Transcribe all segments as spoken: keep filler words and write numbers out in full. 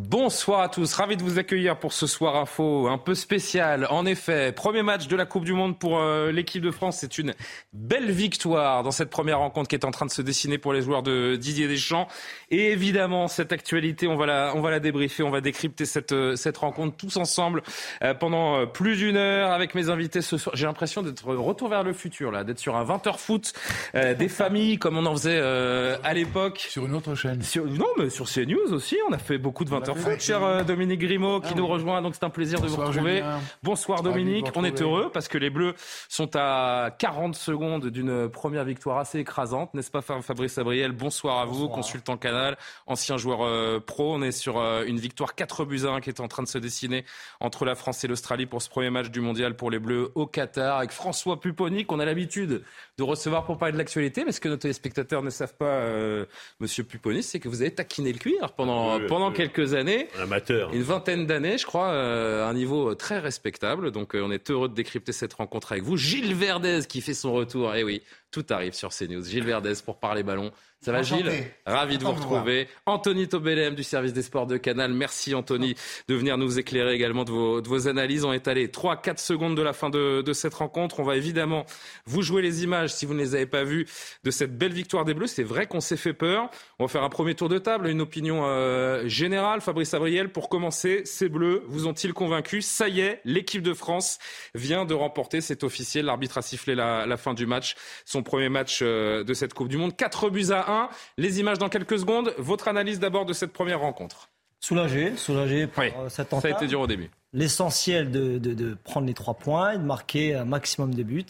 Bonsoir à tous, ravi de vous accueillir pour ce soir info un peu spécial. En effet, premier match de la Coupe du Monde pour euh, l'équipe de France. C'est une belle victoire dans cette première rencontre qui est en train de se dessiner pour les joueurs de Didier Deschamps. Et évidemment, cette actualité, on va la, on va la débriefer, on va décrypter cette, cette rencontre tous ensemble euh, pendant plus d'une heure avec mes invités ce soir. J'ai l'impression d'être retour vers le futur, là, d'être sur un vingt heures foot, euh, des familles comme on en faisait euh, à l'époque. Sur une autre chaîne. Sur, non, mais sur CNews aussi, on a fait beaucoup de vingt heures. Foot, cher Dominique Grimault qui ah, nous oui. rejoint, donc c'est un plaisir Bonsoir, de vous retrouver. Julien. Bonsoir Dominique, on est heureux parce que les Bleus sont à quarante secondes d'une première victoire assez écrasante, n'est-ce pas Fabrice Abriel? Bonsoir à Bonsoir. vous, consultant Canal, ancien joueur euh, pro, on est sur euh, une victoire quatre buts à un qui est en train de se dessiner entre la France et l'Australie pour ce premier match du mondial pour les Bleus au Qatar, avec François Pupponi qu'on a l'habitude de recevoir pour parler de l'actualité, mais ce que nos téléspectateurs ne savent pas, euh, monsieur Pupponi, c'est que vous avez taquiné le cuir pendant, oui, pendant oui. quelques années. Années, un amateur. Une vingtaine d'années, je crois, euh, un niveau très respectable. Donc, euh, on est heureux de décrypter cette rencontre avec vous. Gilles Verdez qui fait son retour. Eh oui, tout arrive sur CNews. Gilles Verdez pour parler ballon. Ça va, Enchanté. Gilles ? Ravi de vous retrouver. Anthony Tobelem du service des sports de Canal. Merci, Anthony, de venir nous éclairer également de vos, de vos analyses. On est allé trois à quatre secondes de la fin de, de cette rencontre. On va évidemment vous jouer les images, si vous ne les avez pas vues, de cette belle victoire des Bleus. C'est vrai qu'on s'est fait peur. On va faire un premier tour de table, une opinion euh, générale. Fabrice Abriel, pour commencer, ces Bleus vous ont-ils convaincu ? Ça y est, l'équipe de France vient de remporter, c'est officiel. L'arbitre a sifflé la, la fin du match. Son premier match euh, de cette Coupe du Monde. quatre buts à un. Les images dans quelques secondes. Votre analyse d'abord de cette première rencontre. Soulagé, soulagé par oui, cette entame. Ça a été dur au début. L'essentiel de, de, de prendre les trois points et de marquer un maximum de buts,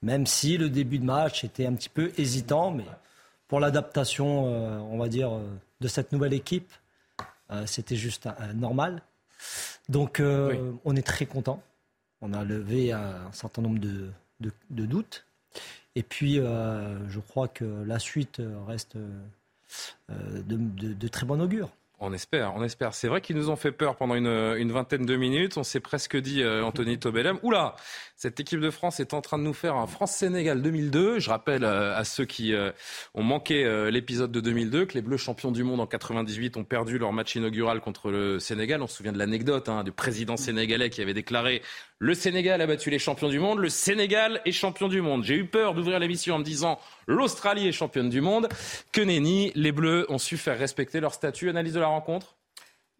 même si le début de match était un petit peu hésitant. Mais pour l'adaptation, euh, on va dire, de cette nouvelle équipe, euh, c'était juste un, un normal. Donc euh, oui. on est très content. On a levé un, un certain nombre de, de, de doutes. Et puis, euh, je crois que la suite reste euh, de, de, de très bon augure. On espère, on espère. C'est vrai qu'ils nous ont fait peur pendant une, une vingtaine de minutes. On s'est presque dit, euh, Anthony Tobelem, oula, cette équipe de France est en train de nous faire un France-Sénégal deux mille deux. Je rappelle euh, à ceux qui euh, ont manqué euh, l'épisode de deux mille deux que les Bleus champions du monde en quatre-vingt-dix-huit ont perdu leur match inaugural contre le Sénégal. On se souvient de l'anecdote hein, du président sénégalais qui avait déclaré « Le Sénégal a battu les champions du monde, le Sénégal est champion du monde ». J'ai eu peur d'ouvrir l'émission en me disant « L'Australie est championne du monde ». Que nenni, les Bleus ont su faire respecter leur statut. Analyse de la rencontre ?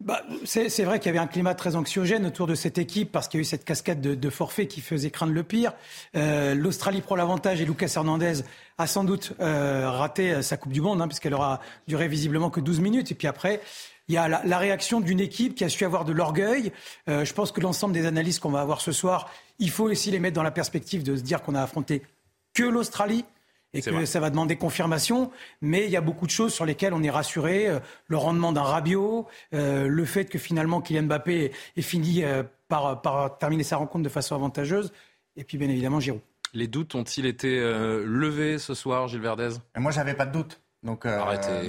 Bah, c'est, c'est vrai qu'il y avait un climat très anxiogène autour de cette équipe parce qu'il y a eu cette cascade de, de forfaits qui faisait craindre le pire. Euh, L'Australie prend l'avantage et Lucas Hernandez a sans doute euh, raté sa Coupe du Monde hein, puisqu'elle aura duré visiblement que douze minutes. Et puis après, il y a la, la réaction d'une équipe qui a su avoir de l'orgueil. Euh, je pense que l'ensemble des analyses qu'on va avoir ce soir, il faut aussi les mettre dans la perspective de se dire qu'on a affronté que l'Australie. Et c'est que vrai. Ça va demander confirmation, mais il y a beaucoup de choses sur lesquelles on est rassuré. Euh, le rendement d'un Rabiot, euh, le fait que finalement Kylian Mbappé ait, ait fini euh, par, par terminer sa rencontre de façon avantageuse, et puis bien évidemment Giroud. Les doutes ont-ils été euh, levés ce soir, Gilles Verdez ? Et moi, j'avais pas de doute. Donc, euh,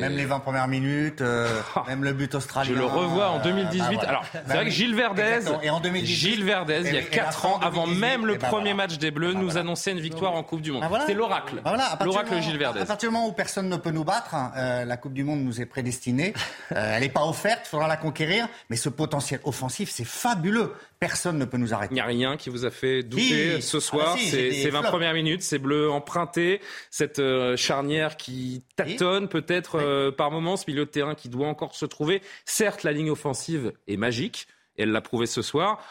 même les vingt premières minutes, euh, même le but australien. Je le revois en deux mille dix-huit. Euh, bah, voilà. Alors, c'est bah, vrai que Gilles Verdez, et en deux mille dix-huit, Gilles Verdez, et, il y a quatre ans, deux mille dix-huit, avant même le bah, premier voilà. match des Bleus, bah, nous voilà. annonçait une victoire bah, en Coupe du Monde. Bah, voilà. C'est l'oracle. Bah, voilà. L'oracle Gilles Verdez. À partir du moment où personne ne peut nous battre, euh, la Coupe du Monde nous est prédestinée. Euh, elle n'est pas offerte, il faudra la conquérir. Mais ce potentiel offensif, c'est fabuleux. Personne ne peut nous arrêter. Il n'y a rien qui vous a fait douter si. ce soir. Ah, si, c'est, ces vingt premières minutes, ces Bleus empruntés, cette euh, charnière qui tâtonne. Peut-être euh, oui. par moment, ce milieu de terrain qui doit encore se trouver. Certes, la ligne offensive est magique, et elle l'a prouvé ce soir.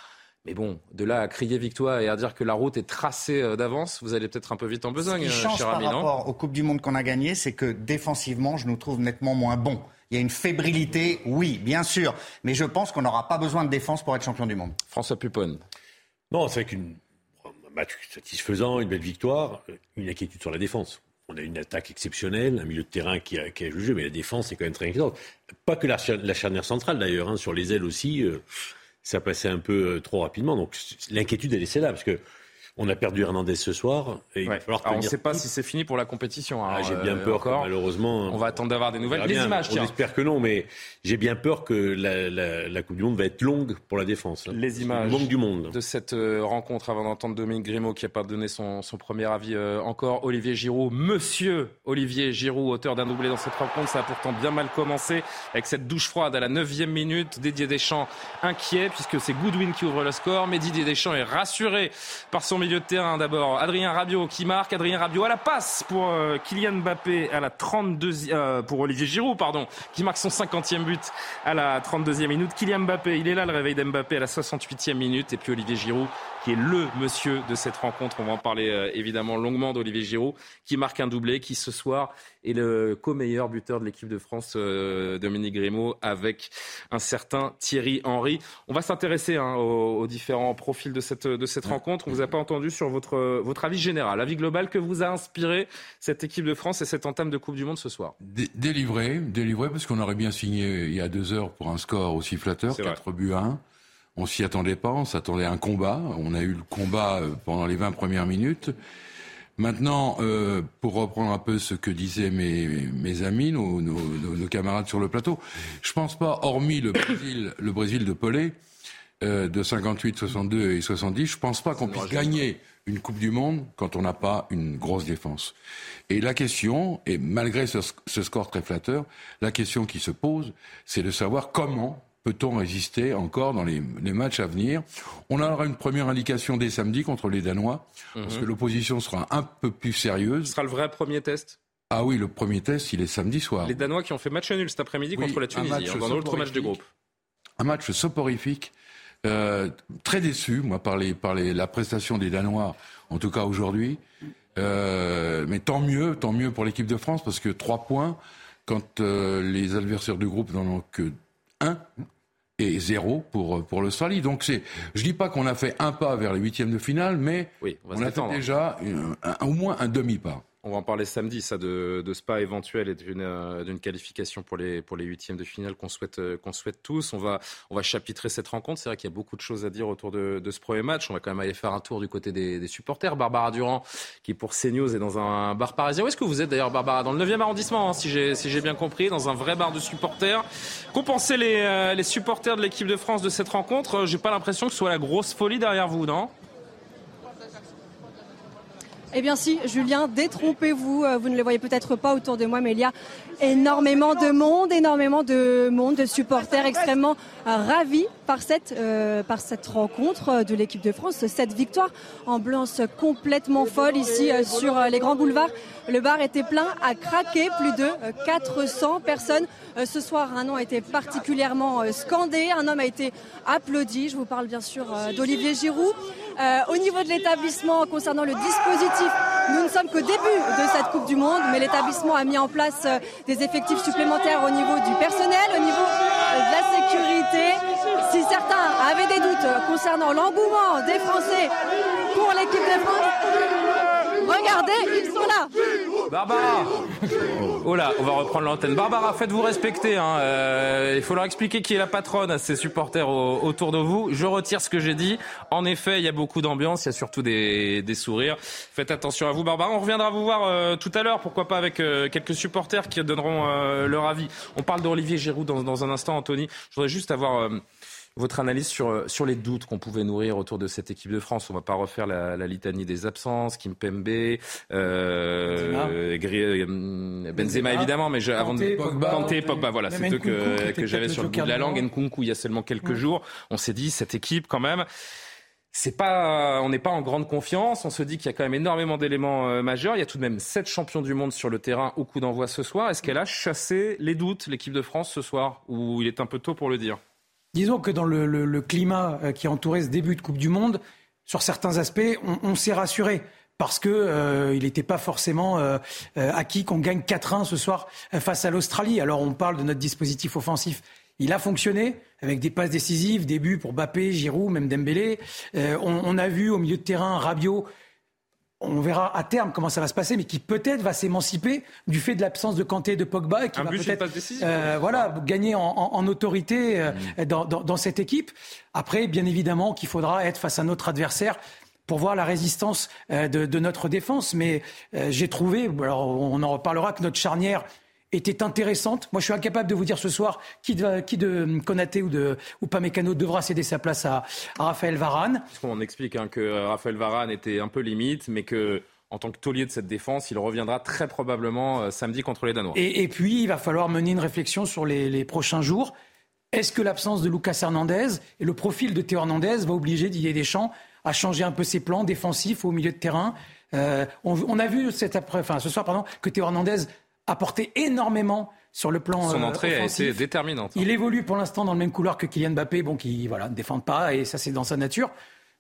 Mais bon, de là à crier victoire et à dire que la route est tracée d'avance, vous allez peut-être un peu vite en besogne, cher ami. Ce qui change par rapport aux Coupes du Monde qu'on a gagnées, c'est que défensivement, je nous trouve nettement moins bons. Il y a une fébrilité, oui, bien sûr. Mais je pense qu'on n'aura pas besoin de défense pour être champion du monde. François Pupponi. Non, c'est qu'un match satisfaisant, une belle victoire, une inquiétude sur la défense. on a une attaque exceptionnelle, un milieu de terrain qui a, qui a jugé, mais la défense est quand même très inquiétante. Pas que la, la charnière centrale d'ailleurs, hein, sur les ailes aussi, euh, ça passait un peu euh, trop rapidement. Donc l'inquiétude, elle est celle-là, parce que on a perdu Hernandez ce soir. Et il ouais. va falloir tenir. On ne sait pas si c'est fini pour la compétition. Hein, ah, j'ai bien euh, peur, encore. malheureusement. On va attendre d'avoir des nouvelles des images. On tiens. espère que non, mais j'ai bien peur que la, la, la Coupe du Monde va être longue pour la défense. Hein. Les images longue du monde. de cette rencontre, avant d'entendre Dominique Grimault qui n'a pas donné son, son premier avis euh, encore. Olivier Giroud, monsieur Olivier Giroud, auteur d'un doublé dans cette rencontre. Ça a pourtant bien mal commencé avec cette douche froide à la neuvième minute. Didier Deschamps inquiet puisque c'est Goodwin qui ouvre le score. Mais Didier Deschamps est rassuré par son milieu de terrain. D'abord, Adrien Rabiot qui marque. Adrien Rabiot à la passe pour euh, Kylian Mbappé à la trente-deuxième euh, pour Olivier Giroud pardon, qui marque son cinquantième but à la trente-deuxième minute. Kylian Mbappé, il est là, le réveil d'Mbappé à la soixante-huitième minute. Et puis Olivier Giroud qui est le monsieur de cette rencontre. On va en parler euh, évidemment longuement d'Olivier Giroud qui marque un doublé, qui ce soir est le co-meilleur buteur de l'équipe de France, euh, Dominique Grimault, avec un certain Thierry Henry. On va s'intéresser hein, aux, aux différents profils de cette, de cette rencontre. On vous a pas entendu sur votre, votre avis général, avis global que vous a inspiré cette équipe de France et cette entame de Coupe du Monde ce soir. Dé- délivré, délivré parce qu'on aurait bien signé il y a deux heures pour un score aussi flatteur, quatre buts à un. On s'y attendait pas, on s'attendait à un combat. On a eu le combat pendant les vingt premières minutes. Maintenant, euh, pour reprendre un peu ce que disaient mes, mes amis, nos, nos, nos, nos camarades sur le plateau, je pense pas, hormis le Brésil, le Brésil de Pelé, euh, de cinquante-huit, soixante-deux et soixante-dix, je pense pas qu'on puisse gagner une Coupe du Monde quand on n'a pas une grosse défense. Et la question, et malgré ce, ce score très flatteur, la question qui se pose, c'est de savoir comment peut-on résister encore dans les, les matchs à venir. On aura une première indication dès samedi contre les Danois, mmh. parce que l'opposition sera un peu plus sérieuse. Ce sera le vrai premier test. Ah oui, le premier test, il est samedi soir. Les Danois qui ont fait match nul cet après-midi oui, contre la Tunisie, dans l'autre match de groupe. Un match soporifique, euh, très déçu, moi, par, les, par les, la prestation des Danois, en tout cas aujourd'hui. Euh, mais tant mieux, tant mieux pour l'équipe de France, parce que trois points, quand euh, les adversaires du groupe n'en ont que un et zéro pour, pour l'Australie. Donc c'est, je ne dis pas qu'on a fait un pas vers les huitièmes de finale, mais oui, on, on a fait déjà une, un, au moins un demi-pas. On va en parler samedi, ça, de, de ce pas éventuel et d'une, euh, d'une qualification pour les, pour les huitièmes de finale qu'on souhaite, euh, qu'on souhaite tous. On va, on va chapitrer cette rencontre. C'est vrai qu'il y a beaucoup de choses à dire autour de, de ce premier match. On va quand même aller faire un tour du côté des, des supporters. Barbara Durand, qui pour CNews est dans un bar parisien. Où est-ce que vous êtes d'ailleurs, Barbara ? Dans le neuvième arrondissement, hein, si j'ai, si j'ai bien compris, dans un vrai bar de supporters. Qu'ont pensé les, euh, les supporters de l'équipe de France de cette rencontre ? J'ai pas l'impression que ce soit la grosse folie derrière vous, non ? Eh bien si, Julien, détrompez-vous, vous ne le voyez peut-être pas autour de moi, mais il y a énormément de monde, énormément de monde, de supporters extrêmement ravis par cette, euh, par cette rencontre de l'équipe de France, cette victoire en ambiance complètement folle ici euh, sur euh, les grands boulevards. Le bar était plein à craquer, plus de euh, quatre cents personnes. Euh, ce soir, un nom a été particulièrement euh, scandé, un homme a été applaudi. Je vous parle bien sûr euh, d'Olivier Giroud. Euh, au niveau de l'établissement, concernant le dispositif, nous ne sommes qu'au début de cette Coupe du Monde, mais l'établissement a mis en place euh, des effectifs supplémentaires au niveau du personnel, au niveau euh, de la sécurité. Si certains avaient des doutes euh, concernant l'engouement des Français pour l'équipe de France, regardez, ils sont là. Barbara, oh là, on va reprendre l'antenne. Barbara, faites-vous respecter. Hein. Euh, il faut leur expliquer qui est la patronne à ses supporters au, autour de vous. Je retire ce que j'ai dit. En effet, il y a beaucoup d'ambiance, il y a surtout des, des sourires. Faites attention à vous, Barbara. On reviendra vous voir euh, tout à l'heure, pourquoi pas avec euh, quelques supporters qui donneront euh, leur avis. On parle d'Olivier Giroud dans, dans un instant, Anthony. Je voudrais juste avoir... Euh, votre analyse sur, sur les doutes qu'on pouvait nourrir autour de cette équipe de France. On ne va pas refaire la, la litanie des absences, Kimpembe, euh, Benzema, Benzema évidemment, mais je, avant de Kanté, Pogba, voilà, c'est eux que, que j'avais sur le bout de la langue. Nkunku, il y a seulement quelques ouais. jours, on s'est dit, cette équipe quand même... C'est pas, on n'est pas en grande confiance. On se dit qu'il y a quand même énormément d'éléments euh, majeurs. Il y a tout de même sept champions du monde sur le terrain au coup d'envoi ce soir. Est-ce qu'elle a chassé les doutes, l'équipe de France, ce soir, ou il est un peu tôt pour le dire ? Disons que dans le, le, le climat qui entourait ce début de Coupe du Monde, sur certains aspects, on, on s'est rassuré. Parce que euh, il n'était pas forcément euh, acquis qu'on gagne quatre un ce soir face à l'Australie. Alors on parle de notre dispositif offensif. Il a fonctionné avec des passes décisives, des buts pour Mbappé, Giroud, même Dembélé. Euh, on, on a vu au milieu de terrain Rabiot on verra à terme comment ça va se passer, mais qui peut-être va s'émanciper du fait de l'absence de Kanté et de Pogba, et qui un va but, peut-être euh, voilà, gagner en, en, en autorité euh, mmh. dans, dans, dans cette équipe. Après, bien évidemment, qu'il faudra être face à notre adversaire pour voir la résistance euh, de, de notre défense. Mais euh, j'ai trouvé, alors on en reparlera, que notre charnière était intéressante. Moi, je suis incapable de vous dire ce soir qui de, qui de Konaté ou de Upamecano devra céder sa place à, à Raphaël Varane. On explique hein, que Raphaël Varane était un peu limite, mais que en tant que taulier de cette défense, il reviendra très probablement euh, samedi contre les Danois. Et, et puis, il va falloir mener une réflexion sur les, les prochains jours. Est-ce que l'absence de Lucas Hernandez et le profil de Théo Hernandez va obliger Didier Deschamps à changer un peu ses plans défensifs au milieu de terrain ? euh, on, on a vu cet après, enfin, ce soir pardon, que Théo Hernandez apporté énormément sur le plan offensif. Son entrée a été déterminante. Il évolue pour l'instant dans le même couloir que Kylian Mbappé, bon, qui voilà, ne défend pas, et ça c'est dans sa nature.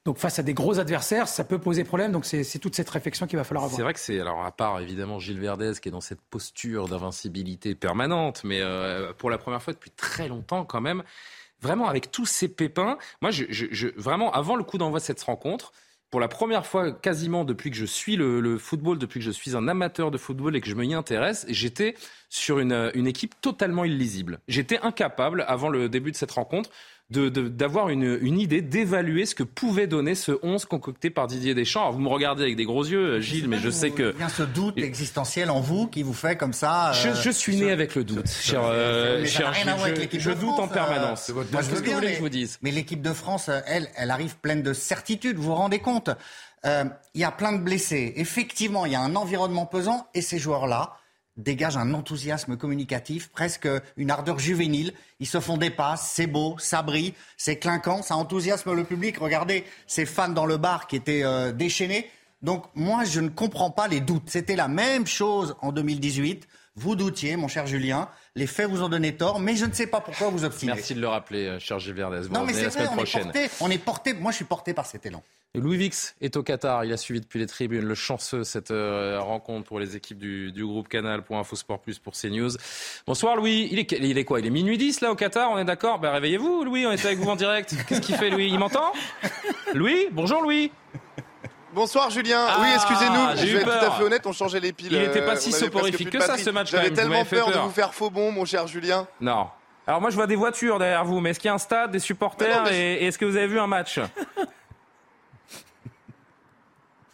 Donc face à des gros adversaires, ça peut poser problème. Donc c'est, c'est toute cette réflexion qu'il va falloir avoir. C'est vrai que c'est, alors à part évidemment Gilles Verdez qui est dans cette posture d'invincibilité permanente, mais euh, pour la première fois depuis très longtemps quand même, vraiment avec tous ces pépins, moi je, je, je, vraiment avant le coup d'envoi de cette rencontre, pour la première fois quasiment depuis que je suis le, le football, depuis que je suis un amateur de football et que je m'y intéresse, j'étais sur une, une équipe totalement illisible. J'étais incapable, avant le début de cette rencontre, de, de, d'avoir une, une idée, d'évaluer ce que pouvait donner ce onze concocté par Didier Deschamps. Alors vous me regardez avec des gros yeux, Gilles, mais je sais que... Il y a ce doute existentiel en vous qui vous fait comme ça... Euh... Je, je suis né avec le doute, ce, cher, euh, cher Gilles. Je, je doute France, en permanence. Euh, moi, je veux bien, mais, que je vous dise. Mais l'équipe de France, elle, elle arrive pleine de certitudes, vous vous rendez compte ? Euh, il y a plein de blessés. Effectivement, il y a un environnement pesant et ces joueurs-là dégagent un enthousiasme communicatif, presque une ardeur juvénile. Ils se font des passes, c'est beau, ça brille, c'est clinquant, ça enthousiasme le public. Regardez ces fans dans le bar qui étaient euh, déchaînés. Donc moi, je ne comprends pas les doutes. C'était la même chose en deux mille dix-huit. Vous doutiez, mon cher Julien. Les faits vous ont donné tort, mais je ne sais pas pourquoi vous obstinez. Merci de le rappeler, cher Gilles Verdez. Vous non, mais c'est la vrai, semaine on prochaine. Est porté, on est porté, moi, je suis porté par cet élan. Louis Vix est au Qatar. Il a suivi depuis les tribunes, le chanceux, cette euh, rencontre pour les équipes du, du groupe Canal, pour Infosport Plus, pour CNews. Bonsoir, Louis. Il est, il est quoi ? Il est minuit dix, là, au Qatar ? On est d'accord ? Ben, réveillez-vous, Louis. On est avec vous en direct. Qu'est-ce qu'il fait, Louis ? Il m'entend ? Louis ? Bonjour, Louis. Bonsoir Julien, ah, oui excusez-nous, j'ai je vais peur. être tout à fait honnête, on changeait les piles. Il n'était pas euh, si soporifique que ça ce match. J'avais quand même. tellement peur, peur de vous faire faux bond mon cher Julien. Non, alors moi je vois des voitures derrière vous, mais est-ce qu'il y a un stade, des supporters, non, je... et est-ce que vous avez vu un match?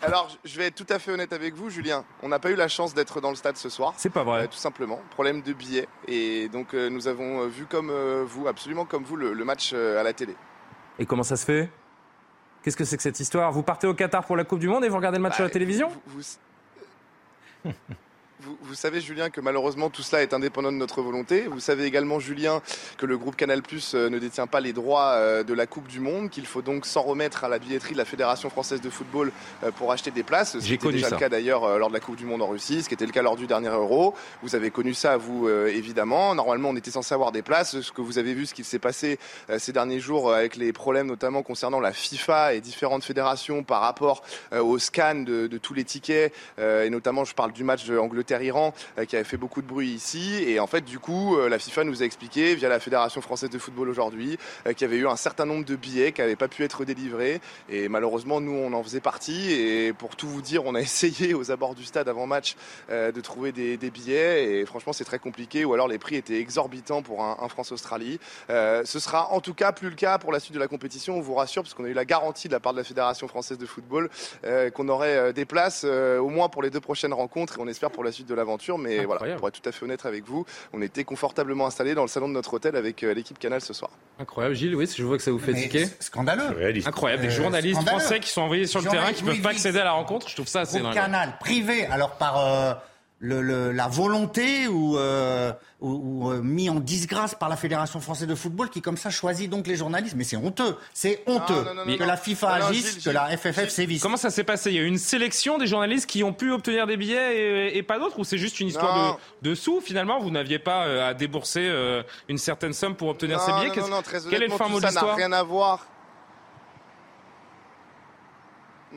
Alors je vais être tout à fait honnête avec vous Julien, on n'a pas eu la chance d'être dans le stade ce soir. C'est pas vrai. Euh, tout simplement, problème de billets, et donc euh, nous avons vu comme euh, vous, absolument comme vous, le, le match euh, à la télé. Et comment ça se fait ? Qu'est-ce que c'est que cette histoire ? Vous partez au Qatar pour la Coupe du Monde et vous regardez le match bah, à la télévision ? vous, vous, vous, vous savez, Julien, que malheureusement, tout cela est indépendant de notre volonté. Vous savez également, Julien, que le groupe Canal Plus ne détient pas les droits de la Coupe du Monde, qu'il faut donc s'en remettre à la billetterie de la Fédération Française de Football pour acheter des places. C'était déjà ça. Le cas d'ailleurs lors de la Coupe du Monde en Russie, ce qui était le cas lors du dernier Euro. Vous avez connu ça, vous, évidemment. Normalement, on était censé avoir des places. Ce que vous avez vu, ce qui s'est passé ces derniers jours avec les problèmes notamment concernant la FIFA et différentes fédérations par rapport au scan de, de tous les tickets. Et notamment, je parle du match anglais. Angleterre-Iran qui avait fait beaucoup de bruit ici, et en fait du coup la FIFA nous a expliqué via la Fédération Française de Football aujourd'hui qu'il y avait eu un certain nombre de billets qui n'avaient pas pu être délivrés, et malheureusement nous on en faisait partie, et pour tout vous dire on a essayé aux abords du stade avant match euh, de trouver des, des billets, et franchement c'est très compliqué, ou alors les prix étaient exorbitants pour un, un France-Australie. Euh, ce sera en tout cas plus le cas pour la suite de la compétition, on vous rassure, parce qu'on a eu la garantie de la part de la Fédération Française de Football euh, qu'on aurait des places euh, au moins pour les deux prochaines rencontres, et on espère pour la suite de l'aventure, mais incroyable. Voilà, pour être tout à fait honnête avec vous, on était confortablement installés dans le salon de notre hôtel avec euh, l'équipe Canal ce soir. Incroyable, Gilles, oui, je vois que ça vous fait tiquer. Scandaleux. Incroyable, des euh, journalistes scandaleux. Français qui sont envoyés sur Jean le terrain, qui ne peuvent pas accéder à la rencontre, je trouve ça assez dingue. Canal privé, alors par euh, le, le, la volonté ou, euh, ou, ou mis en disgrâce par la Fédération Française de Football, qui comme ça choisit donc les journalistes, mais c'est honteux, c'est honteux non, non, non, que non, la FIFA non, agisse, non, Gilles, que la F F F Gilles. sévisse. Comment ça s'est passé ? Il y a eu une sélection des journalistes qui ont pu obtenir des billets et, et pas d'autres, ou c'est juste une histoire de, de sous ? Finalement, vous n'aviez pas à débourser une certaine somme pour obtenir non, ces billets. Non, non, non, très honnêtement, quel est le fin mot de l'histoire ? Ça n'a rien à voir.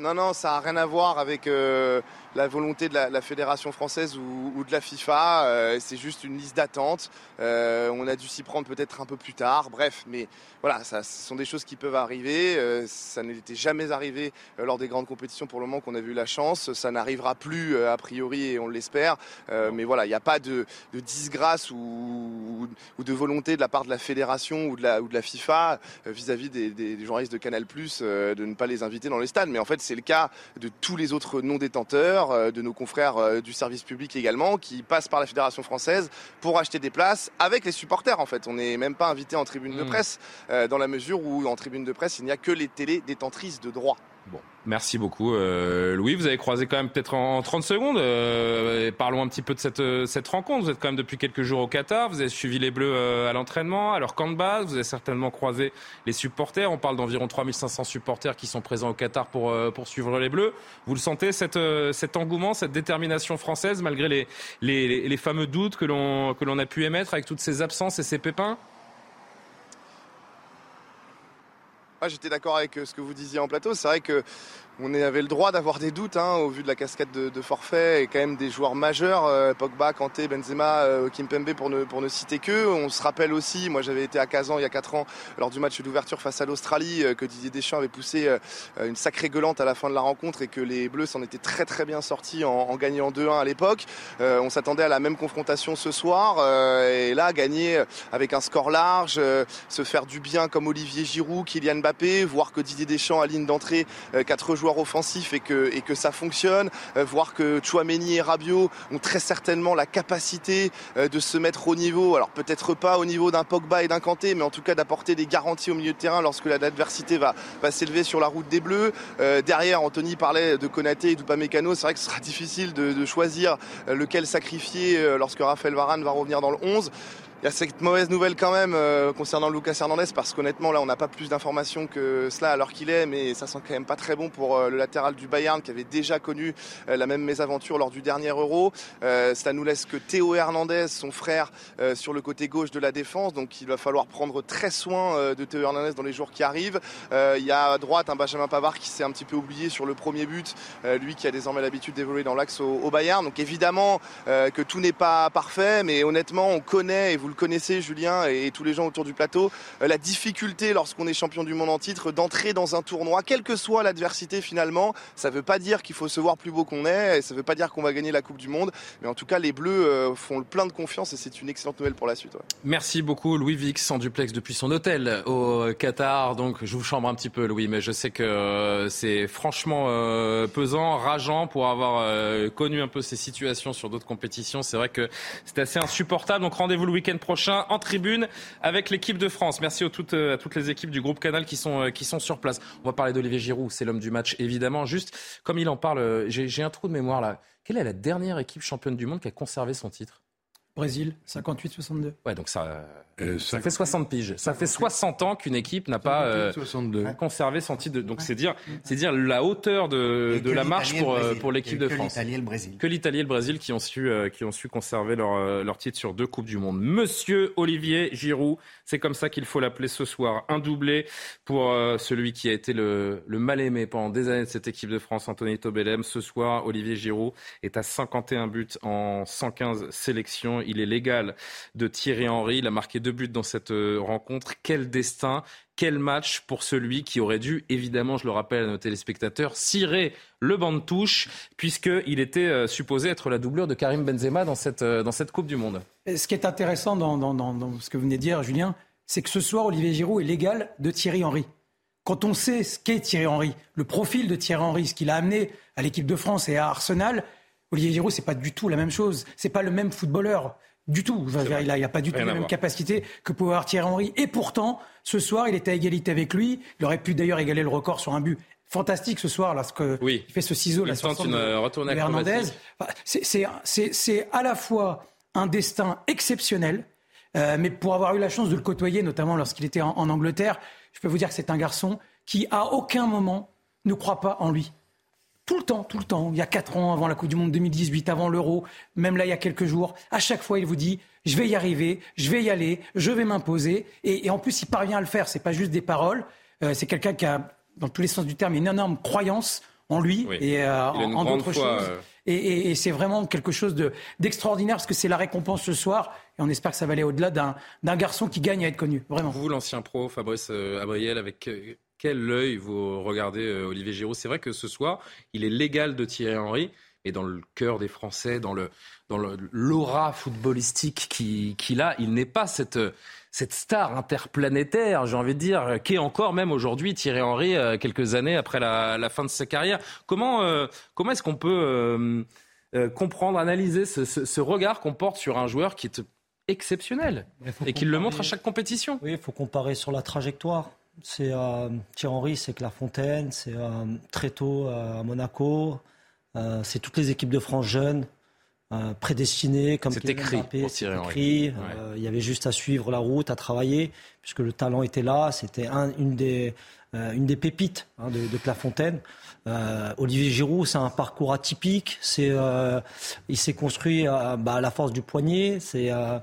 Non, non, ça n'a rien à voir avec euh, la volonté de la, la Fédération française ou, ou de la FIFA. Euh, c'est juste une liste d'attente. Euh, on a dû s'y prendre peut-être un peu plus tard. Bref, mais voilà, ça, ce sont des choses qui peuvent arriver. Euh, ça n'était jamais arrivé euh, lors des grandes compétitions pour le moment qu'on a vu la chance. Ça n'arrivera plus euh, a priori et on l'espère. Euh, mais voilà, il n'y a pas de, de disgrâce ou, ou, ou de volonté de la part de la Fédération ou de la, ou de la FIFA euh, vis-à-vis des, des, des journalistes de Canal Plus euh, de ne pas les inviter dans les stades. Mais en fait, c'est le cas de tous les autres non-détenteurs, de nos confrères du service public également, qui passent par la Fédération française pour acheter des places avec les supporters. En fait, on n'est même pas invité en tribune de presse, euh, dans la mesure où en tribune de presse, il n'y a que les télédétentrices de droits. Bon, merci beaucoup euh, Louis. Vous avez croisé quand même peut-être en, en trente secondes. Euh, parlons un petit peu de cette, euh, cette rencontre. Vous êtes quand même depuis quelques jours au Qatar. Vous avez suivi les Bleus euh, à l'entraînement, à leur camp de base. Vous avez certainement croisé les supporters. On parle d'environ trois mille cinq cents supporters qui sont présents au Qatar pour, euh, pour suivre les Bleus. Vous le sentez, cette, euh, cet engouement, cette détermination française, malgré les, les, les fameux doutes que l'on, que l'on a pu émettre avec toutes ces absences et ces pépins? Ah, j'étais d'accord avec ce que vous disiez en plateau. C'est vrai que on avait le droit d'avoir des doutes hein, au vu de la cascade de, de forfaits et quand même des joueurs majeurs, euh, Pogba, Kanté, Benzema, euh, Kimpembe pour ne, pour ne citer qu'eux. On se rappelle aussi, moi j'avais été à Kazan il y a quatre ans lors du match d'ouverture face à l'Australie, euh, que Didier Deschamps avait poussé euh, une sacrée gueulante à la fin de la rencontre et que les Bleus s'en étaient très très bien sortis en, en gagnant deux un à l'époque. Euh, on s'attendait à la même confrontation ce soir euh, et là gagner avec un score large, euh, se faire du bien comme Olivier Giroud, Kylian Mbappé, voir que Didier Deschamps aligne d'entrée euh, quatre joueurs offensif et que, et que ça fonctionne, euh, voir que Tchouaméni et Rabiot ont très certainement la capacité euh, de se mettre au niveau, alors peut-être pas au niveau d'un Pogba et d'un Kanté, mais en tout cas d'apporter des garanties au milieu de terrain lorsque l'adversité va, va s'élever sur la route des Bleus. Euh, derrière, Anthony parlait de Konaté et d'Upamecano, c'est vrai que ce sera difficile de, de choisir lequel sacrifier euh, lorsque Raphaël Varane va revenir dans le onze. Il y a cette mauvaise nouvelle quand même euh, concernant Lucas Hernandez, parce qu'honnêtement là on n'a pas plus d'informations que cela alors qu'il est, mais ça sent quand même pas très bon pour euh, le latéral du Bayern qui avait déjà connu euh, la même mésaventure lors du dernier Euro. Euh, ça nous laisse que Théo Hernandez, son frère, euh, sur le côté gauche de la défense, donc il va falloir prendre très soin euh, de Théo Hernandez dans les jours qui arrivent. Euh, il y a à droite un Benjamin Pavard qui s'est un petit peu oublié sur le premier but, euh, lui qui a désormais l'habitude d'évoluer dans l'axe au, au Bayern. Donc évidemment euh, que tout n'est pas parfait, mais honnêtement on connaît, et vous Vous le connaissez, Julien, et tous les gens autour du plateau, la difficulté lorsqu'on est champion du monde en titre d'entrer dans un tournoi, quelle que soit l'adversité finalement. Ça ne veut pas dire qu'il faut se voir plus beau qu'on est, et ça ne veut pas dire qu'on va gagner la Coupe du Monde. Mais en tout cas, les Bleus font le plein de confiance et c'est une excellente nouvelle pour la suite. Ouais. Merci beaucoup, Louis Vix, en duplex depuis son hôtel au Qatar. Donc, je vous chambre un petit peu, Louis, mais je sais que c'est franchement euh, pesant, rageant pour avoir euh, connu un peu ces situations sur d'autres compétitions. C'est vrai que c'est assez insupportable. Donc, rendez-vous le week-end prochain en tribune avec l'équipe de France. Merci à toutes, à toutes les équipes du groupe Canal qui sont, qui sont sur place. On va parler d'Olivier Giroud, c'est l'homme du match évidemment. Juste comme il en parle, j'ai, j'ai un trou de mémoire là. Quelle est la dernière équipe championne du monde qui a conservé son titre ? Brésil, cinquante-huit soixante-deux. Ouais, donc ça, euh, ça cinquante-huit, fait soixante piges. Ça fait soixante ans qu'une équipe n'a pas euh, conservé son titre. De, donc ouais. c'est, dire, c'est dire la hauteur de, de la marche pour, pour l'équipe de que France. Que l'Italie et le Brésil. Que l'Italie et le Brésil qui ont su, euh, qui ont su conserver leur, leur titre sur deux Coupes du Monde. Monsieur Olivier Giroud, c'est comme ça qu'il faut l'appeler ce soir. Un doublé pour euh, celui qui a été le, le mal-aimé pendant des années de cette équipe de France, Anthony Tobelem. Ce soir, Olivier Giroud est à cinquante et un buts en cent quinze sélections. Il est l'égal de Thierry Henry. Il a marqué deux buts dans cette rencontre. Quel destin, quel match pour celui qui aurait dû, évidemment, je le rappelle à nos téléspectateurs, cirer le banc de touche, puisqu'il était supposé être la doublure de Karim Benzema dans cette, dans cette Coupe du Monde. Et ce qui est intéressant dans, dans, dans, dans ce que vous venez de dire, Julien, c'est que ce soir, Olivier Giroud est l'égal de Thierry Henry. Quand on sait ce qu'est Thierry Henry, le profil de Thierry Henry, ce qu'il a amené à l'équipe de France et à Arsenal... Olivier Giroud, c'est pas du tout la même chose. C'est pas le même footballeur du tout. Enfin, il a, il a pas du tout la même voir. capacité que pouvait avoir Thierry Henry. Et pourtant, ce soir, il était à égalité avec lui. Il aurait pu d'ailleurs égaler le record sur un but fantastique ce soir, là, ce que oui. il fait ce ciseau, il la sortie de, de Hernandez. Enfin, c'est, c'est, c'est, c'est à la fois un destin exceptionnel, euh, mais pour avoir eu la chance de le côtoyer, notamment lorsqu'il était en, en Angleterre, je peux vous dire que c'est un garçon qui, à aucun moment, ne croit pas en lui. Tout le temps, tout le temps. Il y a quatre ans, avant la Coupe du Monde deux mille dix-huit, avant l'Euro, même là, il y a quelques jours. À chaque fois, il vous dit, je vais y arriver, je vais y aller, je vais m'imposer. Et, et en plus, il parvient à le faire. C'est pas juste des paroles. Euh, c'est quelqu'un qui a, dans tous les sens du terme, une énorme croyance en lui oui. et euh, en, en d'autres fois, choses. Euh... Et, et, et c'est vraiment quelque chose de, d'extraordinaire parce que c'est la récompense ce soir. Et on espère que ça va aller au-delà d'un, d'un garçon qui gagne à être connu. Vraiment. Vous, l'ancien pro, Fabrice Abriel, avec quel œil vous regardez euh, Olivier Giroud ? C'est vrai que ce soir, il est l'égal de Thierry Henry, mais dans le cœur des Français, dans, le, dans le, l'aura footballistique qu'il, qu'il a, il n'est pas cette... cette star interplanétaire, j'ai envie de dire, qu'est encore même aujourd'hui Thierry Henry, quelques années après la, la fin de sa carrière. Comment, euh, comment est-ce qu'on peut euh, euh, comprendre, analyser ce, ce, ce regard qu'on porte sur un joueur qui est exceptionnel et comparer... qui le montre à chaque compétition ? Oui, il faut comparer sur la trajectoire. C'est, euh, Thierry Henry, c'est Clairefontaine, c'est euh, très tôt euh, à Monaco, euh, c'est toutes les équipes de France jeunes. Euh, prédestiné, comme c'était écrit, Mbappé, c'était écrit. Ouais. Euh, il y avait juste à suivre la route, à travailler, puisque le talent était là. C'était un, une, des, euh, une des pépites hein, de, de Clairefontaine. Euh, Olivier Giroud, c'est un parcours atypique. C'est, euh, il s'est construit euh, bah, à la force du poignet. C'est euh,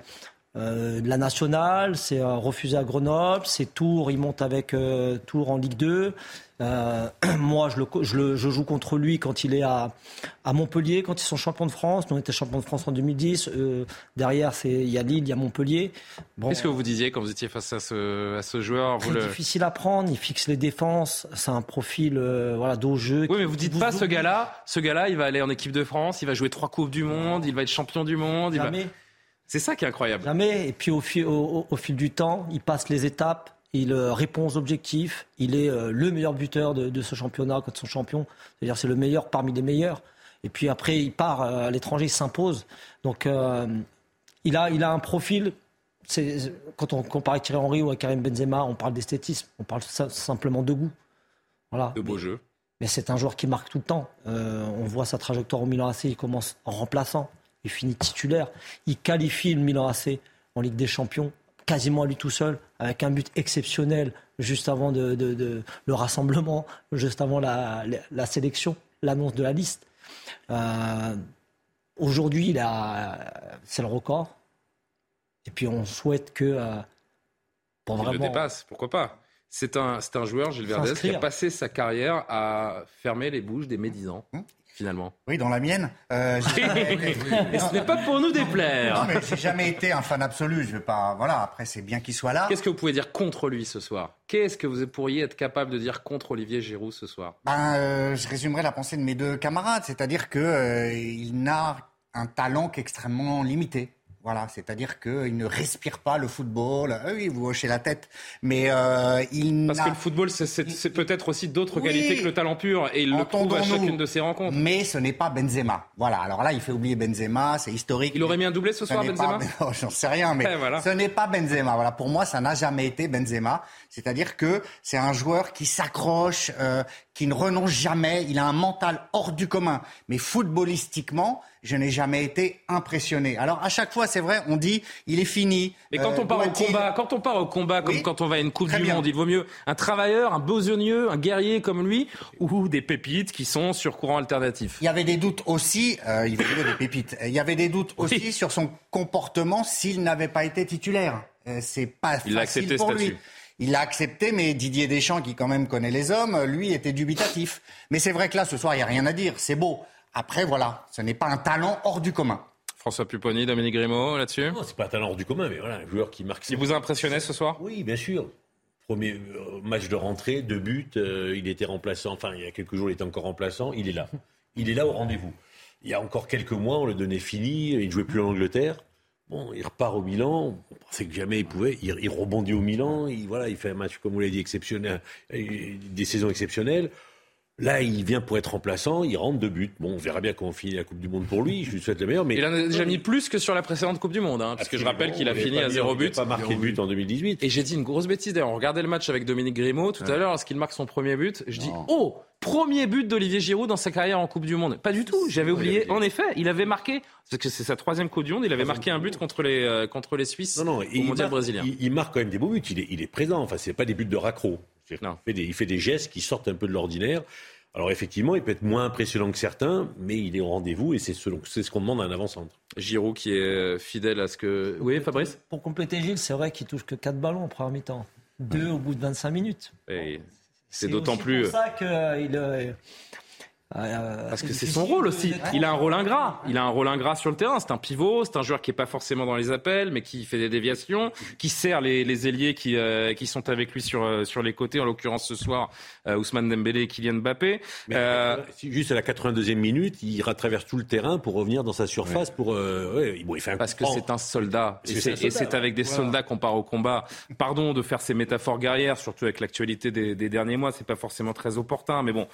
euh, la nationale, c'est euh, refusé à Grenoble. C'est Tours, il monte avec euh, Tours en Ligue deux. Euh, moi, je, le, je, le, je joue contre lui quand il est à, à Montpellier, quand ils sont champions de France. Nous, on était champions de France en deux mille dix. Euh, derrière, c'est, il y a Lille, il y a Montpellier. Bon, qu'est-ce que vous disiez quand vous étiez face à ce, à ce joueur ? Très vous le... difficile à prendre. Il fixe les défenses. C'est un profil euh, voilà, d'au jeu. Oui, mais vous dites bouge, pas bouge, ce gars-là. Ce gars-là, il va aller en équipe de France. Il va jouer trois coupes du monde. Il va être champion du monde. Il va... C'est ça qui est incroyable. Jamais. Et puis au, fi, au, au fil du temps, il passe les étapes. Il répond aux objectifs. Il est le meilleur buteur de, de ce championnat, de son champion. C'est-à-dire c'est le meilleur parmi les meilleurs. Et puis après, il part à l'étranger, il s'impose. Donc, euh, il, a, il a un profil. C'est, quand on compare Thierry Henry ou à Karim Benzema, on parle d'esthétisme. On parle simplement de goût. Voilà. De beau mais, jeu. Mais c'est un joueur qui marque tout le temps. Euh, on voit sa trajectoire au Milan A C. Il commence en remplaçant. Il finit titulaire. Il qualifie le Milan A C en Ligue des Champions. Quasiment à lui tout seul, avec un but exceptionnel juste avant de, de, de, le rassemblement, juste avant la, la, la sélection, l'annonce de la liste. Euh, aujourd'hui, il a, c'est le record. Et puis, on souhaite que... Euh, pour il vraiment... le dépasse, pourquoi pas. C'est un, c'est un joueur, Gilles Verdez, qui a passé sa carrière à fermer les bouches des médisants. Mmh. Finalement. Oui, dans la mienne. Euh, jamais... Et ce n'est pas pour nous déplaire. Non, mais j'ai jamais été un fan absolu. Je vais pas. Voilà. Après, c'est bien qu'il soit là. Qu'est-ce que vous pouvez dire contre lui ce soir ? Qu'est-ce que vous pourriez être capable de dire contre Olivier Giroud ce soir ? Ben, euh, je résumerai la pensée de mes deux camarades, c'est-à-dire que euh, il n'a un talent qu'extrêmement limité. Voilà, c'est-à-dire qu'il ne respire pas le football. Oui, vous hochez la tête, mais euh, il parce n'a... que le football, c'est, c'est, c'est peut-être aussi d'autres oui, qualités que le talent pur, et il le prouve à chacune de ses rencontres. Mais ce n'est pas Benzema. Voilà. Alors là, il fait oublier Benzema, c'est historique. Il aurait mis un doublé ce, ce soir, Benzema. Pas... Non, j'en sais rien, mais eh, voilà. Ce n'est pas Benzema. Voilà. Pour moi, ça n'a jamais été Benzema. C'est-à-dire que c'est un joueur qui s'accroche, euh, qui ne renonce jamais. Il a un mental hors du commun. Mais footballistiquement, je n'ai jamais été impressionné. Alors à chaque fois, c'est vrai, on dit il est fini. Mais quand euh, on part au combat, quand on part au combat, comme oui, quand on va à une Coupe du bien. Monde, il vaut mieux un travailleur, un besogneux, un guerrier comme lui, ou des pépites qui sont sur courant alternatif. Il y avait des doutes aussi. Euh, il vaut mieux des pépites. Il y avait des doutes aussi oui. sur son comportement s'il n'avait pas été titulaire. Euh, c'est pas il facile a pour lui. Statut. Il l'a accepté, mais Didier Deschamps, qui quand même connaît les hommes, lui était dubitatif. Mais c'est vrai que là, ce soir, il y a rien à dire. C'est beau. Après, voilà, ce n'est pas un talent hors du commun. François Pupponi, Dominique Grimault, là-dessus ? Non, c'est pas un talent hors du commun, mais voilà, un joueur qui marque... Il vous a impressionné ce soir ? Oui, bien sûr. Premier match de rentrée, deux buts, euh, il était remplaçant, enfin, il y a quelques jours, il était encore remplaçant, il est là. Il est là au rendez-vous. Il y a encore quelques mois, on le donnait fini, il ne jouait plus en Angleterre. Bon, il repart au Milan, on pensait que jamais il pouvait, il, il rebondit au Milan, il, voilà, il fait un match, comme vous l'avez dit, exceptionnel, des saisons exceptionnelles. Là, il vient pour être remplaçant, il rentre deux buts. Bon, on verra bien comment on finit la Coupe du Monde pour lui, je lui souhaite le meilleur. Mais... Il en a déjà mis plus que sur la précédente Coupe du Monde, hein, parce que je rappelle qu'il a fini à zéro but. Il n'a pas marqué de but en deux mille dix-huit. Et j'ai dit une grosse bêtise, d'ailleurs, on regardait le match avec Dominique Grimault tout ouais. à l'heure, lorsqu'il marque son premier but, je non. dis « Oh !» Premier but d'Olivier Giroud dans sa carrière en Coupe du Monde. Pas du tout, j'avais oublié. En effet, il avait marqué, parce que c'est sa troisième Coupe du Monde, il avait marqué un but contre les, euh, contre les Suisses non, non, au Mondial brésilien. Il, il marque quand même des beaux buts, il est, il est présent, enfin, c'est pas des buts de raccro. Non. Il fait des, il fait des gestes qui sortent un peu de l'ordinaire. Alors effectivement, il peut être moins impressionnant que certains, mais il est au rendez-vous et c'est ce, c'est ce qu'on demande à un avant-centre. Giroud qui est fidèle à ce que... Oui, Fabrice ? Pour compléter Gilles, c'est vrai qu'il touche que quatre ballons en première mi-temps. deux au bout de vingt-cinq minutes. Et... Bon. C'est, c'est d'autant plus. C'est pour ça qu'il euh, Euh, Parce que c'est son rôle aussi. Il a un rôle ingrat. Il a un rôle ingrat sur le terrain. C'est un pivot, c'est un joueur qui n'est pas forcément dans les appels, mais qui fait des déviations, qui sert les, les ailiers qui, euh, qui sont avec lui sur, sur les côtés, en l'occurrence ce soir, euh, Ousmane Dembélé et Kylian Mbappé. Mais, euh, juste à la quatre-vingt-deuxième minute, il traverse tout le terrain pour revenir dans sa surface. Ouais. Pour, euh, ouais, bon, il fait un Parce que grand. c'est un soldat. Et c'est, c'est, un soldat, et c'est avec des voilà. soldats qu'on part au combat. Pardon de faire ces métaphores guerrières, surtout avec l'actualité des, des derniers mois, c'est pas forcément très opportun. Mais bon,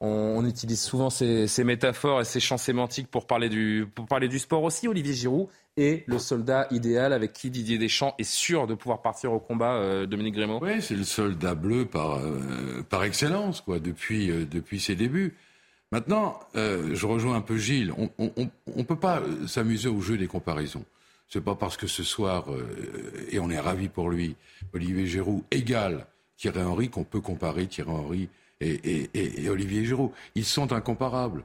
on, on utilise souvent ces, ces métaphores et ces champs sémantiques pour parler du, pour parler du sport aussi. Olivier Giroud est le soldat idéal avec qui Didier Deschamps est sûr de pouvoir partir au combat, euh, Dominique Grimault. Oui, c'est le soldat bleu par, euh, par excellence, quoi, depuis, euh, depuis ses débuts. Maintenant, euh, je rejoins un peu Gilles. On ne peut pas s'amuser au jeu des comparaisons. Ce n'est pas parce que ce soir, euh, et on est ravis pour lui, Olivier Giroud égale Thierry Henry qu'on peut comparer Thierry Henry Et, et, et Olivier Giroud. Ils sont incomparables.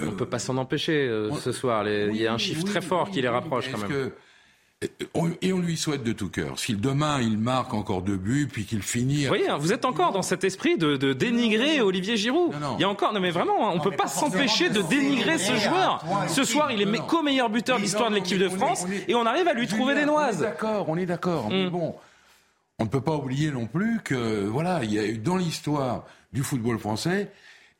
On ne euh, peut pas s'en empêcher euh, on, ce soir. Les, oui, il y a un chiffre oui, très fort oui, qui les rapproche oui, quand même. Que, on, et on lui souhaite de tout cœur. Si demain il marque encore deux buts, puis qu'il finit... Vous voyez, hein, vous êtes encore dans cet esprit de, de dénigrer Olivier Giroud. Non, non. Il y a encore... Non mais vraiment, hein, on ne peut pas s'empêcher de dénigrer ce joueur. Ce soir, il est co-meilleur buteur de l'histoire de l'équipe de France et on arrive à lui trouver des noises. On est d'accord, on est d'accord. Mais bon, on ne peut pas oublier non plus que, voilà, il y a eu dans l'histoire du football français,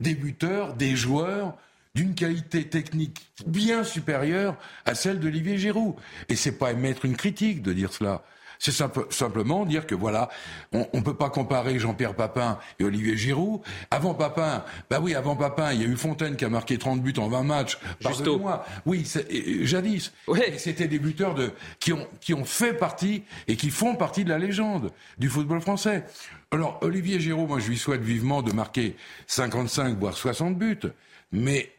des buteurs, des joueurs d'une qualité technique bien supérieure à celle d'Olivier Giroud. Et c'est pas émettre une critique de dire cela. C'est simple, simplement dire que voilà, on ne peut pas comparer Jean-Pierre Papin et Olivier Giroud. Avant Papin, bah oui, avant Papin, il y a eu Fontaine qui a marqué trente buts en vingt matchs. Pardonnez-moi. Oui, c'est, et, et, jadis. Ouais. C'était des buteurs de, qui, ont, qui ont fait partie et qui font partie de la légende du football français. Alors, Olivier Giroud, moi, je lui souhaite vivement de marquer cinquante-cinq, voire soixante buts. Mais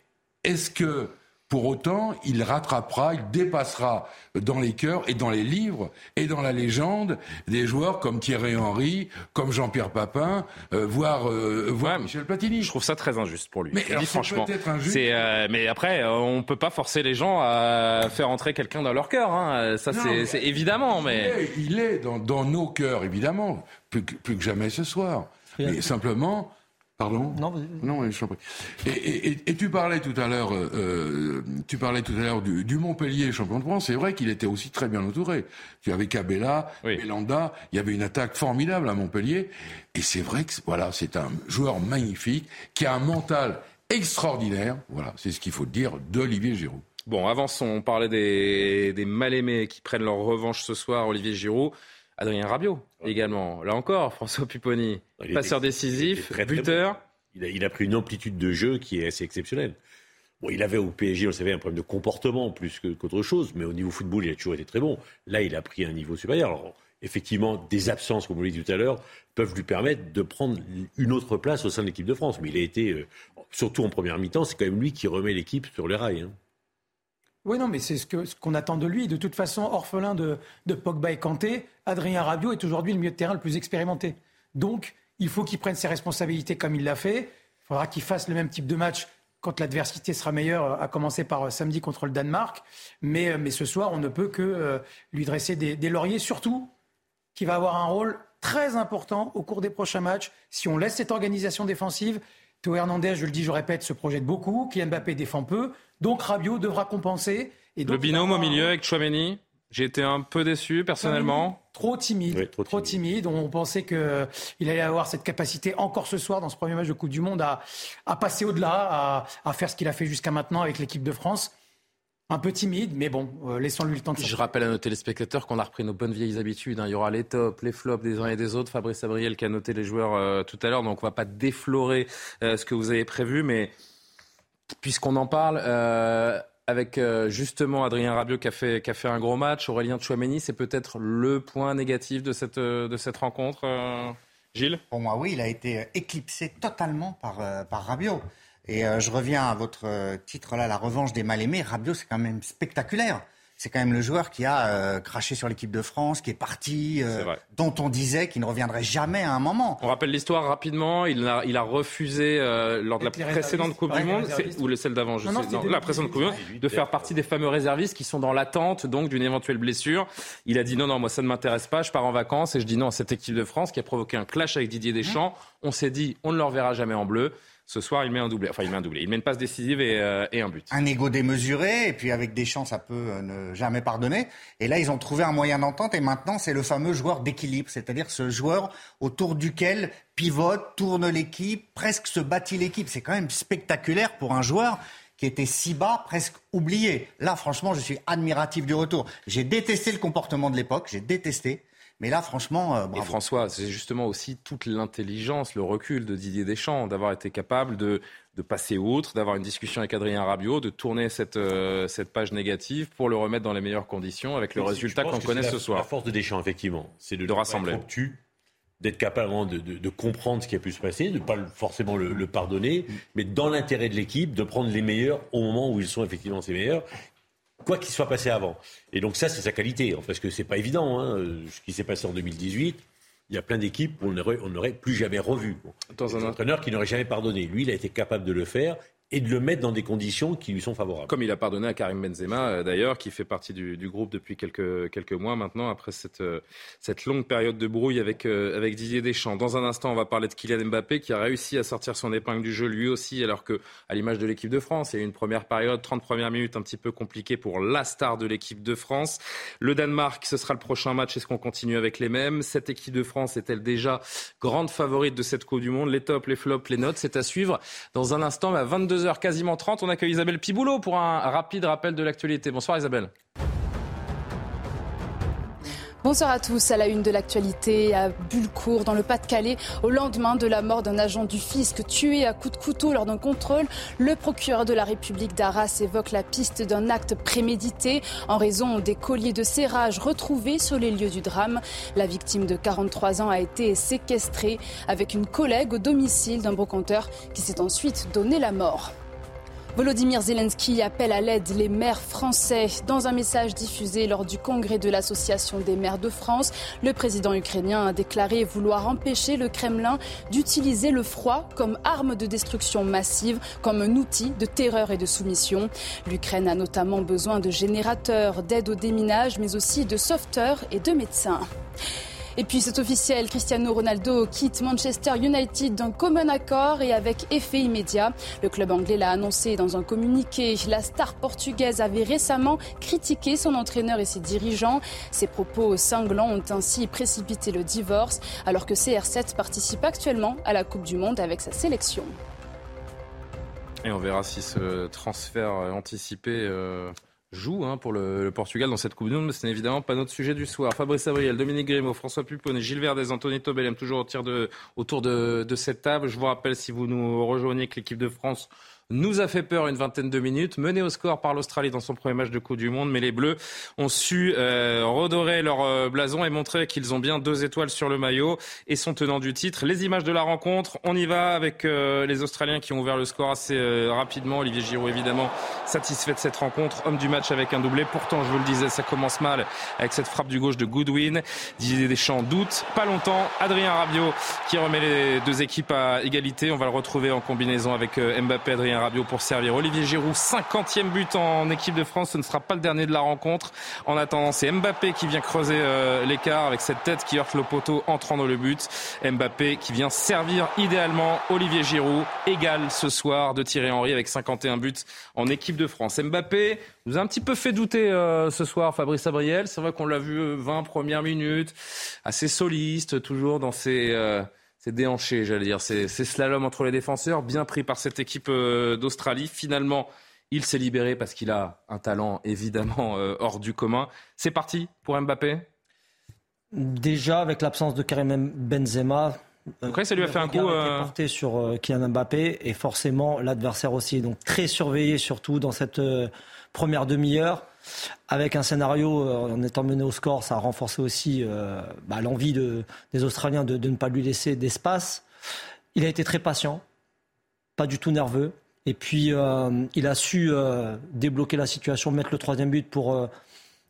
est-ce que... Pour autant, il rattrapera, il dépassera dans les cœurs et dans les livres et dans la légende des joueurs comme Thierry Henry, comme Jean-Pierre Papin, euh, voire, euh, voire ouais, Michel Platini. Je trouve ça très injuste pour lui. Mais alors, dis, c'est franchement, injuste. C'est, euh, mais après, euh, on peut pas forcer les gens à faire entrer quelqu'un dans leur cœur. Hein. Ça, non, c'est, mais, c'est évidemment. Mais il est, il est dans, dans nos cœurs, évidemment, plus que, plus que jamais ce soir. Mais simplement. Pardon ? Non, vous... non, je suis en prie. Et, et, et tu parlais tout à l'heure, euh, tu parlais tout à l'heure du, du Montpellier champion de France. C'est vrai qu'il était aussi très bien entouré. Tu avais Cabella, oui. Belanda. Il y avait une attaque formidable à Montpellier. Et c'est vrai que voilà, c'est un joueur magnifique qui a un mental extraordinaire. Voilà, c'est ce qu'il faut dire d'Olivier Giroud. Bon, avançons. On parlait des, des mal-aimés qui prennent leur revanche ce soir. Olivier Giroud. Adrien Rabiot, également. Là encore, François Pupponi, il passeur était, décisif, il très, très buteur. Bon. Il, a, il a pris une amplitude de jeu qui est assez exceptionnelle. Bon, il avait au P S G, on le savait, un problème de comportement plus que, qu'autre chose, mais au niveau football, il a toujours été très bon. Là, il a pris un niveau supérieur. Alors, effectivement, des absences, comme on l'a dit tout à l'heure, peuvent lui permettre de prendre une autre place au sein de l'équipe de France. Mais il a été, euh, surtout en première mi-temps, c'est quand même lui qui remet l'équipe sur les rails, hein. Oui, non, mais c'est ce, que, ce qu'on attend de lui. De toute façon, orphelin de, de Pogba et Kanté, Adrien Rabiot est aujourd'hui le milieu de terrain le plus expérimenté. Donc, il faut qu'il prenne ses responsabilités comme il l'a fait. Il faudra qu'il fasse le même type de match quand l'adversité sera meilleure, à commencer par samedi contre le Danemark. Mais, mais ce soir, on ne peut que euh, lui dresser des, des lauriers, surtout qu'il va avoir un rôle très important au cours des prochains matchs. Si on laisse cette organisation défensive, Théo Hernandez, je le dis, je répète, se projette beaucoup. Kylian Mbappé défend peu. Donc Rabiot devra compenser. Et donc, le binôme avoir... au milieu avec Tchouaméni, j'ai été un peu déçu personnellement. Trop timide, oui, trop, trop timide. timide. On pensait qu'il allait avoir cette capacité encore ce soir dans ce premier match de Coupe du Monde à, à passer au-delà, à, à faire ce qu'il a fait jusqu'à maintenant avec l'équipe de France. Un peu timide, mais bon, euh, laissons-lui le temps de... Je rappelle à nos téléspectateurs qu'on a repris nos bonnes vieilles habitudes. Hein. Il y aura les tops, les flops des uns et des autres. Fabrice Abriel qui a noté les joueurs euh, tout à l'heure, donc on ne va pas déflorer euh, ce que vous avez prévu, mais... Puisqu'on en parle, euh, avec euh, justement Adrien Rabiot qui a, fait, qui a fait un gros match, Aurélien Tchouaméni, c'est peut-être le point négatif de cette, de cette rencontre, euh, Gilles ? Pour moi, oui, il a été éclipsé totalement par, euh, par Rabiot. Et euh, je reviens à votre titre, là, la revanche des mal-aimés. Rabiot, c'est quand même spectaculaire. C'est quand même le joueur qui a euh, craché sur l'équipe de France, qui est parti, euh, dont on disait qu'il ne reviendrait jamais à un moment. On rappelle l'histoire rapidement, il a, il a refusé euh, lors de la précédente Coupe du Monde, c'est, ou celle d'avant, je non, sais, non, non, la précédente Coupe du Monde, de faire partie des fameux réservistes qui sont dans l'attente donc d'une éventuelle blessure. Il a dit non, non, moi ça ne m'intéresse pas, je pars en vacances et je dis non à cette équipe de France qui a provoqué un clash avec Didier Deschamps. Hum. On s'est dit, on ne le reverra jamais en bleu. Ce soir, il met un doublé. Enfin, il met un doublé. Il met une passe décisive et, euh, et un but. Un égo démesuré. Et puis, avec Deschamps, ça peut euh, ne jamais pardonner. Et là, ils ont trouvé un moyen d'entente. Et maintenant, c'est le fameux joueur d'équilibre. C'est-à-dire ce joueur autour duquel pivote, tourne l'équipe, presque se bâtit l'équipe. C'est quand même spectaculaire pour un joueur qui était si bas, presque oublié. Là, franchement, je suis admiratif du retour. J'ai détesté le comportement de l'époque. J'ai détesté. Mais là, franchement, euh, bravo. Et François, c'est justement aussi toute l'intelligence, le recul de Didier Deschamps, d'avoir été capable de, de passer outre, d'avoir une discussion avec Adrien Rabiot, de tourner cette, euh, cette page négative pour le remettre dans les meilleures conditions avec le oui, résultat qu'on connaît la, ce soir. La force de Deschamps, effectivement, c'est de, de rassembler. Obtus, d'être capable de, de, de comprendre ce qui a pu se passer, de ne pas forcément le, le pardonner, mmh. mais dans l'intérêt de l'équipe, de prendre les meilleurs au moment où ils sont effectivement ces meilleurs. Quoi qu'il soit passé avant. Et donc ça, c'est sa qualité. Parce que c'est pas évident. Hein. Ce qui s'est passé en deux mille dix-huit, il y a plein d'équipes qu'on n'aurait plus jamais revues. Dans un entraîneur qui n'aurait jamais pardonné. Lui, il a été capable de le faire et de le mettre dans des conditions qui lui sont favorables. Comme il a pardonné à Karim Benzema, d'ailleurs, qui fait partie du, du groupe depuis quelques, quelques mois maintenant, après cette, cette longue période de brouille avec, avec Didier Deschamps. Dans un instant, on va parler de Kylian Mbappé, qui a réussi à sortir son épingle du jeu lui aussi, alors que, à l'image de l'équipe de France, il y a eu une première période, trente premières minutes un petit peu compliquée pour la star de l'équipe de France. Le Danemark, ce sera le prochain match. Est-ce qu'on continue avec les mêmes ? Cette équipe de France est-elle déjà grande favorite de cette Coupe du Monde ? Les tops, les flops, les notes, c'est à suivre. Dans un instant, à vingt-deux heures, quasiment trente, on accueille Isabelle Piboulot pour un rapide rappel de l'actualité. Bonsoir Isabelle. Bonsoir à tous. À la une de l'actualité, à Bullecourt, dans le Pas-de-Calais, au lendemain de la mort d'un agent du fisc tué à coups de couteau lors d'un contrôle, le procureur de la République d'Arras évoque la piste d'un acte prémédité en raison des colliers de serrage retrouvés sur les lieux du drame. La victime de quarante-trois ans a été séquestrée avec une collègue au domicile d'un brocanteur qui s'est ensuite donné la mort. Volodymyr Zelensky appelle à l'aide les maires français. Dans un message diffusé lors du congrès de l'Association des maires de France, le président ukrainien a déclaré vouloir empêcher le Kremlin d'utiliser le froid comme arme de destruction massive, comme un outil de terreur et de soumission. L'Ukraine a notamment besoin de générateurs, d'aide au déminage, mais aussi de sauveteurs et de médecins. Et puis c'est officiel, Cristiano Ronaldo quitte Manchester United d'un commun accord et avec effet immédiat. Le club anglais l'a annoncé dans un communiqué. La star portugaise avait récemment critiqué son entraîneur et ses dirigeants. Ses propos cinglants ont ainsi précipité le divorce, alors que C R sept participe actuellement à la Coupe du Monde avec sa sélection. Et on verra si ce transfert anticipé... Euh... joue hein, pour le, le Portugal dans cette Coupe du Monde, mais ce n'est évidemment pas notre sujet du soir. Fabrice Abriel, Dominique Grimault, François Pupponi, Gilles Verdez, Anthony Tobelem, toujours au tir de, autour de, de cette table. Je vous rappelle, si vous nous rejoignez, que l'équipe de France nous a fait peur une vingtaine de minutes, menée au score par l'Australie dans son premier match de Coupe du Monde, mais les Bleus ont su euh, redorer leur euh, blason et montrer qu'ils ont bien deux étoiles sur le maillot et sont tenants du titre. Les images de la rencontre, on y va avec euh, les Australiens qui ont ouvert le score assez euh, rapidement. Olivier Giroud, évidemment, satisfait de cette rencontre, homme du match avec un doublé. Pourtant, je vous le disais, ça commence mal avec cette frappe du gauche de Goodwin. Didier Deschamps doute, pas longtemps. Adrien Rabiot qui remet les deux équipes à égalité. On va le retrouver en combinaison avec euh, Mbappé, Adrien Rabiot pour servir. Olivier Giroud, cinquantième but en équipe de France, ce ne sera pas le dernier de la rencontre. En attendant, c'est Mbappé qui vient creuser euh, l'écart avec cette tête qui heurte le poteau entrant dans le but. Mbappé qui vient servir idéalement. Olivier Giroud égale ce soir de Thierry Henry avec cinquante et un buts en équipe de France. Mbappé nous a un petit peu fait douter euh, ce soir, Fabrice Abriel. C'est vrai qu'on l'a vu vingt premières minutes, assez soliste, toujours dans ses... Euh, C'est déhanché, j'allais dire. C'est, c'est slalom entre les défenseurs, bien pris par cette équipe euh, d'Australie. Finalement, il s'est libéré parce qu'il a un talent évidemment euh, hors du commun. C'est parti pour Mbappé. Déjà, avec l'absence de Karim Benzema, euh, donc, ça lui a fait un coup euh... porté sur euh, Kylian Mbappé et forcément l'adversaire aussi. Donc très surveillé surtout dans cette euh, première demi-heure. Avec un scénario, en étant mené au score, ça a renforcé aussi euh, bah, l'envie de, des Australiens de, de ne pas lui laisser d'espace. Il a été très patient, pas du tout nerveux. Et puis, euh, il a su euh, débloquer la situation, mettre le troisième but pour euh,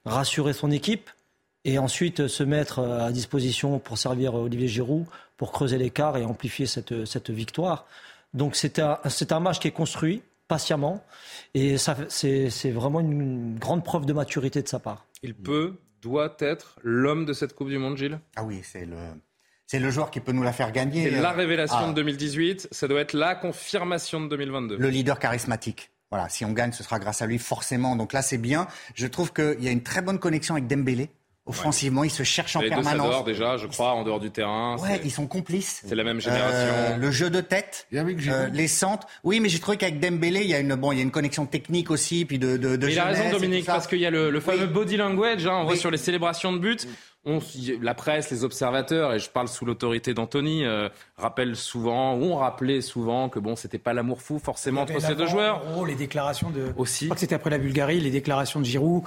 rassurer son équipe. Et ensuite, se mettre à disposition pour servir Olivier Giroud, pour creuser l'écart et amplifier cette, cette victoire. Donc, c'est un, c'est un match qui est construit patiemment, et ça, c'est, c'est vraiment une grande preuve de maturité de sa part. Il peut, doit être l'homme de cette Coupe du Monde, Gilles ? Ah oui, c'est le, C'est le joueur qui peut nous la faire gagner. C'est la révélation ah. de deux mille dix-huit, ça doit être la confirmation de deux mille vingt-deux. Le leader charismatique. Voilà, si on gagne, ce sera grâce à lui, forcément. Donc là, c'est bien. Je trouve qu'il y a une très bonne connexion avec Dembélé. Offensivement, ouais. ils se cherchent en les permanence. Les deux s'adorent déjà, je crois, en dehors du terrain. Ouais, c'est... ils sont complices. C'est la même génération. Euh, le jeu de tête, euh, les centres. Oui, mais j'ai trouvé qu'avec Dembélé, il y a une bon, il y a une connexion technique aussi, puis de de, de mais jeunesse. Il a raison, Dominique, parce qu'il y a le, le fameux oui. body language. Hein, on oui. voit sur les célébrations de but. Oui. On, la presse, les observateurs, et je parle sous l'autorité d'Anthony, euh, rappellent souvent, ou ont rappelé souvent que bon, c'était pas l'amour fou forcément entre ces deux joueurs. En gros, les déclarations de. Aussi. Je crois que c'était après la Bulgarie, les déclarations de Giroud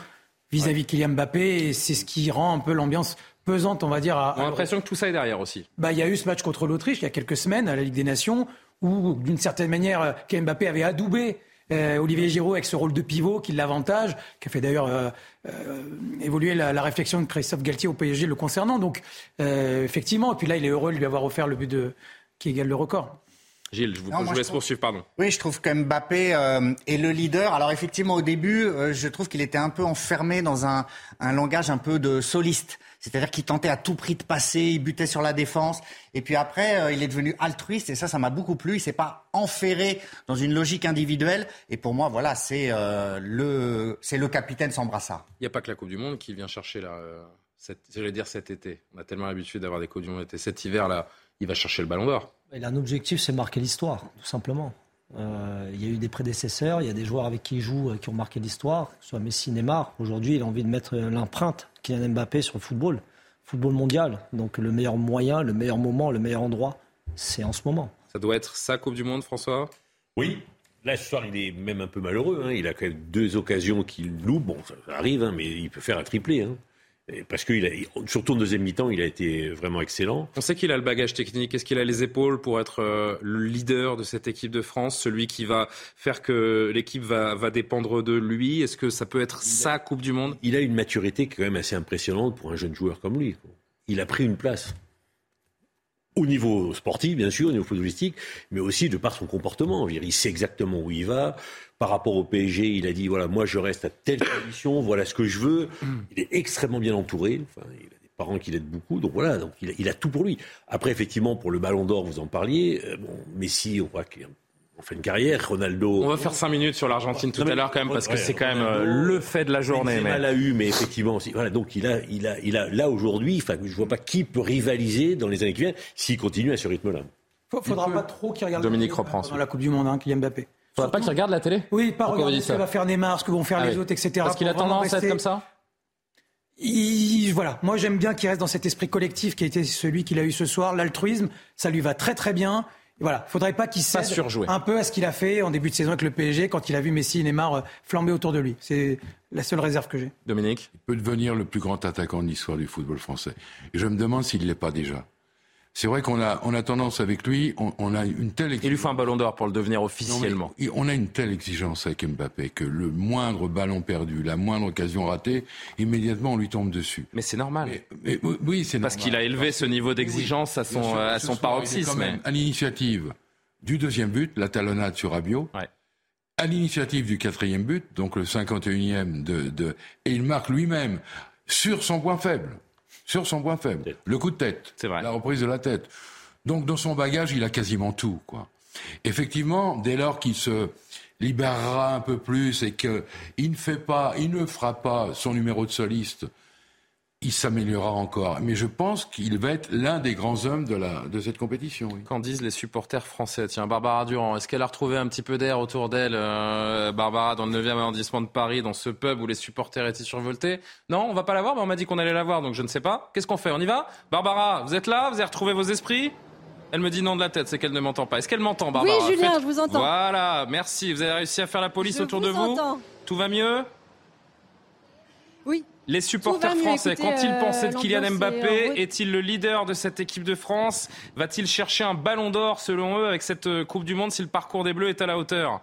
vis-à-vis ouais. de Kylian Mbappé, et c'est ce qui rend un peu l'ambiance pesante, on va dire. À, on a l'impression à... que tout ça est derrière aussi. Bah, il y a eu ce match contre l'Autriche il y a quelques semaines à la Ligue des Nations, où d'une certaine manière, Kylian Mbappé avait adoubé. Euh, Olivier Giroud avec ce rôle de pivot qui l'avantage, qui a fait d'ailleurs euh, euh, évoluer la, la réflexion de Christophe Galtier au P S G le concernant. Donc euh, effectivement, et puis là il est heureux de lui avoir offert le but de, qui égale le record. Gilles, je vous, non, je vous laisse je trouve, poursuivre, pardon. Oui, je trouve que Mbappé euh, est le leader. Alors effectivement, au début, euh, je trouve qu'il était un peu enfermé dans un, un langage un peu de soliste. C'est-à-dire qu'il tentait à tout prix de passer, il butait sur la défense. Et puis après, euh, il est devenu altruiste et ça, ça m'a beaucoup plu. Il s'est pas enferré dans une logique individuelle. Et pour moi, voilà, c'est, euh, le, c'est le capitaine sans brassard. Il n'y a pas que la Coupe du Monde qui vient chercher, là, euh, cette, j'allais dire cet été. On a tellement l'habitude d'avoir des Coupes du Monde. Et cet hiver, là, il va chercher le ballon d'or. Il a un objectif, c'est marquer l'histoire, tout simplement. Euh, il y a eu des prédécesseurs, il y a des joueurs avec qui il joue, qui ont marqué l'histoire, que ce soit Messi, Neymar. Aujourd'hui, il a envie de mettre l'empreinte Kylian Mbappé sur le football, football mondial. Donc le meilleur moyen, le meilleur moment, le meilleur endroit, c'est en ce moment. Ça doit être sa Coupe du Monde, François ? Oui. Là, ce soir, il est même un peu malheureux. Hein. Il a quand même deux occasions qu'il loupe. Bon, ça arrive, hein, mais il peut faire un triplé, hein. Parce que, il a, surtout en deuxième mi-temps, il a été vraiment excellent. On sait qu'il a le bagage technique. Est-ce qu'il a les épaules pour être euh, le leader de cette équipe de France, celui qui va faire que l'équipe va, va dépendre de lui ? Est-ce que ça peut être il sa a, Coupe du Monde ? Il a une maturité qui est quand même assez impressionnante pour un jeune joueur comme lui. Il a pris une place. Au niveau sportif, bien sûr, au niveau footballistique, mais aussi de par son comportement. Il sait exactement où il va. Par rapport au P S G, il a dit, voilà, moi je reste à telle condition, voilà ce que je veux. Il est extrêmement bien entouré. Enfin, il a des parents qui l'aident beaucoup. Donc voilà, donc il a, il a tout pour lui. Après, effectivement, pour le Ballon d'Or, vous en parliez. Euh, bon, Messi, on voit qu'il en fait une carrière. Ronaldo... On va faire cinq minutes sur l'Argentine ouais, tout à l'heure quand même, parce ouais, que c'est Ronaldo, quand même euh, le fait de la journée. Il l'a eu, mais effectivement... Voilà, donc il a, il a, il a, là, aujourd'hui, je ne vois pas qui peut rivaliser dans les années qui viennent s'il continue à ce rythme-là. Il ne faudra pas trop qu'il regarde Dominique reprend, dans la Coupe du Monde, hein, Kylian Mbappé. Il ne faudra pas qu'ils regardent la télé ? Oui, pas regarder ce que va faire Neymar, ce que vont faire ah les oui. autres, et cetera. Parce qu'il a tendance rester... à être comme ça ? Il... Voilà. Moi, j'aime bien qu'il reste dans cet esprit collectif qui a été celui qu'il a eu ce soir. L'altruisme, ça lui va très très bien. Voilà. Il ne faudrait pas qu'il cède un peu à ce qu'il a fait en début de saison avec le P S G quand il a vu Messi et Neymar flamber autour de lui. C'est la seule réserve que j'ai. Dominique ? Il peut devenir le plus grand attaquant de l'histoire du football français. Et je me demande s'il ne l'est pas déjà. C'est vrai qu'on a, on a tendance avec lui, on, on a une telle exigence. Il lui faut un ballon d'or pour le devenir officiellement. Non, on a une telle exigence avec Mbappé que le moindre ballon perdu, la moindre occasion ratée, immédiatement on lui tombe dessus. Mais c'est normal. Mais, mais, oui, c'est Parce normal. qu'il a élevé Parce ce niveau d'exigence oui, à son, sûr, à son soir, paroxysme. Quand même à l'initiative du deuxième but, la talonnade sur Rabiot. Ouais. À l'initiative du quatrième but, donc le cinquante et unième de, de, et il marque lui-même sur son point faible. Sur son point faible, le coup de tête, c'est vrai. La reprise de la tête. Donc dans son bagage, il a quasiment tout, quoi. Effectivement, dès lors qu'il se libérera un peu plus et qu'il ne fait pas, il ne fera pas son numéro de soliste, il s'améliorera encore. Mais je pense qu'il va être l'un des grands hommes de, la, de cette compétition. Oui. Qu'en disent les supporters français ? Tiens, Barbara Durand, est-ce qu'elle a retrouvé un petit peu d'air autour d'elle, euh, Barbara, dans le neuvième arrondissement de Paris, dans ce pub où les supporters étaient survoltés ? Non, on va pas la voir, mais on m'a dit qu'on allait la voir, donc je ne sais pas. Qu'est-ce qu'on fait ? On y va ? Barbara, vous êtes là ? Vous avez retrouvé vos esprits ? Elle me dit non de la tête, c'est qu'elle ne m'entend pas. Est-ce qu'elle m'entend, Barbara ? Oui, Julien, faites... je vous entends. Voilà, merci. Vous avez réussi à faire la police je autour vous de vous entends. Tout va mieux ? Oui. Les supporters français, qu'ont-ils pensé de Kylian Mbappé ? Est-il le leader de cette équipe de France ? Va-t-il chercher un ballon d'or, selon eux, avec cette Coupe du Monde, si le parcours des Bleus est à la hauteur ?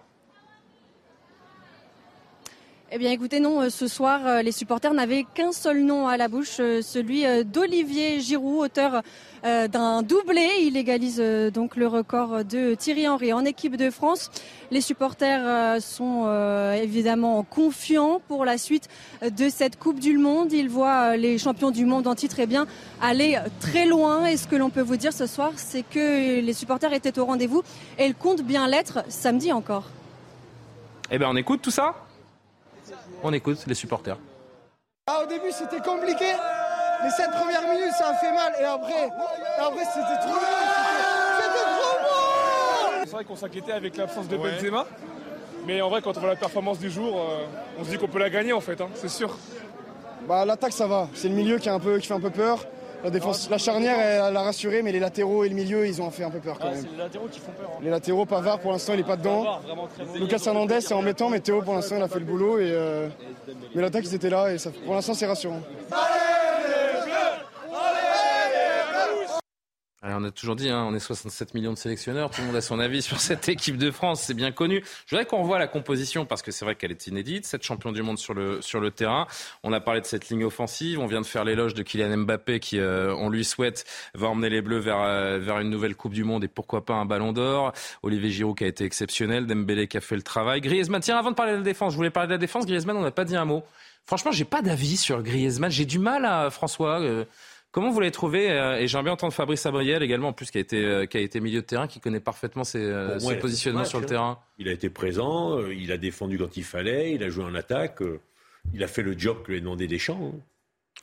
Eh bien écoutez, non, ce soir, les supporters n'avaient qu'un seul nom à la bouche, celui d'Olivier Giroud, auteur d'un doublé. Il égalise donc le record de Thierry Henry en équipe de France. Les supporters sont évidemment confiants pour la suite de cette Coupe du Monde. Ils voient les champions du monde en titre eh bien, aller très loin. Et ce que l'on peut vous dire ce soir, c'est que les supporters étaient au rendez-vous et ils comptent bien l'être samedi encore. Eh bien on écoute tout ça. On écoute les supporters. Ah, au début, c'était compliqué. Les sept premières minutes, ça a fait mal. Et après, après c'était trop bien. C'était trop bon. C'est vrai qu'on s'inquiétait avec l'absence de ouais. Benzema. Mais en vrai, quand on voit la performance du jour, euh, on se dit qu'on peut la gagner, en fait. Hein, c'est sûr. Bah, l'attaque, ça va. C'est le milieu qui, est un peu, qui fait un peu peur. La défense, la charnière, elle a rassuré, mais les latéraux et le milieu, ils ont fait un peu peur quand ah, même. C'est les latéraux qui font peur. Hein. Les latéraux, Pavard, pour l'instant, il n'est pas dedans. Pavard, Lucas Hernandez, c'est embêtant, mais Théo, pour l'instant, il a fait le boulot. Et, euh... mais l'attaque, ils étaient là, et ça... pour l'instant, c'est rassurant. Alors on a toujours dit, hein, on est soixante-sept millions de sélectionneurs, tout le monde a son avis sur cette équipe de France, c'est bien connu. Je voudrais qu'on revoie la composition parce que c'est vrai qu'elle est inédite, sept champions du monde sur le, sur le terrain. On a parlé de cette ligne offensive, on vient de faire l'éloge de Kylian Mbappé qui, euh, on lui souhaite, va emmener les Bleus vers, euh, vers une nouvelle Coupe du Monde et pourquoi pas un Ballon d'Or. Olivier Giroud qui a été exceptionnel, Dembélé qui a fait le travail. Griezmann, tiens, avant de parler de la défense, je voulais parler de la défense, Griezmann, on n'a pas dit un mot. Franchement, j'ai pas d'avis sur Griezmann, j'ai du mal à François... Euh, Comment vous l'avez trouvé? Et j'aimerais bien entendre Fabrice Abriel également, en plus, qui a été, qui a été milieu de terrain, qui connaît parfaitement ses, bon, ses ouais, positionnements ouais, sur le terrain. Il a été présent, il a défendu quand il fallait, il a joué en attaque, il a fait le job que lui demandait Deschamps.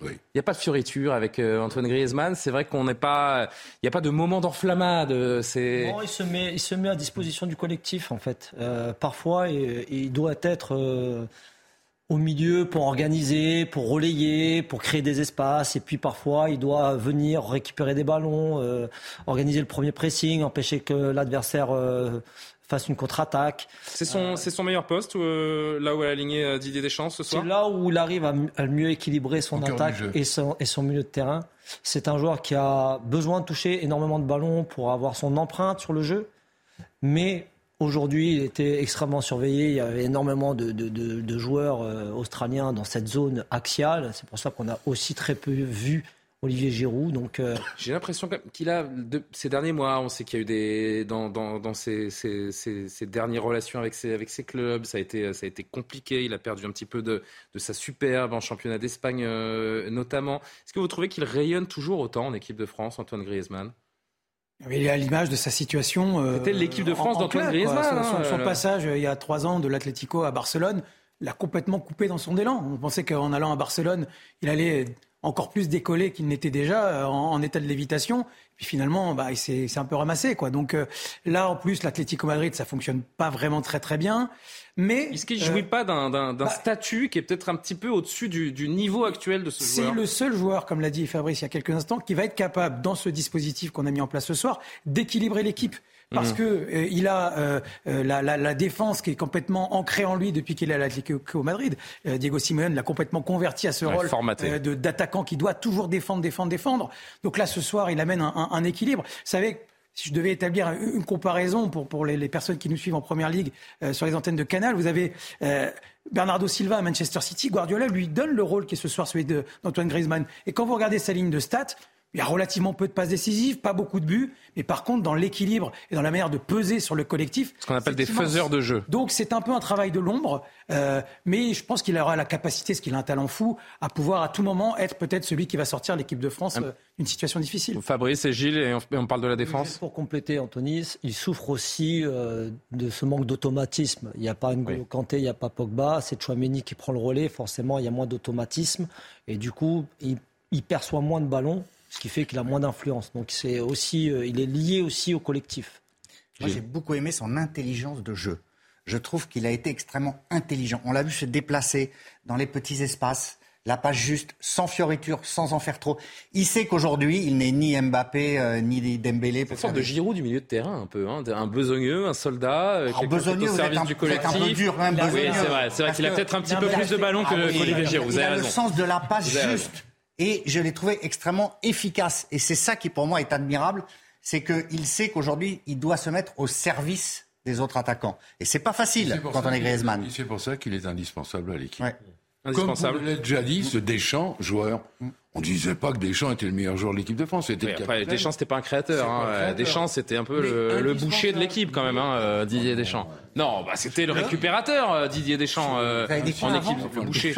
Oui. Il n'y a pas de fioriture avec Antoine Griezmann. C'est vrai qu'on n'est pas, il n'y a pas de moment d'enflammade. C'est... Non, il se met, il se met à disposition du collectif en fait. Euh, parfois, il, il doit être. Euh... au milieu pour organiser, pour relayer, pour créer des espaces. Et puis parfois, il doit venir récupérer des ballons, euh, organiser le premier pressing, empêcher que l'adversaire euh, fasse une contre-attaque. C'est son, euh, c'est son meilleur poste, euh, là où elle a aligné Didier Deschamps ce soir ? C'est là où il arrive à, à mieux équilibrer son attaque et son, et son milieu de terrain. C'est un joueur qui a besoin de toucher énormément de ballons pour avoir son empreinte sur le jeu. Mais... Aujourd'hui, il était extrêmement surveillé. Il y avait énormément de, de, de, de joueurs euh, australiens dans cette zone axiale. C'est pour ça qu'on a aussi très peu vu Olivier Giroud. Donc, euh... j'ai l'impression qu'il a, de, ces derniers mois, on sait qu'il y a eu des dans, dans, dans ses, ses, ses, ses dernières relations avec ses, avec ses clubs, ça a été, ça a été compliqué. Il a perdu un petit peu de, de sa superbe en championnat d'Espagne euh, notamment. Est-ce que vous trouvez qu'il rayonne toujours autant en équipe de France, Antoine Griezmann ? Il est à l'image de sa situation. C'était l'équipe de France d'Antoine Griezmann. Son, son, son passage il y a trois ans de l'Atlético à Barcelone l'a complètement coupé dans son élan. On pensait qu'en allant à Barcelone, il allait encore plus décoller qu'il n'était déjà en, en état de lévitation. Puis finalement, bah, il s'est, s'est un peu ramassé, quoi. Donc euh, là, en plus, l'Atlético Madrid, ça fonctionne pas vraiment très très bien. Mais est-ce qu'il euh, jouit pas d'un, d'un, d'un bah, statut qui est peut-être un petit peu au-dessus du, du niveau actuel de ce c'est joueur ? C'est le seul joueur, comme l'a dit Fabrice il y a quelques instants, qui va être capable, dans ce dispositif qu'on a mis en place ce soir, d'équilibrer l'équipe. Parce mmh. que euh, il a euh, la, la, la défense qui est complètement ancrée en lui depuis qu'il est à l'Atlético Madrid. Euh, Diego Simeone l'a complètement converti à ce ouais, rôle euh, de, d'attaquant qui doit toujours défendre, défendre, défendre. Donc là, ce soir, il amène un, un, un équilibre. Vous savez, si je devais établir une comparaison pour, pour les, les personnes qui nous suivent en Première Ligue euh, sur les antennes de Canal, vous avez... Euh, Bernardo Silva à Manchester City, Guardiola lui donne le rôle qui est ce soir celui de, d'Antoine Griezmann. Et quand vous regardez sa ligne de stats, il y a relativement peu de passes décisives, pas beaucoup de buts, mais par contre dans l'équilibre et dans la manière de peser sur le collectif, ce qu'on appelle des immense. Faiseurs de jeu. Donc c'est un peu un travail de l'ombre, euh, mais je pense qu'il aura la capacité, parce qu'il a un talent fou, à pouvoir à tout moment être peut-être celui qui va sortir l'équipe de France euh, d'une situation difficile. Fabrice et Gilles, et on, on parle de la défense. Juste pour compléter, Anthony, il souffre aussi euh, de ce manque d'automatisme. Il n'y a pas N'Golo Kanté, il n'y a pas Pogba. C'est Tchouaméni qui prend le relais, forcément il y a moins d'automatisme et du coup il, il perçoit moins de ballons, ce qui fait qu'il a moins d'influence. Donc c'est aussi, euh, il est lié aussi au collectif. Moi j'ai beaucoup aimé son intelligence de jeu. Je trouve qu'il a été extrêmement intelligent. On l'a vu se déplacer dans les petits espaces, la passe juste, sans fioriture, sans en faire trop. Il sait qu'aujourd'hui il n'est ni Mbappé euh, ni Dembélé. C'est une sorte de Giroud du milieu de terrain un peu, hein. Un besogneux, un soldat, euh, quelqu'un qui est au service du collectif. Un peu dur, hein, oui, c'est vrai, c'est vrai qu'il a peut-être un petit peu plus de ballons que Olivier Giroud. Il a le sens de la passe juste et je l'ai trouvé extrêmement efficace. Et c'est ça qui pour moi est admirable, c'est qu'il sait qu'aujourd'hui il doit se mettre au service des autres attaquants. Et c'est pas facile quand on est Griezmann. C'est pour ça qu'il est indispensable à l'équipe. Ouais. Comme vous l'avez déjà dit, ce Deschamps, joueur, on ne disait pas que Deschamps était le meilleur joueur de l'équipe de France. C'était oui, après, Deschamps, c'était pas un créateur. Hein. Pas un créateur. Deschamps, c'était un peu le, le boucher de l'équipe quand même, hein, Didier Deschamps. Non, bah, c'était le récupérateur, Didier Deschamps, euh, en équipe, le boucher.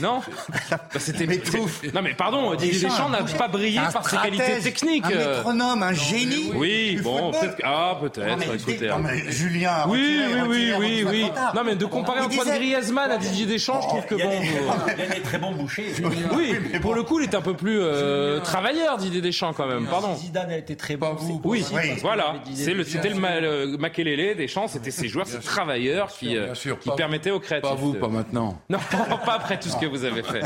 Non, bah, c'était. Mais non, mais pardon, Didier Deschamps n'a pas brillé par ses qualités techniques. Un métronome, un génie. Oui, bon, peut-être. Ah, peut-être. Écoutez, Julien. Oui, oui, oui, oui. Non, mais de comparer Antoine Griezmann à Didier Deschamps, je trouve que. Il y a des très bons bouchers. Oui, mais pour le coup, il est un peu plus euh, travailleur, Didier Deschamps, quand même. Pardon. Zidane a été très bon. Vous. Oui, oui. Voilà. C'est le, c'était le, ma, le Makelele, Deschamps, c'était ces joueurs, ces travailleurs qui, euh, qui permettaient aux créatifs. Pas vous, de... pas maintenant. Non, pas après tout ce que vous avez fait.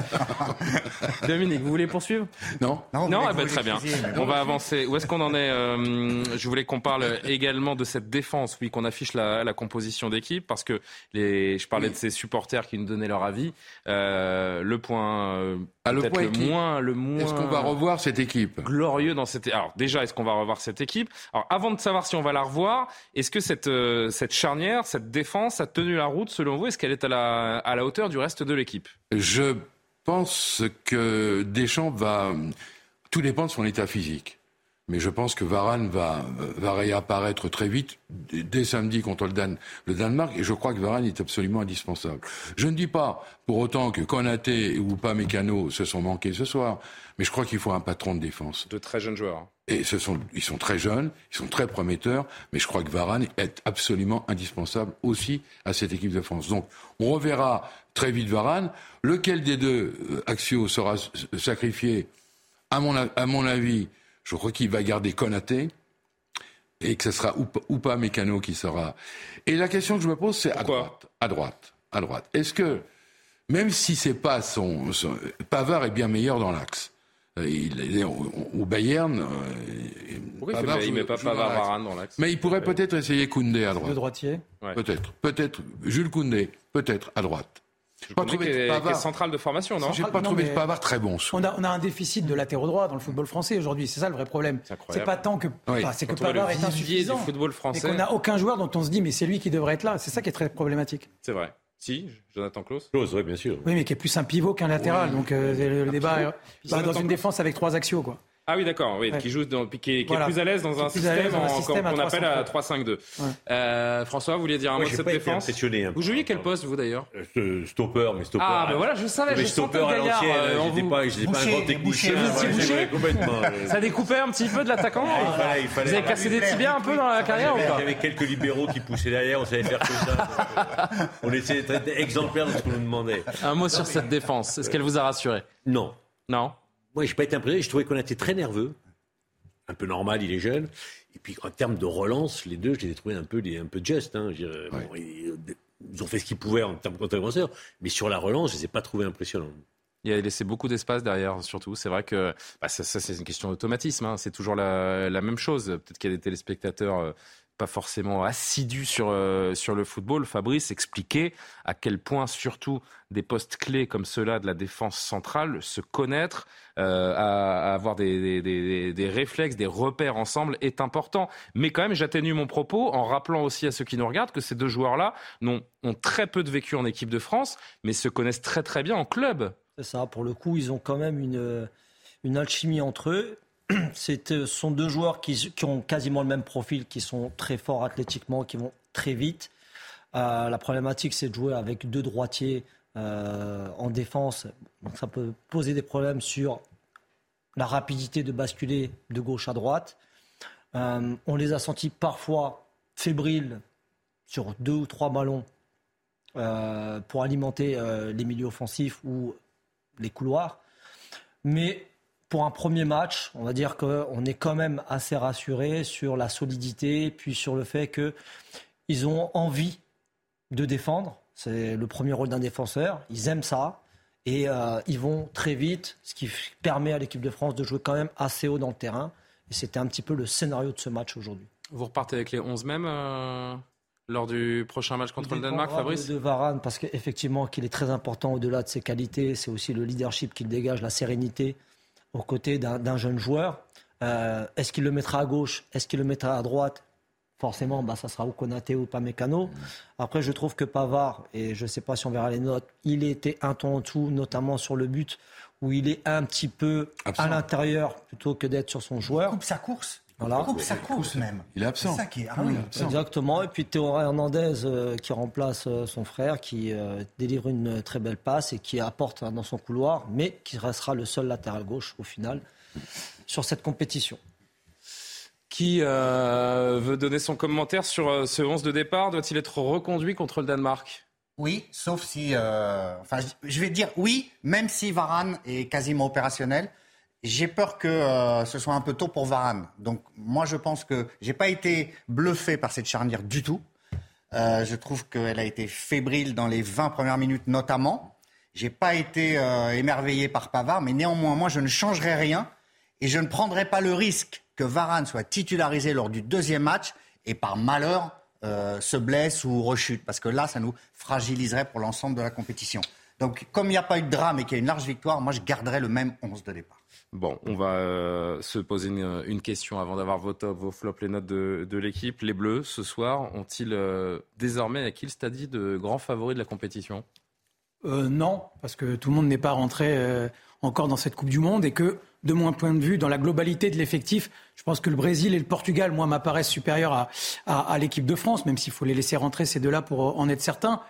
Dominique, vous voulez poursuivre ? Non. Non, non, ah bah, très bien. On va avancer. Où est-ce qu'on en est ? euh, Je voulais qu'on parle également de cette défense, oui, qu'on affiche la, la composition d'équipe, parce que les, je parlais oui. de ces supporters qui nous donnaient leur avis. Euh, le point... Euh, Ah, le, point le, moins, le moins Est-ce qu'on va revoir cette équipe ? Glorieux dans cette... Alors déjà, est-ce qu'on va revoir cette équipe ? Alors avant de savoir si on va la revoir, est-ce que cette, euh, cette charnière, cette défense a tenu la route selon vous ? Est-ce qu'elle est à la, à la hauteur du reste de l'équipe ? Je pense que Deschamps va... Tout dépend de son état physique. Mais je pense que Varane va, va réapparaître très vite, dès samedi contre le, Dan, le Danemark, et je crois que Varane est absolument indispensable. Je ne dis pas pour autant que Konaté ou Upamecano se sont manqués ce soir, mais je crois qu'il faut un patron de défense. De très jeunes joueurs. Et ce sont, ils sont très jeunes, ils sont très prometteurs, mais je crois que Varane est absolument indispensable aussi à cette équipe de France. Donc on reverra très vite Varane. Lequel des deux, Axio, sera sacrifié, à mon, à mon avis... Je crois qu'il va garder Konaté et que ce sera Upamecano qui sera. Et la question que je me pose, c'est à droite, à droite, à droite. Est-ce que, même si c'est pas son, son Pavard est bien meilleur dans l'axe. Il, il est au, au Bayern. Pourquoi Pavard, il ne met pas Pavard Varane dans l'axe ? Mais il pourrait peut-être essayer Koundé à droite. Le droitier ? Ouais. Peut-être, peut-être Jules Koundé, peut-être à droite. Je pas trouvé est, Pavard. Est centrale de formation, non ? J'ai pas non, trouvé Pavard très bon. On a, on a un déficit de latéraux droits dans le football français aujourd'hui. C'est ça le vrai problème. C'est, c'est pas tant que, oui. enfin, c'est que Pavard est insuffisant. Du football français. Et qu'on n'a aucun joueur dont on se dit mais c'est lui qui devrait être là. C'est ça qui est très problématique. C'est vrai. Si, Jonathan Clauss. Clauss, oui, bien sûr. Oui, mais qui est plus un pivot qu'un latéral. Oui. Donc euh, le, le débat est, bah, dans une défense avec trois axiaux, quoi. Ah oui, d'accord, oui, ouais. qui joue, dans, qui, qui voilà. est plus à l'aise dans un système, dans un système en, qu'on appelle à trois cinq deux. Ouais. Euh, François, vous vouliez dire un mot de cette défense ? Vous jouiez quel poste, vous d'ailleurs ? euh, Stopper, mais stopper. Ah, ben voilà, je savais, mais je sentais le gaillard. J'étais pas, j'étais pas un grand technicien. Ça découpait un petit peu de l'attaquant. Vous avez cassé des tibias un peu dans la carrière ou pas ? Il y avait quelques libéraux qui poussaient derrière, on savait faire que ça. On essayait d'être exemplaire de ce qu'on nous demandait. Un mot sur cette défense, est-ce qu'elle vous a rassuré ? Non. Non ? Moi, je n'ai pas été impressionné. Je trouvais qu'on était très nerveux. Un peu normal, il est jeune. Et puis, en termes de relance, les deux, je les ai trouvés un peu, un peu just. Hein. Ouais. Bon, ils, ils ont fait ce qu'ils pouvaient en termes de contre-défenseurs. Mais sur la relance, je ne les ai pas trouvés impressionnants. Il a laissé beaucoup d'espace derrière, surtout. C'est vrai que bah, ça, ça, c'est une question d'automatisme. Hein. C'est toujours la, la même chose. Peut-être qu'il y a des téléspectateurs... Euh... pas forcément assidu sur, euh, sur le football. Fabrice expliquait à quel point, surtout, des postes clés comme ceux-là de la défense centrale, se connaître, euh, à, à avoir des, des, des, des réflexes, des repères ensemble est important. Mais quand même, j'atténue mon propos en rappelant aussi à ceux qui nous regardent que ces deux joueurs-là n'ont, ont très peu de vécu en équipe de France, mais se connaissent très très bien en club. C'est ça, pour le coup, ils ont quand même une, une alchimie entre eux. Ce sont deux joueurs qui, qui ont quasiment le même profil, qui sont très forts athlétiquement, qui vont très vite. Euh, la problématique, c'est de jouer avec deux droitiers euh, en défense. Donc, ça peut poser des problèmes sur la rapidité de basculer de gauche à droite. Euh, on les a sentis parfois fébriles sur deux ou trois ballons euh, pour alimenter euh, les milieux offensifs ou les couloirs. Mais... Pour un premier match, on va dire qu'on est quand même assez rassuré sur la solidité, puis sur le fait qu'ils ont envie de défendre. C'est le premier rôle d'un défenseur. Ils aiment ça et euh, ils vont très vite, ce qui permet à l'équipe de France de jouer quand même assez haut dans le terrain. Et c'était un petit peu le scénario de ce match aujourd'hui. Vous repartez avec les onze mêmes euh, lors du prochain match contre le Danemark, Fabrice ? De Varane, parce qu'effectivement, qu'il est très important au-delà de ses qualités. C'est aussi le leadership qu'il dégage, la sérénité. Aux côtés d'un, d'un jeune joueur, euh, est-ce qu'il le mettra à gauche ? Est-ce qu'il le mettra à droite ? forcément, bah, ça sera ou Konaté ou Upamecano. Après, je trouve que Pavard, et je ne sais pas si on verra les notes, il était un ton en dessous, notamment sur le but, où il est un petit peu absent à l'intérieur plutôt que d'être sur son joueur. Il coupe sa course. Voilà. Il coupe sa course même. Il est absent. C'est ça qui est... ah, oui. Est exactement. Et puis Théo Hernandez euh, qui remplace euh, son frère, qui euh, délivre une très belle passe et qui apporte euh, dans son couloir, mais qui restera le seul latéral gauche au final sur cette compétition. Qui euh, veut donner son commentaire sur euh, ce onze de départ ? Doit-il être reconduit contre le Danemark ? Oui, sauf si... Euh, enfin, je vais dire oui, même si Varane est quasiment opérationnel. J'ai peur que euh, ce soit un peu tôt pour Varane. Donc, moi, je pense que j'ai pas été bluffé par cette charnière du tout. Euh, je trouve qu'elle a été fébrile dans les vingt premières minutes, notamment. J'ai pas été euh, émerveillé par Pavard, mais néanmoins, moi, je ne changerai rien et je ne prendrai pas le risque que Varane soit titularisé lors du deuxième match et par malheur... Euh, se blesse ou rechute, parce que là, ça nous fragiliserait pour l'ensemble de la compétition. Donc, comme il n'y a pas eu de drame et qu'il y a une large victoire, moi, je garderai le même onze de départ. Bon, on va euh, se poser une, une question avant d'avoir vos tops, vos flops, les notes de, de l'équipe. Les Bleus, ce soir, ont-ils euh, désormais acquis le statut de grands favoris de la compétition ? euh, Non, parce que tout le monde n'est pas rentré euh, encore dans cette Coupe du Monde et que, de mon point de vue, dans la globalité de l'effectif, je pense que le Brésil et le Portugal, moi, m'apparaissent supérieurs à, à, à l'équipe de France, même s'il faut les laisser rentrer ces deux-là pour en être certains.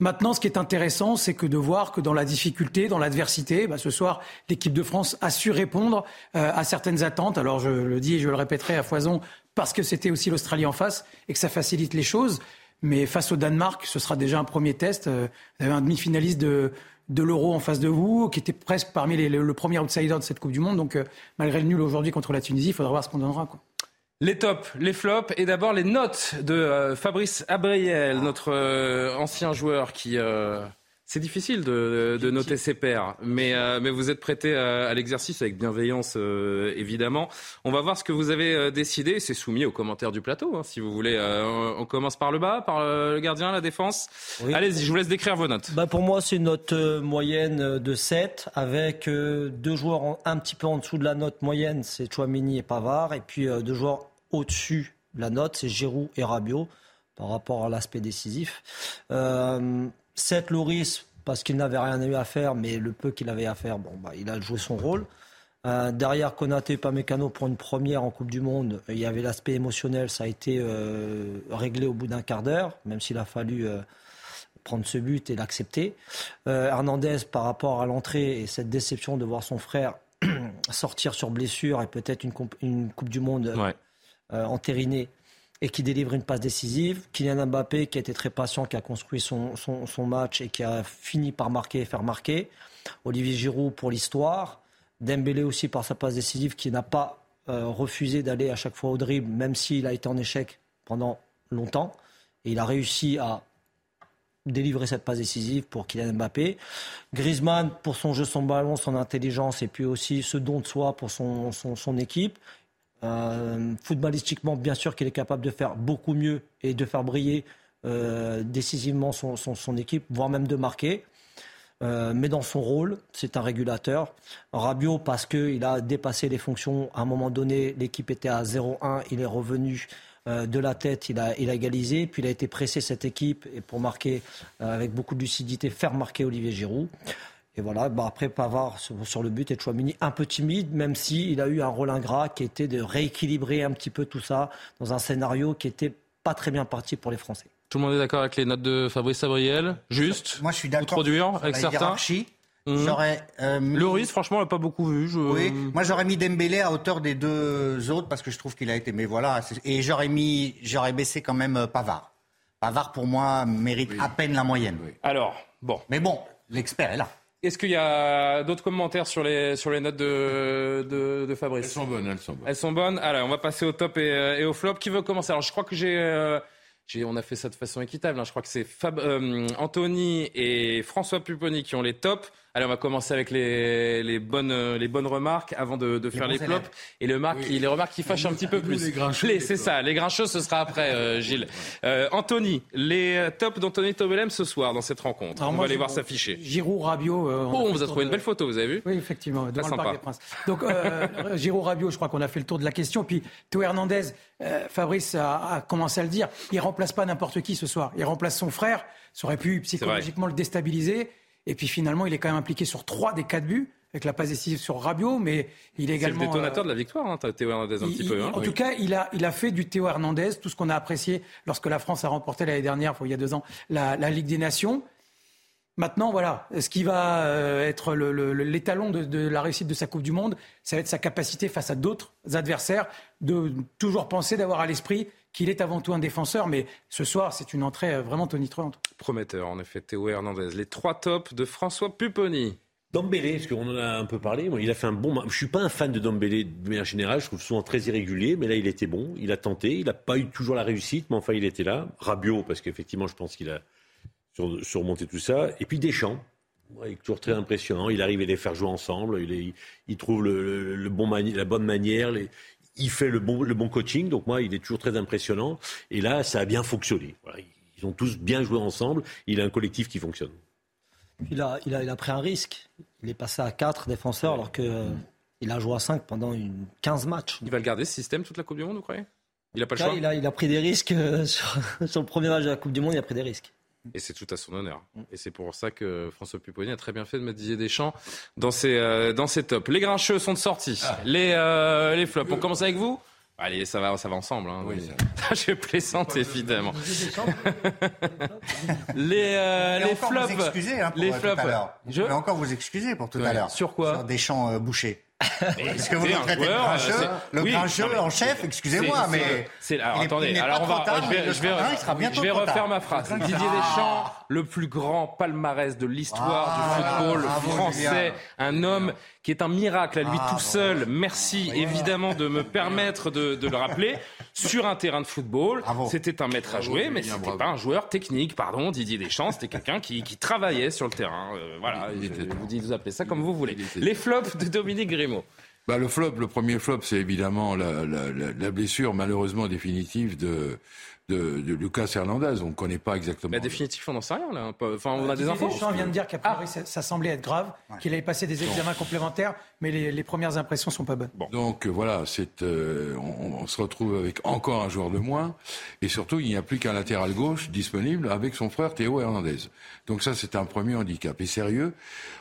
Maintenant, ce qui est intéressant, c'est que de voir que dans la difficulté, dans l'adversité, bah, ce soir, l'équipe de France a su répondre euh, à certaines attentes. Alors, je le dis et je le répéterai à foison, parce que c'était aussi l'Australie en face et que ça facilite les choses. Mais face au Danemark, ce sera déjà un premier test. Vous avez un demi-finaliste de... de l'Euro en face de vous, qui était presque parmi les, le, le premier outsider de cette Coupe du Monde. Donc, euh, malgré le nul aujourd'hui contre la Tunisie, il faudra voir ce qu'on donnera, quoi. Les tops, les flops et d'abord les notes de euh, Fabrice Abriel, notre euh, ancien joueur qui... Euh, c'est difficile de, de noter ses pairs, mais, euh, mais vous êtes prêté à, à l'exercice avec bienveillance, euh, évidemment. On va voir ce que vous avez euh, décidé. C'est soumis aux commentaires du plateau, hein, si vous voulez. Euh, on commence par le bas, par le gardien, la défense. Oui. Allez-y, je vous laisse décrire vos notes. Bah pour moi, c'est une note euh, moyenne de sept, avec euh, deux joueurs en, un petit peu en dessous de la note moyenne, c'est Tchouaméni et Pavard, et puis euh, deux joueurs au-dessus de la note, c'est Giroud et Rabiot, par rapport à l'aspect décisif. Euh... sept Loris, parce qu'il n'avait rien eu à faire, mais le peu qu'il avait à faire, bon, bah, il a joué son rôle. Euh, derrière Konaté et Upamecano, pour une première en Coupe du Monde, il y avait l'aspect émotionnel, ça a été euh, réglé au bout d'un quart d'heure, même s'il a fallu euh, prendre ce but et l'accepter. Euh, Hernandez, par rapport à l'entrée et cette déception de voir son frère sortir sur blessure et peut-être une, comp- une Coupe du Monde ouais. euh, entérinée, et qui délivre une passe décisive. Kylian Mbappé, qui a été très patient, qui a construit son, son, son match et qui a fini par marquer et faire marquer. Olivier Giroud pour l'histoire. Dembélé aussi par sa passe décisive, qui n'a pas euh, refusé d'aller à chaque fois au dribble, même s'il a été en échec pendant longtemps. Et il a réussi à délivrer cette passe décisive pour Kylian Mbappé. Griezmann pour son jeu, son ballon, son intelligence et puis aussi ce don de soi pour son, son, son équipe. Euh, footballistiquement, bien sûr qu'il est capable de faire beaucoup mieux et de faire briller euh, décisivement son, son, son équipe, voire même de marquer. Euh, mais dans son rôle, c'est un régulateur. Rabiot, parce qu'il a dépassé les fonctions. À un moment donné, l'équipe était à zéro un, il est revenu euh, de la tête, il a, il a égalisé. Puis il a été pressé, cette équipe, et pour marquer euh, avec beaucoup de lucidité, faire marquer Olivier Giroud. Et voilà, bah après Pavard sur le but et Tchouaméni un peu timide, même s'il a eu un rôle ingrat qui était de rééquilibrer un petit peu tout ça dans un scénario qui n'était pas très bien parti pour les Français. Tout le monde est d'accord avec les notes de Fabrice Abriel, juste, moi je suis d'accord produire, avec certains. Hiérarchie. Mmh. Euh, mis... Loris, franchement, on l'a pas beaucoup vu. Je... Oui, moi j'aurais mis Dembélé à hauteur des deux autres parce que je trouve qu'il a été. Mais voilà, c'est... et j'aurais mis, j'aurais baissé quand même Pavard. Pavard pour moi mérite oui. à peine la moyenne. Oui. Alors bon, mais bon, l'expert est là. Est-ce qu'il y a d'autres commentaires sur les, sur les notes de, de, de Fabrice ? Elles sont bonnes, elles sont bonnes. Elles sont bonnes. Alors, on va passer au top et, et au flop. Qui veut commencer ? Alors, je crois que j'ai, euh, j'ai... On a fait ça de façon équitable. Hein. Je crois que c'est Fab, euh, Anthony et François Pupponi qui ont les tops. Allez, on va commencer avec les, les, bonnes, les bonnes remarques avant de, de faire les, les plops. Et le marque, oui. les remarques qui fâchent un petit peu plus. Les les, c'est ça, les grincheux, ce sera après, euh, Gilles. Euh, Anthony, les tops d'Anthony Tobelem ce soir dans cette rencontre. Alors on moi, va les voir s'afficher. Giroud, Rabiot. Euh, oh, on, on vous a trouvé de... une belle photo, vous avez vu ? Oui, effectivement, devant le Parc des Princes. Donc, euh, Giroud, Rabiot, je crois qu'on a fait le tour de la question. Puis, Théo Hernandez, euh, Fabrice a, a commencé à le dire, il ne remplace pas n'importe qui ce soir. Il remplace son frère. Ça aurait pu psychologiquement le déstabiliser. Et puis finalement, il est quand même impliqué sur trois des quatre buts, avec la passe décisive sur Rabiot, mais il est également... C'est le détonateur euh, de la victoire, hein, Théo Hernandez, un il, petit peu. Hein, en oui. tout cas, il a, il a fait du Théo Hernandez, tout ce qu'on a apprécié lorsque la France a remporté l'année dernière, il y a deux ans, la, la Ligue des Nations. Maintenant, voilà, ce qui va euh, être le, le, l'étalon de, de la réussite de sa Coupe du Monde, ça va être sa capacité face à d'autres adversaires de toujours penser, d'avoir à l'esprit... qu'il est avant tout un défenseur, mais ce soir, c'est une entrée vraiment tonitruante. Prometteur, en effet, Théo Hernandez. Les trois tops de François Pupponi. Dembélé, parce qu'on en a un peu parlé, il a fait un bon... Je ne suis pas un fan de Dembélé de manière générale, je trouve souvent très irrégulier, mais là, il était bon, il a tenté, il n'a pas eu toujours la réussite, mais enfin, il était là. Rabiot, parce qu'effectivement, je pense qu'il a surmonté tout ça. Et puis Deschamps, toujours très impressionnant, il arrive à les faire jouer ensemble, il, est... il trouve le... Le bon mani... la bonne manière... Les... Il fait le bon, le bon coaching, donc moi, il est toujours très impressionnant. Et là, ça a bien fonctionné. Voilà, ils ont tous bien joué ensemble. Il a un collectif qui fonctionne. Il a, il a, il a pris un risque. Il est passé à quatre défenseurs, alors qu'il euh, a joué à cinq pendant une, quinze matchs. Il va le garder, ce système, toute la Coupe du Monde, vous croyez ? Il n'a pas le choix. Il a, il a pris des risques. Euh, sur, sur le premier match de la Coupe du Monde, il a pris des risques. Et c'est tout à son honneur. Et c'est pour ça que François Pupponi a très bien fait de mettre Didier Deschamps dans ses, euh, dans ses tops. Les grincheux sont de sortie. Ah. Les, euh, les flops. On commence avec vous ? Allez, ça va, ça va ensemble. Hein. Oui, ça... Je suis plaisante, évidemment. Les, euh, les flops. Vous excusez, hein, pour les flops. Tout à l'heure. Je vais encore vous excuser pour tout ouais. à l'heure. Sur quoi ? Sur Deschamps euh, bouchés. Est-ce que vous nous traitez de grincheux ? Le oui, grincheux mais... en chef, excusez-moi, c'est, mais... C'est, alors, il attendez, il alors on va, tard, je vais, je vais, train, je vais refaire ma phrase. Didier Deschamps, ah. le plus grand palmarès de l'histoire ah, du football ah, français, ah, un homme qui est un miracle à lui ah, tout seul, bon. merci ah, évidemment ah, de me permettre de, de le rappeler, sur un terrain de football, bravo. c'était un maître à jouer, mais c'était bravo. pas un joueur technique, pardon, Didier Deschamps, c'était quelqu'un qui, qui travaillait sur le terrain, euh, voilà, il, il, vous, vous appelez ça comme vous voulez. Les flops de Dominique Grimault. Bah, le flop, le premier flop, c'est évidemment la, la, la blessure malheureusement définitive de, de, de Lucas Hernandez. On ne connaît pas exactement. Bah, définitive, on n'en sait rien là. Enfin, on a des infos. Deschamps vient de dire qu'à priori, ah. ça semblait être grave, ouais. qu'il avait passé des examens bon. complémentaires, mais les, les premières impressions sont pas bonnes. Bon. Donc voilà, c'est, euh, on, on se retrouve avec encore un joueur de moins, et surtout il n'y a plus qu'un latéral gauche disponible avec son frère Théo Hernandez. Donc ça, c'est un premier handicap. Et sérieux.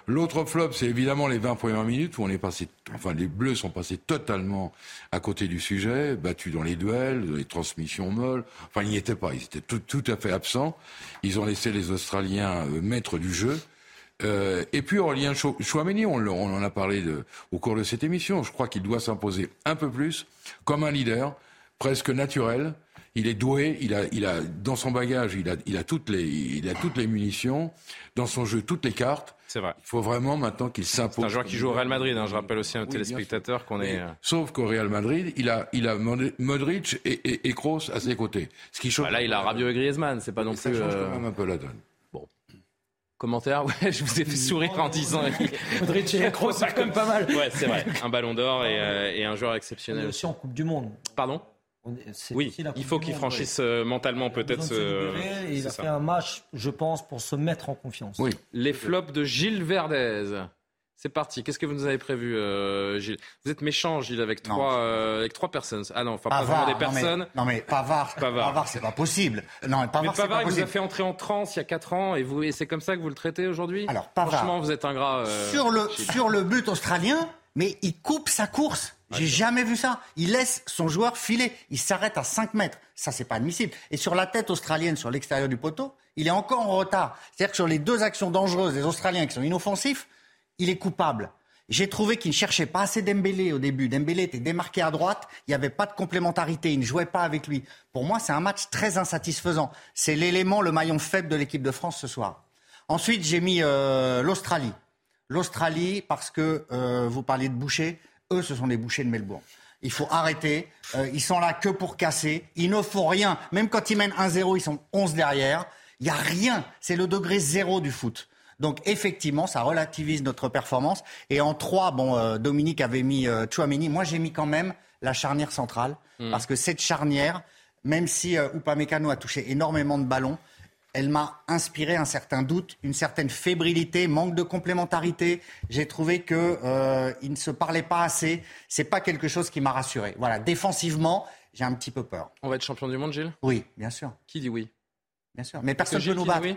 L'autre flop, c'est évidemment les vingt premières minutes où on est passé, enfin les Bleus sont passés totalement à côté du sujet, battus dans les duels, dans les transmissions molles. Enfin, ils n'y étaient pas, ils étaient tout, tout à fait absents. Ils ont laissé les Australiens euh, maîtres du jeu. Euh, et puis Aurélien Tchouaméni, on, on en a parlé de, au cours de cette émission. Je crois qu'il doit s'imposer un peu plus comme un leader, presque naturel. Il est doué, il a, il a dans son bagage, il a, il a toutes les, il a toutes les munitions, dans son jeu toutes les cartes. C'est vrai. Il faut vraiment maintenant qu'il s'impose. C'est un joueur qui joue au Real Madrid, hein, je rappelle aussi à nos oui, téléspectateurs qu'on est. Sauf qu'au Real Madrid, il a, il a Modric et, et, et Kroos à ses côtés, ce qui change. Bah là, il a Rabiot et Griezmann, c'est pas non ça plus. Ça change euh... quand même un peu la donne. Commentaire, ouais, je vous ai fait sourire en disant. Modric et Kroos, c'est quand même pas mal. Ouais, c'est vrai. Un ballon d'or et, euh, et un joueur exceptionnel. Aussi en Coupe du Monde. Pardon. C'est oui, il faut qu'ils franchissent ouais. mentalement peut-être. Ce... Et il a fait un match, je pense, pour se mettre en confiance. Oui. Les flops de Gilles Verdez. C'est parti. Qu'est-ce que vous nous avez prévu, euh, Gilles ? Vous êtes méchant, Gilles, avec trois, euh, avec trois personnes. Ah non, enfin pas vraiment des personnes. Non mais, non mais Pavard, Pavard, Pavard, c'est pas possible. Non, mais Pavard, mais Pavard c'est pas il possible. Vous a fait entrer en transe il y a quatre ans et vous, et c'est comme ça que vous le traitez aujourd'hui ? Alors Pavard, franchement, vous êtes ingrat. Euh, sur le Gilles. sur le but australien, mais il coupe sa course. J'ai jamais vu ça. Il laisse son joueur filer. Il s'arrête à cinq mètres. Ça, c'est pas admissible. Et sur la tête australienne, sur l'extérieur du poteau, il est encore en retard. C'est-à-dire que sur les deux actions dangereuses des Australiens qui sont inoffensifs, il est coupable. J'ai trouvé qu'il ne cherchait pas assez Dembélé au début. Dembélé était démarqué à droite. Il n'y avait pas de complémentarité. Il ne jouait pas avec lui. Pour moi, c'est un match très insatisfaisant. C'est l'élément, le maillon faible de l'équipe de France ce soir. Ensuite, j'ai mis euh, l'Australie. L'Australie, parce que euh, vous parliez de boucher. Eux, ce sont les bouchers de Melbourne. Il faut arrêter. Euh, ils sont là que pour casser. Ils ne font rien. Même quand ils mènent un zéro, ils sont onze derrière. Il n'y a rien. C'est le degré zéro du foot. Donc effectivement, ça relativise notre performance. Et en trois, bon, euh, Dominique avait mis euh, Tchouaméni. Moi, j'ai mis quand même la charnière centrale. Mmh. Parce que cette charnière, même si euh, Upamecano a touché énormément de ballons, elle m'a inspiré un certain doute, une certaine fébrilité, manque de complémentarité. J'ai trouvé que euh, il ne se parlait pas assez. C'est pas quelque chose qui m'a rassuré. Voilà, défensivement, j'ai un petit peu peur. On va être champion du monde, Gilles ? Oui, bien sûr. Qui dit oui ? Bien sûr. Mais personne ne peut nous battre. Oui.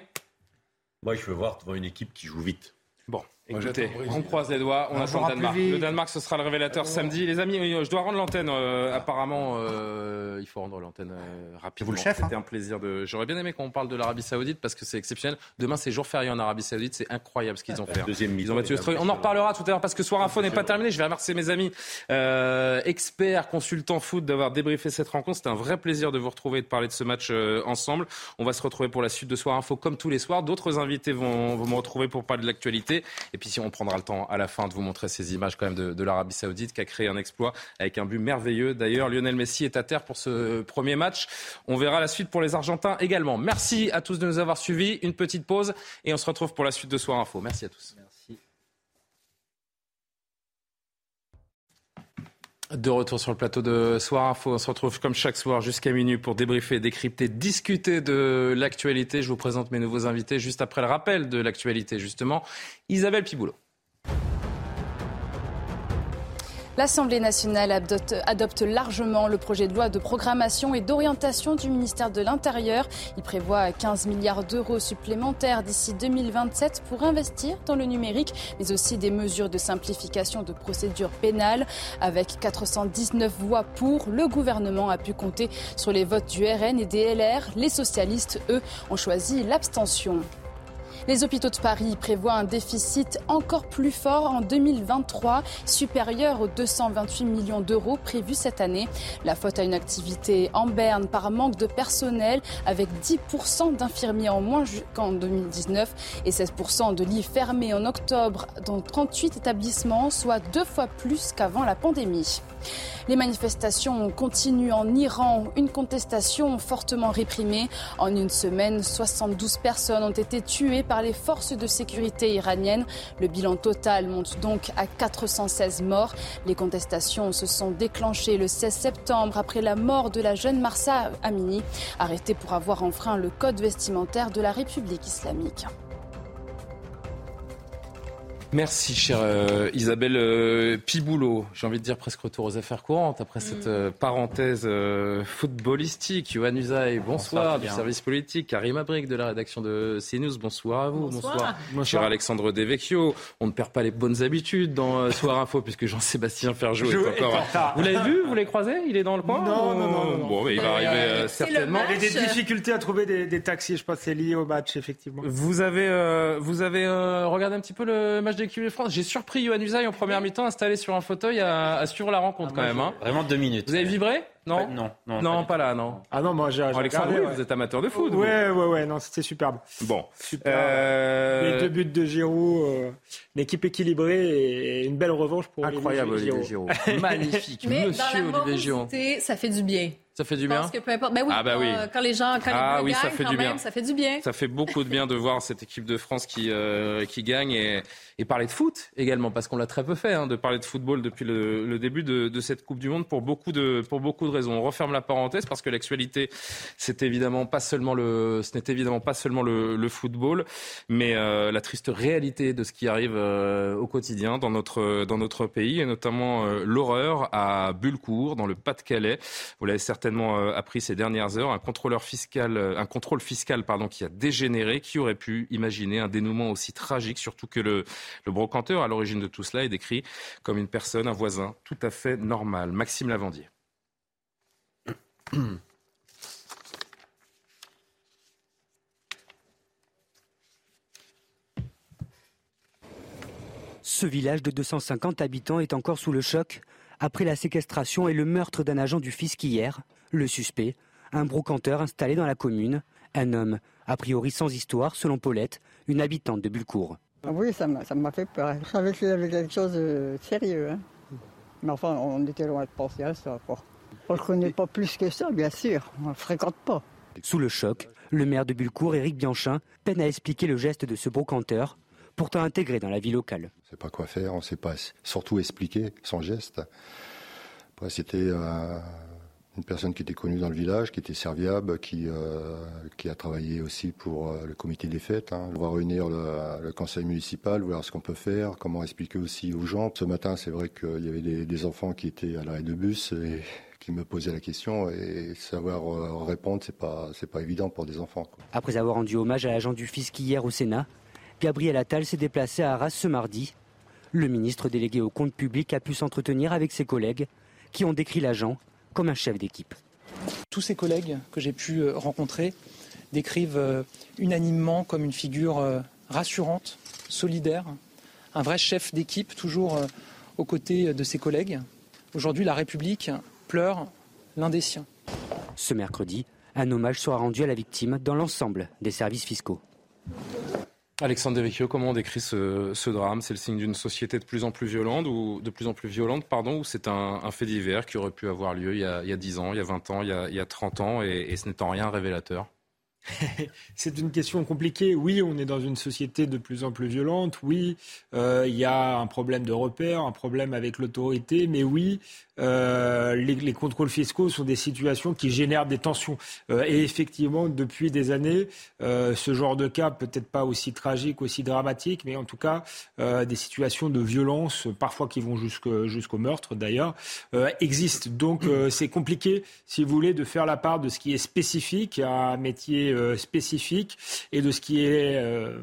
Moi, je veux voir devant une équipe qui joue vite. Bon. Écoutez, on croise les doigts, on, on attend le Danemark. Le Danemark, ce sera le révélateur euh, samedi. Les amis, je dois rendre l'antenne. Euh, apparemment, euh, il faut rendre l'antenne euh, rapidement. Vous le chef, C'était hein. un plaisir. De... J'aurais bien aimé qu'on parle de l'Arabie Saoudite parce que c'est exceptionnel. Demain, c'est jour férié en Arabie Saoudite. C'est incroyable ce qu'ils ont fait. Deuxième Ils ont battu l'Australie. On en reparlera tout à l'heure parce que Soir Info n'est pas terminé. Je vais remercier mes amis euh, experts, consultants foot d'avoir débriefé cette rencontre. C'était un vrai plaisir de vous retrouver et de parler de ce match euh, ensemble. On va se retrouver pour la suite de Soir Info comme tous les soirs. D'autres invités vont, vont me retrouver pour parler de l'actualité. Et puis si on prendra le temps à la fin de vous montrer ces images quand même de, de l'Arabie Saoudite qui a créé un exploit avec un but merveilleux. D'ailleurs, Lionel Messi est à terre pour ce premier match. On verra la suite pour les Argentins également. Merci à tous de nous avoir suivis. Une petite pause et on se retrouve pour la suite de Soir Info. Merci à tous. Merci. De retour sur le plateau de Soir Info, on se retrouve comme chaque soir jusqu'à minuit pour débriefer, décrypter, discuter de l'actualité. Je vous présente mes nouveaux invités juste après le rappel de l'actualité, justement. Isabelle Piboulot. L'Assemblée nationale adopte, adopte largement le projet de loi de programmation et d'orientation du ministère de l'Intérieur. Il prévoit quinze milliards d'euros supplémentaires d'ici deux mille vingt-sept pour investir dans le numérique, mais aussi des mesures de simplification de procédures pénales. Avec quatre cent dix-neuf voix pour, le gouvernement a pu compter sur les votes du R N et des L R. Les socialistes, eux, ont choisi l'abstention. Les hôpitaux de Paris prévoient un déficit encore plus fort en deux mille vingt-trois, supérieur aux deux cent vingt-huit millions d'euros prévus cette année. La faute à une activité en berne par manque de personnel, avec dix pour cent d'infirmiers en moins qu'en deux mille dix-neuf et seize pour cent de lits fermés en octobre dans trente-huit établissements, soit deux fois plus qu'avant la pandémie. Les manifestations continuent en Iran, une contestation fortement réprimée. En une semaine, soixante-douze personnes ont été tuées par les forces de sécurité iraniennes. Le bilan total monte donc à quatre cent seize morts. Les contestations se sont déclenchées le seize septembre après la mort de la jeune Mahsa Amini, arrêtée pour avoir enfreint le code vestimentaire de la République islamique. Merci, chère euh, Isabelle euh, Piboulot. J'ai envie de dire presque retour aux affaires courantes après mmh. cette euh, parenthèse euh, footballistique. Yohann Usaï, bonsoir, bonsoir du service politique. Karim Abriel de la rédaction de CNews, bonsoir à vous. Bonsoir. Bonsoir. bonsoir. Cher Alexandre Devecchio, on ne perd pas les bonnes habitudes dans euh, Soir Info puisque Jean-Sébastien Ferjou est encore... Vous l'avez vu ? Vous l'avez croisé ? Il est dans le coin ? Non, ou... non, non, non, non. Bon, mais il va arriver euh, certainement. Il y a des difficultés à trouver des, des taxis, je pense que c'est lié au match, effectivement. Vous avez, euh, vous avez euh, regardé un petit peu le match d'équipe de France. J'ai surpris Yohann Usaï en première mi-temps installé sur un fauteuil à, à suivre la rencontre ah, quand même. Hein. Vraiment deux minutes. Vous avez vibré ? Non, non, non, non, pas, pas là, non. Ah non, moi j'ai. j'ai Alexandre, regardé, oui, ouais. Vous êtes amateur de foot. Ouais, ouais, ouais, non, c'était superbe. Bon, superbe. Euh... Les deux buts de Giroud, euh, une équipe équilibrée et une belle revanche pour incroyable Olivier Giroud. Magnifique, mais monsieur dans la Olivier Giroud. Ça fait du bien. Ça fait du bien. Parce que peu importe. Ben oui, ah bah oui. Quand, quand les gens, quand ah les gens oui, gagnent, ça fait quand du même, bien. Ça fait du bien. Ça fait beaucoup de bien de voir cette équipe de France qui euh, qui gagne et, et parler de foot également parce qu'on l'a très peu fait, hein, de parler de football depuis le, le début de, de cette Coupe du Monde pour beaucoup de pour beaucoup de raisons. On referme la parenthèse parce que l'actualité, c'est évidemment pas seulement le, ce n'est évidemment pas seulement le, le football, mais euh, la triste réalité de ce qui arrive euh, au quotidien dans notre dans notre pays et notamment euh, l'horreur à Bullecourt dans le Pas-de-Calais. Vous l'avez certainement appris ces dernières heures, un contrôleur fiscal, un contrôle fiscal pardon, qui a dégénéré. Qui aurait pu imaginer un dénouement aussi tragique, surtout que le, le brocanteur à l'origine de tout cela est décrit comme une personne, un voisin tout à fait normal. Maxime Lavandier. Ce village de deux cent cinquante habitants est encore sous le choc après la séquestration et le meurtre d'un agent du fisc hier. Le suspect, un brocanteur installé dans la commune, un homme, a priori sans histoire, selon Paulette, une habitante de Bullecourt. Oui, ça m'a, ça m'a fait peur. Je savais qu'il y avait quelque chose de sérieux. Hein. Mais enfin, on était loin de penser à ça. Quoi. On ne connaît pas plus que ça, bien sûr. On ne fréquente pas. Sous le choc, le maire de Bullecourt, Éric Bianchin, peine à expliquer le geste de ce brocanteur. pourtant intégrés dans la vie locale. On ne sait pas quoi faire, on ne sait pas surtout expliquer sans geste. Après, c'était euh, une personne qui était connue dans le village, qui était serviable, qui, euh, qui a travaillé aussi pour euh, le comité des fêtes. Hein. On va réunir le, le conseil municipal, voir ce qu'on peut faire, comment expliquer aussi aux gens. Ce matin, c'est vrai qu'il y avait des, des enfants qui étaient à l'arrêt de bus et qui me posaient la question. Et savoir répondre, c'est pas, c'est pas évident pour des enfants, quoi. Après avoir rendu hommage à l'agent du fisc hier au Sénat, Gabriel Attal s'est déplacé à Arras ce mardi. Le ministre délégué aux comptes publics a pu s'entretenir avec ses collègues qui ont décrit l'agent comme un chef d'équipe. Tous ces collègues que j'ai pu rencontrer décrivent unanimement comme une figure rassurante, solidaire, un vrai chef d'équipe toujours aux côtés de ses collègues. Aujourd'hui, la République pleure l'un des siens. Ce mercredi, un hommage sera rendu à la victime dans l'ensemble des services fiscaux. Alexandre Devecchio, comment on décrit ce, ce drame? C'est le signe d'une société de plus en plus violente, ou de plus en plus violente, pardon, ou c'est un, un fait divers qui aurait pu avoir lieu il y a, il y a dix ans, il y a vingt ans, il y a, il y a trente ans, et, et ce n'est en rien révélateur? C'est une question compliquée. Oui, on est dans une société de plus en plus violente. Oui, euh, il y a un problème de repères, un problème avec l'autorité. Mais oui, euh, les, les contrôles fiscaux sont des situations qui génèrent des tensions. Euh, et effectivement, depuis des années, euh, ce genre de cas, peut-être pas aussi tragique, aussi dramatique, mais en tout cas, euh, des situations de violence, parfois qui vont jusqu'au, jusqu'au meurtre d'ailleurs, euh, existent. Donc euh, c'est compliqué, si vous voulez, de faire la part de ce qui est spécifique à un métier spécifique et de ce qui est euh,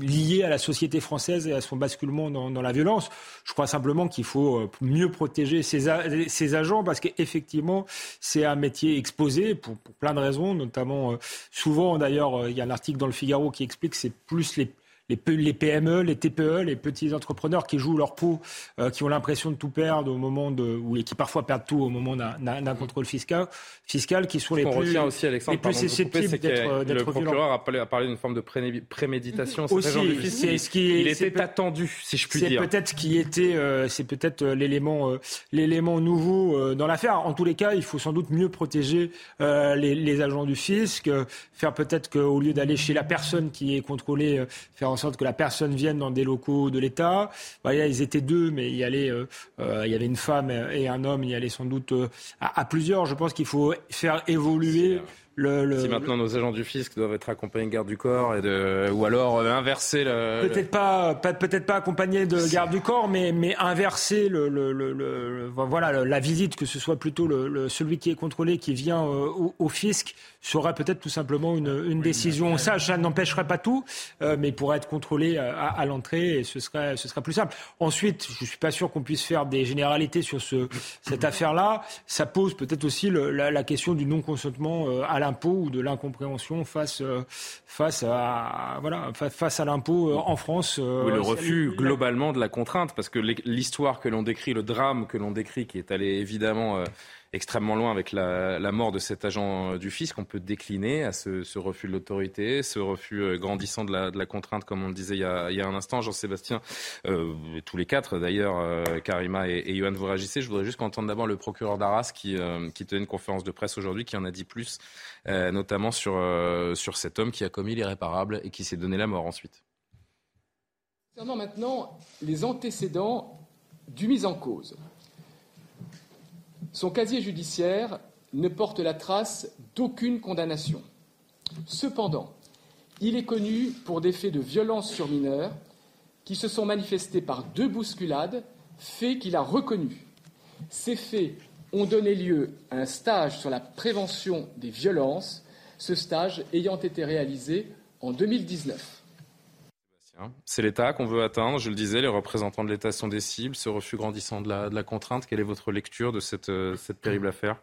lié à la société française et à son basculement dans, dans la violence. Je crois simplement qu'il faut mieux protéger ces, a- ces agents parce qu'effectivement, c'est un métier exposé pour, pour plein de raisons, notamment euh, souvent d'ailleurs, euh, il y a un article dans le Figaro qui explique que c'est plus les les P M E, les T P E, les petits entrepreneurs qui jouent leur peau, euh, qui ont l'impression de tout perdre au moment de, ou et qui parfois perdent tout au moment d'un, d'un contrôle fiscal, fiscal qui sont les plus, aussi, les plus susceptibles d'être, d'être violents. Le procureur a parlé, a parlé d'une forme de pré- préméditation. C'est aussi, c'est ce qui est, il était attendu, si je puis c'est dire. C'est peut-être qui était, euh, c'est peut-être l'élément, euh, l'élément nouveau euh, dans l'affaire. En tous les cas, il faut sans doute mieux protéger euh, les, les agents du fisc, euh, faire peut-être qu'au lieu d'aller chez la personne qui est contrôlée, euh, faire en sorte que la personne vienne dans des locaux de l'État. Bah, là, ils étaient deux, mais il y, allait, euh, euh, il y avait une femme et un homme. Il y allait sans doute euh, à, à plusieurs. Je pense qu'il faut faire évoluer... Le, le, si maintenant le... nos agents du fisc doivent être accompagnés de garde du corps et de, ou alors euh, inverser le... Peut-être le... pas, peut-être pas accompagnés de garde du corps, mais, mais inverser le, le, le, le, voilà, la visite, que ce soit plutôt le, le, celui qui est contrôlé, qui vient euh, au, au fisc, sera peut-être tout simplement une, une oui, décision. Mais... Ça, ça n'empêcherait pas tout, euh, mais pourrait être contrôlé à, à l'entrée et ce serait, ce serait plus simple. Ensuite, je ne suis pas sûr qu'on puisse faire des généralités sur ce, cette affaire-là. Ça pose peut-être aussi le, la, la question du non-consentement euh, à la l'impôt ou de l'incompréhension face, euh, face, à, voilà, face à l'impôt euh, en France. Euh, oui, le refus euh, globalement de la contrainte, parce que l'histoire que l'on décrit, le drame que l'on décrit, qui est allé évidemment euh, extrêmement loin avec la, la mort de cet agent euh, du fisc, on peut décliner à ce, ce refus de l'autorité, ce refus euh, grandissant de la, de la contrainte, comme on le disait il y a, il y a un instant. Jean-Sébastien, euh, tous les quatre d'ailleurs, euh, Karima et, et Yohan, vous réagissez. Je voudrais juste entendre d'abord le procureur d'Arras qui, euh, qui tenait une conférence de presse aujourd'hui, qui en a dit plus. Euh, notamment sur, euh, sur cet homme qui a commis l'irréparable et qui s'est donné la mort ensuite. Concernant maintenant les antécédents du mis en cause, son casier judiciaire ne porte la trace d'aucune condamnation. Cependant, il est connu pour des faits de violence sur mineurs qui se sont manifestés par deux bousculades, faits qu'il a reconnus. Ces faits ont donné lieu à un stage sur la prévention des violences, ce stage ayant été réalisé en deux mille dix-neuf. C'est l'État qu'on veut atteindre, je le disais, les représentants de l'État sont des cibles, ce refus grandissant de la, de la contrainte. Quelle est votre lecture de cette, cette terrible affaire ?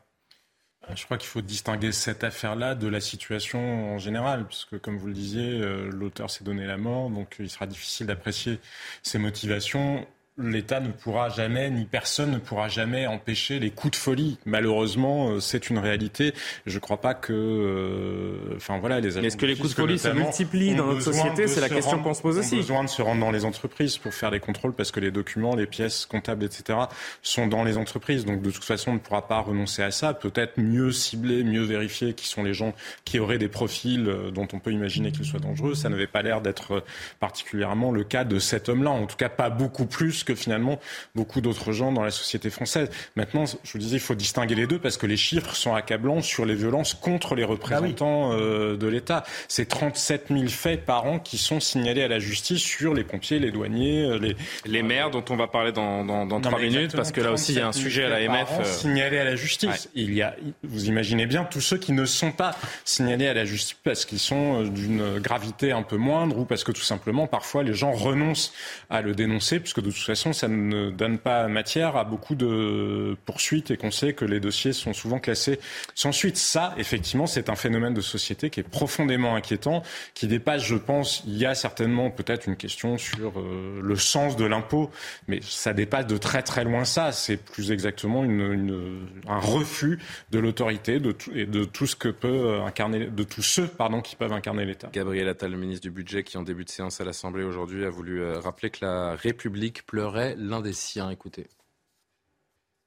Je crois qu'il faut distinguer cette affaire-là de la situation en général, puisque comme vous le disiez, l'auteur s'est donné la mort, donc il sera difficile d'apprécier ses motivations. l'État ne pourra jamais, ni personne ne pourra jamais empêcher les coups de folie. Malheureusement, c'est une réalité. Je ne crois pas que... Euh, enfin voilà, les agents. Mais est-ce que les coups de folie se multiplient dans notre société? C'est la question qu'on se pose aussi. On a besoin de se rendre dans les entreprises pour faire les contrôles parce que les documents, les pièces comptables, et cetera sont dans les entreprises. Donc de toute façon, on ne pourra pas renoncer à ça. Peut-être mieux cibler, mieux vérifier qui sont les gens qui auraient des profils dont on peut imaginer qu'ils soient dangereux. Ça n'avait pas l'air d'être particulièrement le cas de cet homme-là. En tout cas, pas beaucoup plus que que finalement beaucoup d'autres gens dans la société française. Maintenant, je vous disais, il faut distinguer les deux parce que les chiffres sont accablants sur les violences contre les représentants ah oui. euh, de l'État. C'est trente-sept mille faits par an qui sont signalés à la justice sur les pompiers, les douaniers, les... Les maires dont on va parler dans, dans, dans trois minutes parce que là aussi il y a un sujet à la M F. Euh... signalés à la justice. Ouais. Il y a, vous imaginez bien tous ceux qui ne sont pas signalés à la justice parce qu'ils sont d'une gravité un peu moindre ou parce que tout simplement parfois les gens renoncent à le dénoncer puisque de toute façon ça ne donne pas matière à beaucoup de poursuites et qu'on sait que les dossiers sont souvent classés sans suite. Ça, effectivement, c'est un phénomène de société qui est profondément inquiétant, qui dépasse, je pense, il y a certainement peut-être une question sur euh, le sens de l'impôt, mais ça dépasse de très très loin ça. C'est plus exactement une, une, un refus de l'autorité de tout, et de tout ce que peut incarner, de tous ceux, pardon, qui peuvent incarner l'État. Gabriel Attal, le ministre du Budget, qui en début de séance à l'Assemblée aujourd'hui a voulu rappeler que la République pleure l'un des siens, écoutez.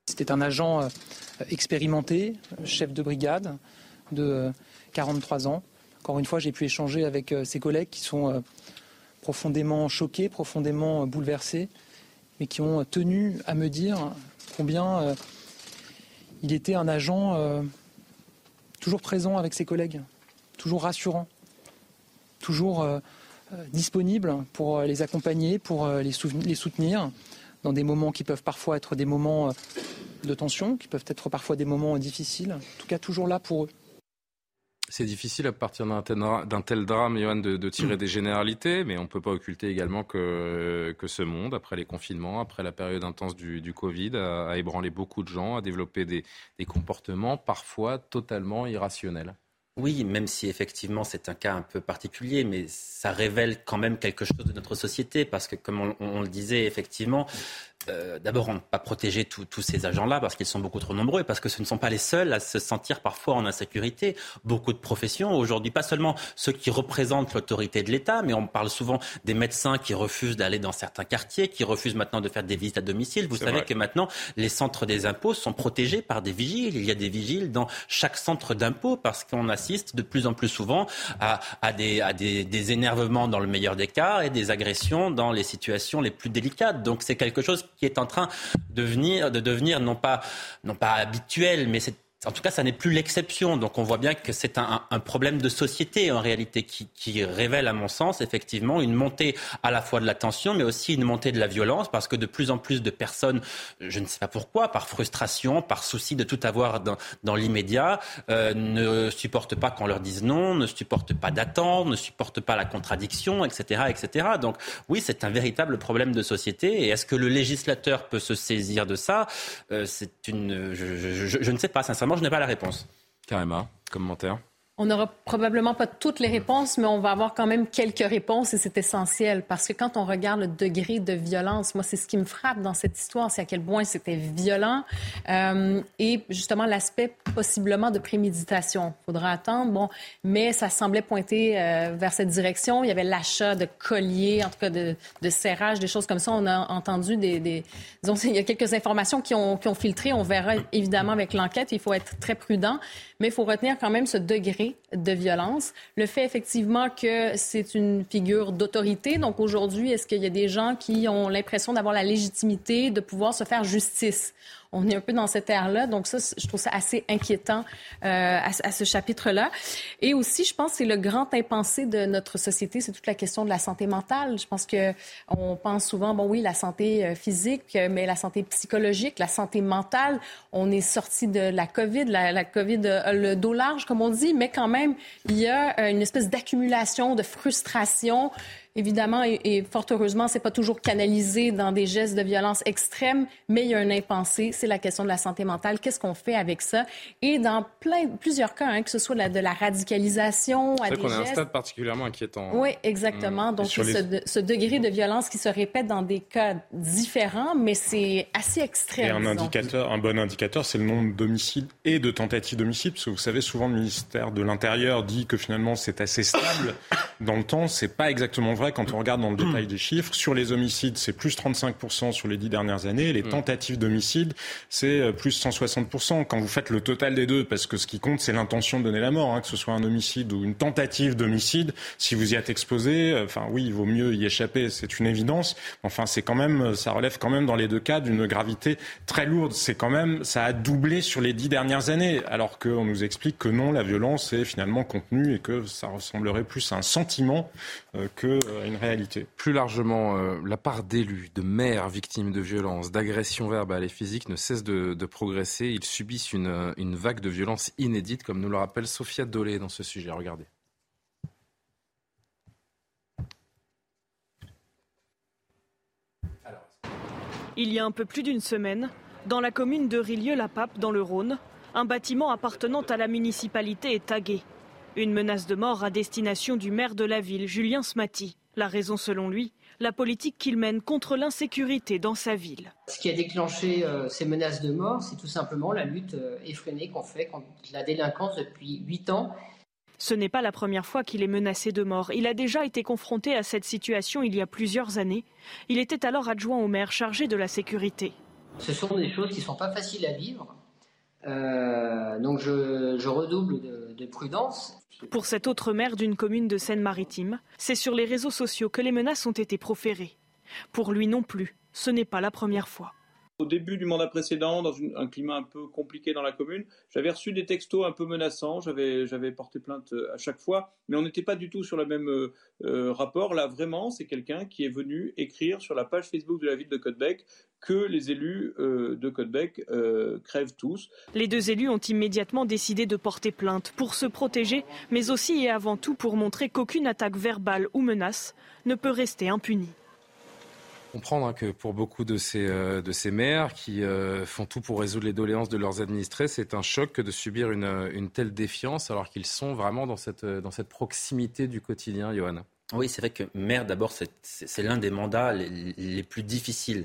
C'était un agent expérimenté, chef de brigade de quarante-trois ans. Encore une fois, j'ai pu échanger avec ses collègues qui sont profondément choqués, profondément bouleversés, mais qui ont tenu à me dire combien il était un agent toujours présent avec ses collègues, toujours rassurant, toujours... disponible pour les accompagner, pour les, souven- les soutenir dans des moments qui peuvent parfois être des moments de tension, qui peuvent être parfois des moments difficiles, en tout cas toujours là pour eux. C'est difficile à partir d'un tel, d'un tel drame, Johan, de, de tirer des généralités, mais on ne peut pas occulter également que, que ce monde, après les confinements, après la période intense du, du Covid, a, a ébranlé beaucoup de gens, a développé des, des comportements parfois totalement irrationnels. Oui, même si effectivement c'est un cas un peu particulier, mais ça révèle quand même quelque chose de notre société, parce que comme on, on le disait effectivement, euh, d'abord on ne peut pas protéger tous ces agents-là, parce qu'ils sont beaucoup trop nombreux, et parce que ce ne sont pas les seuls à se sentir parfois en insécurité. Beaucoup de professions aujourd'hui, pas seulement ceux qui représentent l'autorité de l'État, mais on parle souvent des médecins qui refusent d'aller dans certains quartiers, qui refusent maintenant de faire des visites à domicile. Vous C'est savez vrai. que maintenant les centres des impôts sont protégés par des vigiles. Il y a des vigiles dans chaque centre d'impôt, parce qu'on a de plus en plus souvent à, à, des, à des, des énervements dans le meilleur des cas et des agressions dans les situations les plus délicates. Donc c'est quelque chose qui est en train de venir, de devenir non pas, non pas habituel, mais c'est en tout cas, ça n'est plus l'exception. Donc on voit bien que c'est un, un problème de société, en réalité, qui, qui révèle, à mon sens, effectivement, une montée à la fois de la tension, mais aussi une montée de la violence, parce que de plus en plus de personnes, je ne sais pas pourquoi, par frustration, par souci de tout avoir dans, dans l'immédiat, euh, ne supportent pas qu'on leur dise non, ne supportent pas d'attendre, ne supportent pas la contradiction, et cetera, et cetera. Donc oui, c'est un véritable problème de société. Et est-ce que le législateur peut se saisir de ça ? euh, c'est une, je, je, je, je ne sais pas, sincèrement. Je n'ai pas la réponse. Carrément, commentaire. On n'aura probablement pas toutes les réponses, mais on va avoir quand même quelques réponses et c'est essentiel parce que quand on regarde le degré de violence, moi, c'est ce qui me frappe dans cette histoire, c'est à quel point c'était violent euh, et justement l'aspect possiblement de préméditation. Il faudra attendre, bon, mais ça semblait pointer euh, vers cette direction. Il y avait l'achat de colliers, en tout cas de, de serrage, des choses comme ça. On a entendu des... des... disons, il y a quelques informations qui ont, qui ont filtré. On verra évidemment avec l'enquête. Il faut être très prudent, mais il faut retenir quand même ce degré de violence. Le fait, effectivement, que c'est une figure d'autorité. Donc, aujourd'hui, est-ce qu'il y a des gens qui ont l'impression d'avoir la légitimité de pouvoir se faire justice? On est un peu dans cette ère-là. Donc, ça, je trouve ça assez inquiétant euh, à, à ce chapitre-là. Et aussi, je pense que c'est le grand impensé de notre société. C'est toute la question de la santé mentale. Je pense qu'on pense souvent, bon oui, la santé physique, mais la santé psychologique, la santé mentale. On est sorti de la COVID, la, la COVID, le dos large, comme on dit, mais quand même, il y a une espèce d'accumulation, de frustration, Évidemment, et, et fort heureusement, c'est pas toujours canalisé dans des gestes de violence extrêmes, mais il y a un impensé, c'est la question de la santé mentale. Qu'est-ce qu'on fait avec ça? Et dans plein, plusieurs cas, hein, que ce soit de la, de la radicalisation à des gestes... C'est vrai qu'on a un stade particulièrement inquiétant. Oui, exactement. Mmh. Donc, les... ce, de, ce degré de violence qui se répète dans des cas différents, mais c'est assez extrême. Et un, indicateur, un bon indicateur, c'est le nombre d'homicides et de tentatives d'homicides, parce que vous savez, souvent le ministère de l'Intérieur dit que finalement c'est assez stable dans le temps. C'est pas exactement vrai quand on regarde dans le détail des chiffres. Sur les homicides, c'est plus trente-cinq pour cent sur les dix dernières années. Les tentatives d'homicide, c'est plus cent soixante pour cent. Quand vous faites le total des deux, parce que ce qui compte, c'est l'intention de donner la mort, hein, que ce soit un homicide ou une tentative d'homicide. Si vous y êtes exposé, enfin oui, il vaut mieux y échapper, c'est une évidence. Enfin, c'est quand même, ça relève quand même dans les deux cas d'une gravité très lourde. C'est quand même, ça a doublé sur les dix dernières années, alors qu'on nous explique que non, la violence est finalement contenue et que ça ressemblerait plus à un sentiment euh, qu'à euh, une réalité. Plus largement, euh, la part d'élus, de maires victimes de violences, d'agressions verbales et physiques ne cesse de, de progresser. Ils subissent une, une vague de violences inédite, comme nous le rappelle Sophia Dolé dans ce sujet. Regardez. Il y a un peu plus d'une semaine, dans la commune de Rilieu-la-Pape, dans le Rhône, un bâtiment appartenant à la municipalité est tagué. Une menace de mort à destination du maire de la ville, Julien Smati. La raison, selon lui, la politique qu'il mène contre l'insécurité dans sa ville. Ce qui a déclenché euh, ces menaces de mort, c'est tout simplement la lutte euh, effrénée qu'on fait contre la délinquance depuis huit ans. Ce n'est pas la première fois qu'il est menacé de mort. Il a déjà été confronté à cette situation il y a plusieurs années. Il était alors adjoint au maire chargé de la sécurité. Ce sont des choses qui ne sont pas faciles à vivre. Euh, donc je, je redouble de, de prudence. Pour cet autre maire d'une commune de Seine-Maritime, c'est sur les réseaux sociaux que les menaces ont été proférées. Pour lui non plus, ce n'est pas la première fois. Au début du mandat précédent, dans une, un climat un peu compliqué dans la commune, j'avais reçu des textos un peu menaçants, j'avais, j'avais porté plainte à chaque fois, mais on n'était pas du tout sur le même euh, rapport. Là, vraiment, c'est quelqu'un qui est venu écrire sur la page Facebook de la ville de Caudebec que les élus euh, de Caudebec euh, crèvent tous. Les deux élus ont immédiatement décidé de porter plainte pour se protéger, mais aussi et avant tout pour montrer qu'aucune attaque verbale ou menace ne peut rester impunie. Comprendre que pour beaucoup de ces, euh, de ces maires qui euh, font tout pour résoudre les doléances de leurs administrés, c'est un choc que de subir une, une telle défiance alors qu'ils sont vraiment dans cette, dans cette proximité du quotidien, Johan. Oui, c'est vrai que maire, d'abord, c'est, c'est l'un des mandats les, les plus difficiles.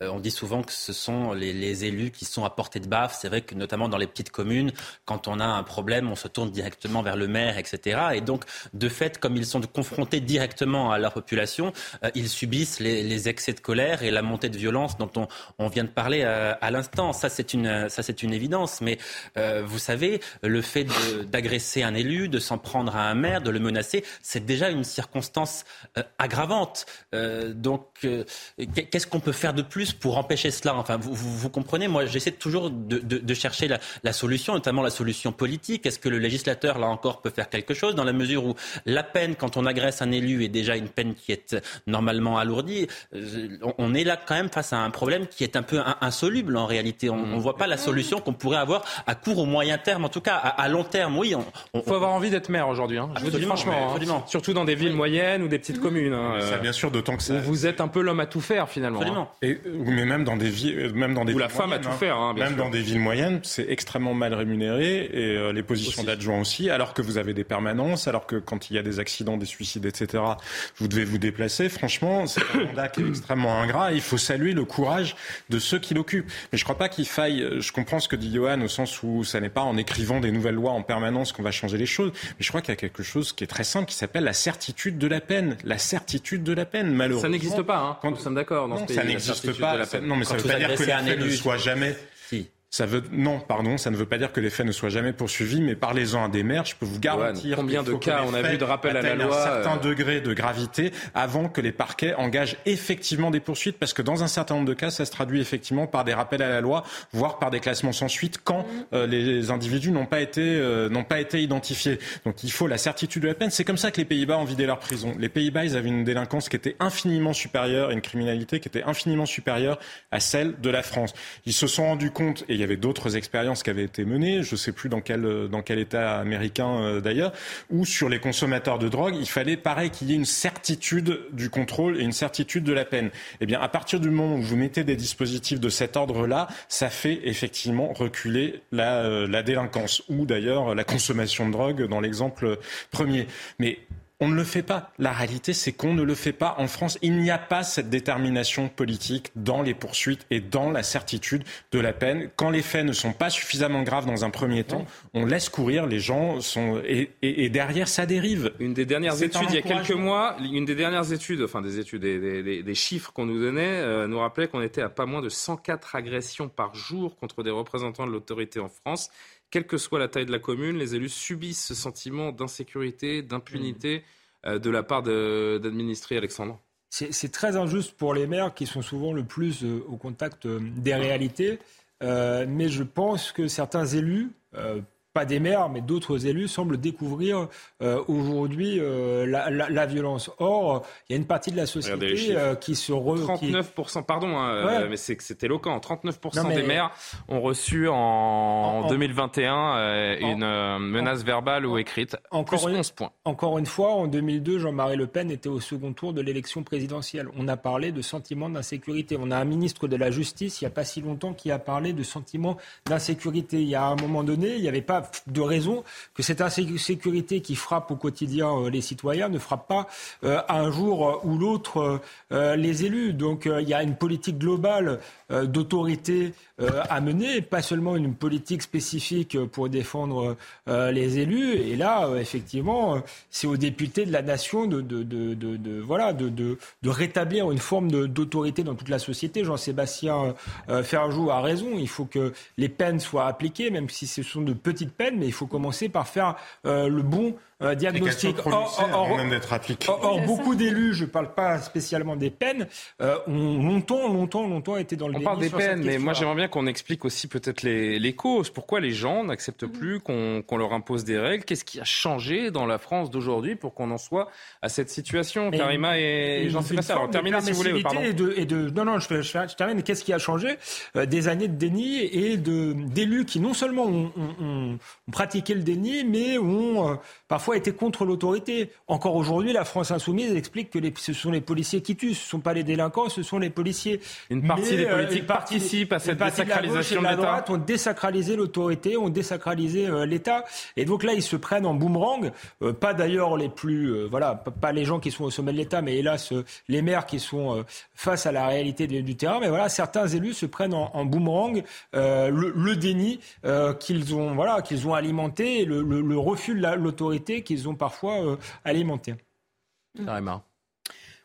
On dit souvent que ce sont les, les élus qui sont à portée de baffe. C'est vrai que notamment dans les petites communes, quand on a un problème, on se tourne directement vers le maire, et cetera. Et donc, de fait, comme ils sont confrontés directement à leur population, euh, ils subissent les, les excès de colère et la montée de violence dont on, on vient de parler à, à l'instant. Ça, c'est une, ça, c'est une évidence. Mais euh, vous savez, le fait de, d'agresser un élu, de s'en prendre à un maire, de le menacer, c'est déjà une circonstance euh, aggravante. Euh, donc, euh, qu'est-ce qu'on peut faire de plus pour empêcher cela? Enfin, vous, vous, vous comprenez, moi j'essaie toujours de, de, de chercher la, la solution, notamment la solution politique. Est-ce que le législateur, là encore, peut faire quelque chose dans la mesure où la peine, quand on agresse un élu, est déjà une peine qui est normalement alourdie? On est là quand même face à un problème qui est un peu insoluble en réalité. On ne voit pas la solution qu'on pourrait avoir à court ou moyen terme, en tout cas à, à long terme. Oui, on, on, il faut on... avoir envie d'être maire aujourd'hui, hein. Je vous dis franchement, hein. Surtout dans des villes oui. moyennes ou des petites communes. Hein. Ça, bien sûr, d'autant que ça... vous êtes un peu l'homme à tout faire finalement. Absolument. Hein. Et... mais même dans des villes, même dans des villes moyennes, tout faire, hein, même sûr. Dans des villes moyennes, c'est extrêmement mal rémunéré et euh, les positions d'adjoint aussi. Alors que vous avez des permanences, alors que quand il y a des accidents, des suicides, et cetera, vous devez vous déplacer. Franchement, c'est un mandat qui est extrêmement ingrat. Et il faut saluer le courage de ceux qui l'occupent. Mais je ne crois pas qu'il faille. Je comprends ce que dit Johan au sens où ça n'est pas en écrivant des nouvelles lois en permanence qu'on va changer les choses. Mais je crois qu'il y a quelque chose qui est très simple, qui s'appelle la certitude de la peine. La certitude de la peine, malheureusement. Ça n'existe pas. Hein, quand nous sommes d'accord dans non, ce pays. Ça n'existe pas. La peine. Non, mais quand ça ne veut pas dire que les faits ne soient jamais... Si. Ça veut... Non, pardon, ça ne veut pas dire que les faits ne soient jamais poursuivis, mais parlez-en à des maires, je peux vous garantir... Ouais, combien de cas on a vu de rappel à la loi... un certain euh... degré de gravité avant que les parquets engagent effectivement des poursuites, parce que dans un certain nombre de cas, ça se traduit effectivement par des rappels à la loi, voire par des classements sans suite, quand euh, les individus n'ont pas été euh, n'ont pas été identifiés. Donc il faut la certitude de la peine. C'est comme ça que les Pays-Bas ont vidé leur prison. Les Pays-Bas, ils avaient une délinquance qui était infiniment supérieure, une criminalité qui était infiniment supérieure à celle de la France. Ils se sont rendus compte... Et il y avait d'autres expériences qui avaient été menées, je ne sais plus dans quel, dans quel État américain euh, d'ailleurs, où sur les consommateurs de drogue, il fallait pareil qu'il y ait une certitude du contrôle et une certitude de la peine. Eh bien, à partir du moment où vous mettez des dispositifs de cet ordre-là, ça fait effectivement reculer la, euh, la délinquance ou d'ailleurs la consommation de drogue dans l'exemple premier. Mais on ne le fait pas. La réalité, c'est qu'on ne le fait pas en France. Il n'y a pas cette détermination politique dans les poursuites et dans la certitude de la peine. Quand les faits ne sont pas suffisamment graves dans un premier temps, on laisse courir, les gens sont et, et, et derrière, ça dérive. Une des dernières c'est études, il y a quelques mois, une des dernières études, enfin des études, des, des, des, des chiffres qu'on nous donnait, euh, nous rappelait qu'on était à pas moins de cent quatre agressions par jour contre des représentants de l'autorité en France. Quelle que soit la taille de la commune, les élus subissent ce sentiment d'insécurité, d'impunité euh, de la part de, d'administrés. Alexandre, c'est, c'est très injuste pour les maires qui sont souvent le plus euh, au contact euh, des réalités. Euh, mais je pense que certains élus, euh, pas des maires, mais d'autres élus, semblent découvrir euh, aujourd'hui euh, la, la, la violence. Or, il y a une partie de la société euh, qui se... Re, trente-neuf pour cent, qui... pardon, hein, ouais. euh, mais c'est, c'est éloquent. trente-neuf pour cent non, mais... des maires ont reçu en, en, en deux mille vingt et un euh, en, une euh, menace en, verbale en, ou écrite. Encore plus une, onze points. Encore une fois, en deux mille deux, Jean-Marie Le Pen était au second tour de l'élection présidentielle. On a parlé de sentiment d'insécurité. On a un ministre de la Justice, il n'y a pas si longtemps, qui a parlé de sentiment d'insécurité. Il y a un moment donné, il n'y avait pas de raison que cette insécurité qui frappe au quotidien euh, les citoyens ne frappe pas euh, un jour euh, ou l'autre euh, les élus. Donc il euh, y a une politique globale euh, d'autorité euh, à mener, pas seulement une politique spécifique pour défendre euh, les élus. Et là, euh, effectivement, c'est aux députés de la nation de, de, de, de, de, voilà, de, de, de rétablir une forme de, d'autorité dans toute la société. Jean-Sébastien euh, Ferjou a raison. Il faut que les peines soient appliquées, même si ce sont de petites peine, mais il faut commencer par faire euh, le bon euh, diagnostic. Or, or, or, or beaucoup d'élus, je ne parle pas spécialement des peines, euh, ont longtemps, longtemps, longtemps été dans le déni. On parle des peines, mais moi j'aimerais bien qu'on explique aussi peut-être les, les causes. Pourquoi les gens n'acceptent plus qu'on, qu'on leur impose des règles ? Qu'est-ce qui a changé dans la France d'aujourd'hui pour qu'on en soit à cette situation ? Mais Karima et, et Jean-Sébastien, alors terminez si vous voulez. Pardon. Et de, et de, non, non, je, je, je termine, mais qu'est-ce qui a changé ? euh, Des années de déni et de, d'élus qui non seulement ont... ont, ont ont pratiqué le déni, mais ont euh, parfois été contre l'autorité. Encore aujourd'hui, la France insoumise explique que les, ce sont les policiers qui tuent, ce ne sont pas les délinquants, ce sont les policiers. Une partie mais, des politiques euh, participent à cette désacralisation de l'État. Les partis de la gauche et de la droite ont désacralisé l'autorité, ont désacralisé euh, l'État. Et donc là, ils se prennent en boomerang. Euh, pas d'ailleurs les plus... Euh, voilà, pas les gens qui sont au sommet de l'État, mais hélas, euh, les maires qui sont euh, face à la réalité de, du terrain. Mais voilà, certains élus se prennent en, en boomerang euh, le, le déni euh, qu'ils ont... Voilà, qu'ils ont alimenté, le, le, le refus de la, l'autorité qu'ils ont parfois euh, alimenté. Carrément.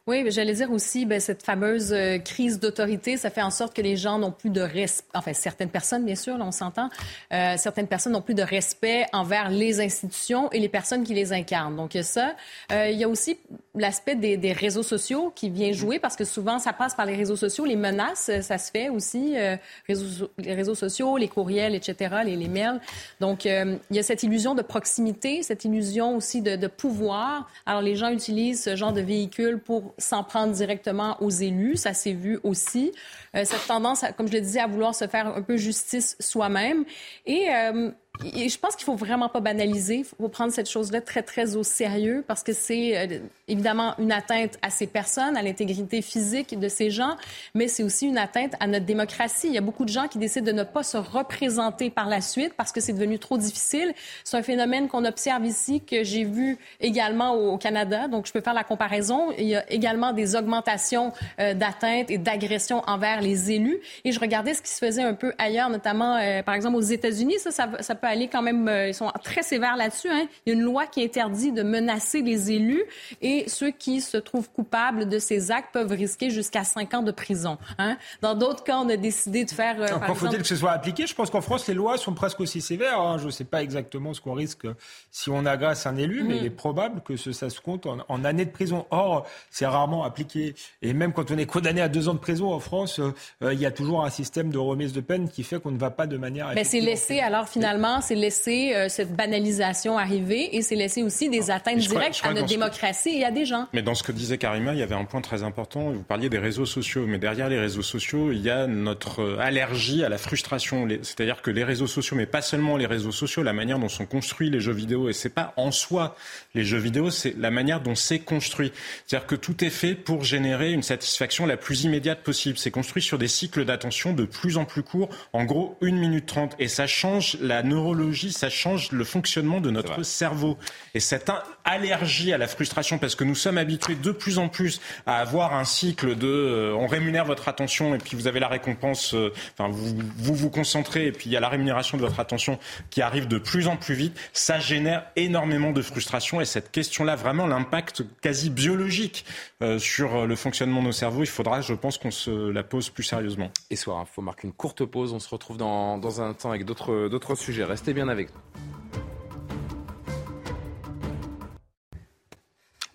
Oui, mais j'allais dire aussi, ben, cette fameuse euh, crise d'autorité, ça fait en sorte que les gens n'ont plus de respect, enfin certaines personnes bien sûr, là, on s'entend, euh, certaines personnes n'ont plus de respect envers les institutions et les personnes qui les incarnent. Donc il y a ça. Euh, il y a aussi l'aspect des, des réseaux sociaux qui vient jouer parce que souvent ça passe par les réseaux sociaux, les menaces, ça se fait aussi, euh, réseaux, les réseaux sociaux, les courriels, et cetera, les, les mails. Donc euh, il y a cette illusion de proximité, cette illusion aussi de, de pouvoir. Alors les gens utilisent ce genre de véhicule pour s'en prendre directement aux élus, ça s'est vu aussi. Euh, cette tendance, à, comme je le disais, à vouloir se faire un peu justice soi-même. Et, euh, et je pense qu'il ne faut vraiment pas banaliser. Il faut prendre cette chose-là très, très au sérieux parce que c'est euh, évidemment une atteinte à ces personnes, à l'intégrité physique de ces gens, mais c'est aussi une atteinte à notre démocratie. Il y a beaucoup de gens qui décident de ne pas se représenter par la suite parce que c'est devenu trop difficile. C'est un phénomène qu'on observe ici, que j'ai vu également au, au Canada. Donc, je peux faire la comparaison. Il y a également des augmentations euh, d'atteintes et d'agressions envers les élus. Et je regardais ce qui se faisait un peu ailleurs, notamment, euh, par exemple, aux États-Unis. Ça, ça, ça peut aller quand même... Euh, ils sont très sévères là-dessus, hein. Il y a une loi qui interdit de menacer les élus et ceux qui se trouvent coupables de ces actes peuvent risquer jusqu'à cinq ans de prison, hein. Dans d'autres cas, on a décidé de faire... Euh, Encore faut-il que ce soit appliqué. Je pense qu'en France, les lois sont presque aussi sévères, hein. Je ne sais pas exactement ce qu'on risque si on agresse un élu, mmh. mais il est probable que ce, ça se compte en, en années de prison. Or, c'est rarement appliqué. Et même quand on est condamné à deux ans de prison en France, euh, il y a toujours un système de remise de peine qui fait qu'on ne va pas de manière... Ben c'est laissé alors finalement gouvernement s'est laissé euh, cette banalisation arriver et s'est laissé aussi des atteintes je directes crois, à notre démocratie que... et à des gens. Mais dans ce que disait Karima, il y avait un point très important. Vous parliez des réseaux sociaux, mais derrière les réseaux sociaux, il y a notre allergie à la frustration. C'est-à-dire que les réseaux sociaux, mais pas seulement les réseaux sociaux, la manière dont sont construits les jeux vidéo, et c'est pas en soi les jeux vidéo, c'est la manière dont c'est construit. C'est-à-dire que tout est fait pour générer une satisfaction la plus immédiate possible. C'est construit sur des cycles d'attention de plus en plus courts, en gros une minute trente. Et ça change la neurologie, ça change le fonctionnement de notre cerveau. Et cette allergie à la frustration, parce que nous sommes habitués de plus en plus à avoir un cycle de euh, on rémunère votre attention et puis vous avez la récompense, euh, enfin vous, vous vous concentrez et puis il y a la rémunération de votre attention qui arrive de plus en plus vite, ça génère énormément de frustration. Et cette question-là, vraiment l'impact quasi biologique euh, sur le fonctionnement de nos cerveaux, il faudra, je pense, qu'on se la pose plus sérieusement. Et soir, il faut marquer une courte pause, on se retrouve dans, dans un temps avec d'autres, d'autres sujets. Restez bien avec nous.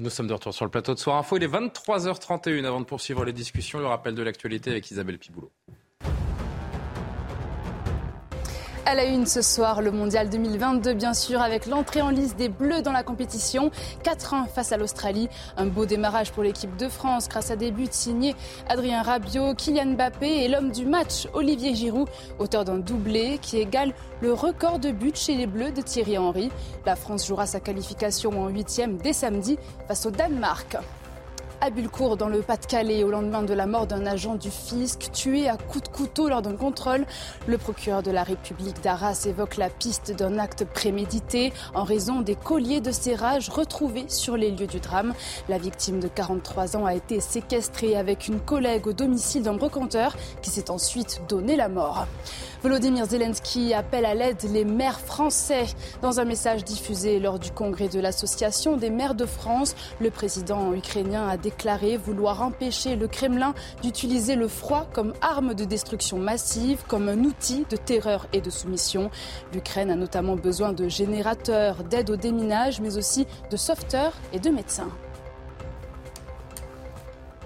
Nous sommes de retour sur le plateau de Soir Info. Il est vingt-trois heures trente et une. Avant de poursuivre les discussions, le rappel de l'actualité avec Isabelle Piboulot. À la une ce soir, le mondial deux mille vingt-deux, bien sûr, avec l'entrée en lice des Bleus dans la compétition. quatre un face à l'Australie. Un beau démarrage pour l'équipe de France grâce à des buts signés Adrien Rabiot, Kylian Mbappé et l'homme du match, Olivier Giroud, auteur d'un doublé qui égale le record de buts chez les Bleus de Thierry Henry. La France jouera sa qualification en huitième dès samedi face au Danemark. À Bullecourt, dans le Pas-de-Calais, au lendemain de la mort d'un agent du fisc tué à coups de couteau lors d'un contrôle, le procureur de la République d'Arras évoque la piste d'un acte prémédité en raison des colliers de serrage retrouvés sur les lieux du drame. La victime de quarante-trois ans a été séquestrée avec une collègue au domicile d'un brocanteur qui s'est ensuite donné la mort. Volodymyr Zelensky appelle à l'aide les maires français. Dans un message diffusé lors du congrès de l'Association des maires de France, le président ukrainien a déclaré vouloir empêcher le Kremlin d'utiliser le froid comme arme de destruction massive, comme un outil de terreur et de soumission. L'Ukraine a notamment besoin de générateurs, d'aide au déminage, mais aussi de sauveteurs et de médecins.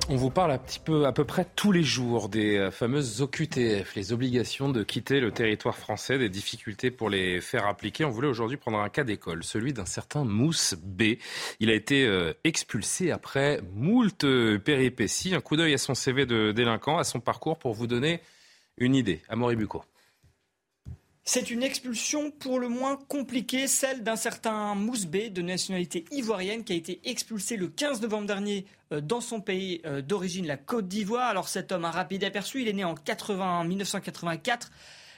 On vous parle un petit peu, à peu près tous les jours des fameuses O Q T F, les obligations de quitter le territoire français, des difficultés pour les faire appliquer. On voulait aujourd'hui prendre un cas d'école, celui d'un certain Mousse B. Il a été expulsé après moult péripéties. Un coup d'œil à son C V de délinquant, à son parcours pour vous donner une idée. Amaury Bucco. C'est une expulsion pour le moins compliquée, celle d'un certain Mousse B de nationalité ivoirienne qui a été expulsé le quinze novembre dernier dans son pays d'origine, la Côte d'Ivoire. Alors cet homme, un rapide aperçu, il est né en mille neuf cent quatre-vingt-quatre.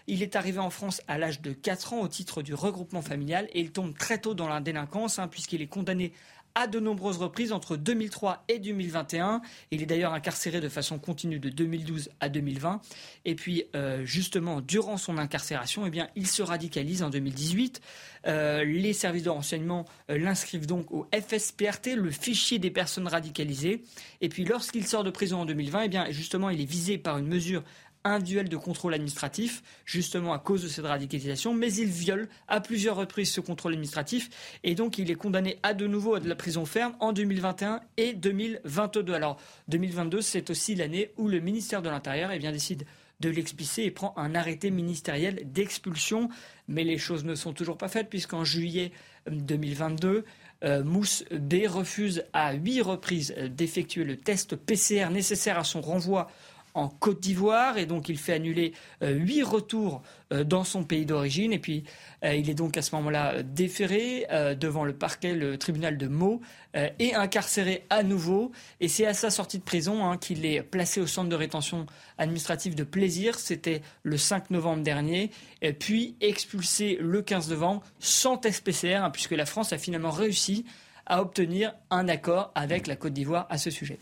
Il est arrivé en France à l'âge de quatre ans au titre du regroupement familial et il tombe très tôt dans la délinquance hein, puisqu'il est condamné à de nombreuses reprises entre deux mille trois et deux mille vingt et un. Il est d'ailleurs incarcéré de façon continue de deux mille douze à deux mille vingt. Et puis, euh, justement, durant son incarcération, eh bien, il se radicalise en deux mille dix-huit. Euh, les services de renseignement euh, l'inscrivent donc au F S P R T, le fichier des personnes radicalisées. Et puis, lorsqu'il sort de prison en deux mille vingt, eh bien, justement, il est visé par une mesure individuel de contrôle administratif, justement à cause de cette radicalisation, mais il viole à plusieurs reprises ce contrôle administratif et donc il est condamné à de nouveau à de la prison ferme en deux mille vingt et un et deux mille vingt-deux. Alors deux mille vingt-deux, c'est aussi l'année où le ministère de l'Intérieur eh bien, décide de l'expulser et prend un arrêté ministériel d'expulsion. Mais les choses ne sont toujours pas faites puisqu'en juillet deux mille vingt-deux, Euh, Mousse B refuse à huit reprises d'effectuer le test P C R nécessaire à son renvoi en Côte d'Ivoire, et donc il fait annuler huit euh, retours euh, dans son pays d'origine, et puis euh, il est donc à ce moment-là déféré euh, devant le parquet, le tribunal de Meaux, euh, et incarcéré à nouveau, et c'est à sa sortie de prison hein, qu'il est placé au centre de rétention administrative de Plaisir, c'était le cinq novembre dernier, et puis expulsé le quinze novembre sans test P C R, hein, puisque la France a finalement réussi à obtenir un accord avec la Côte d'Ivoire à ce sujet.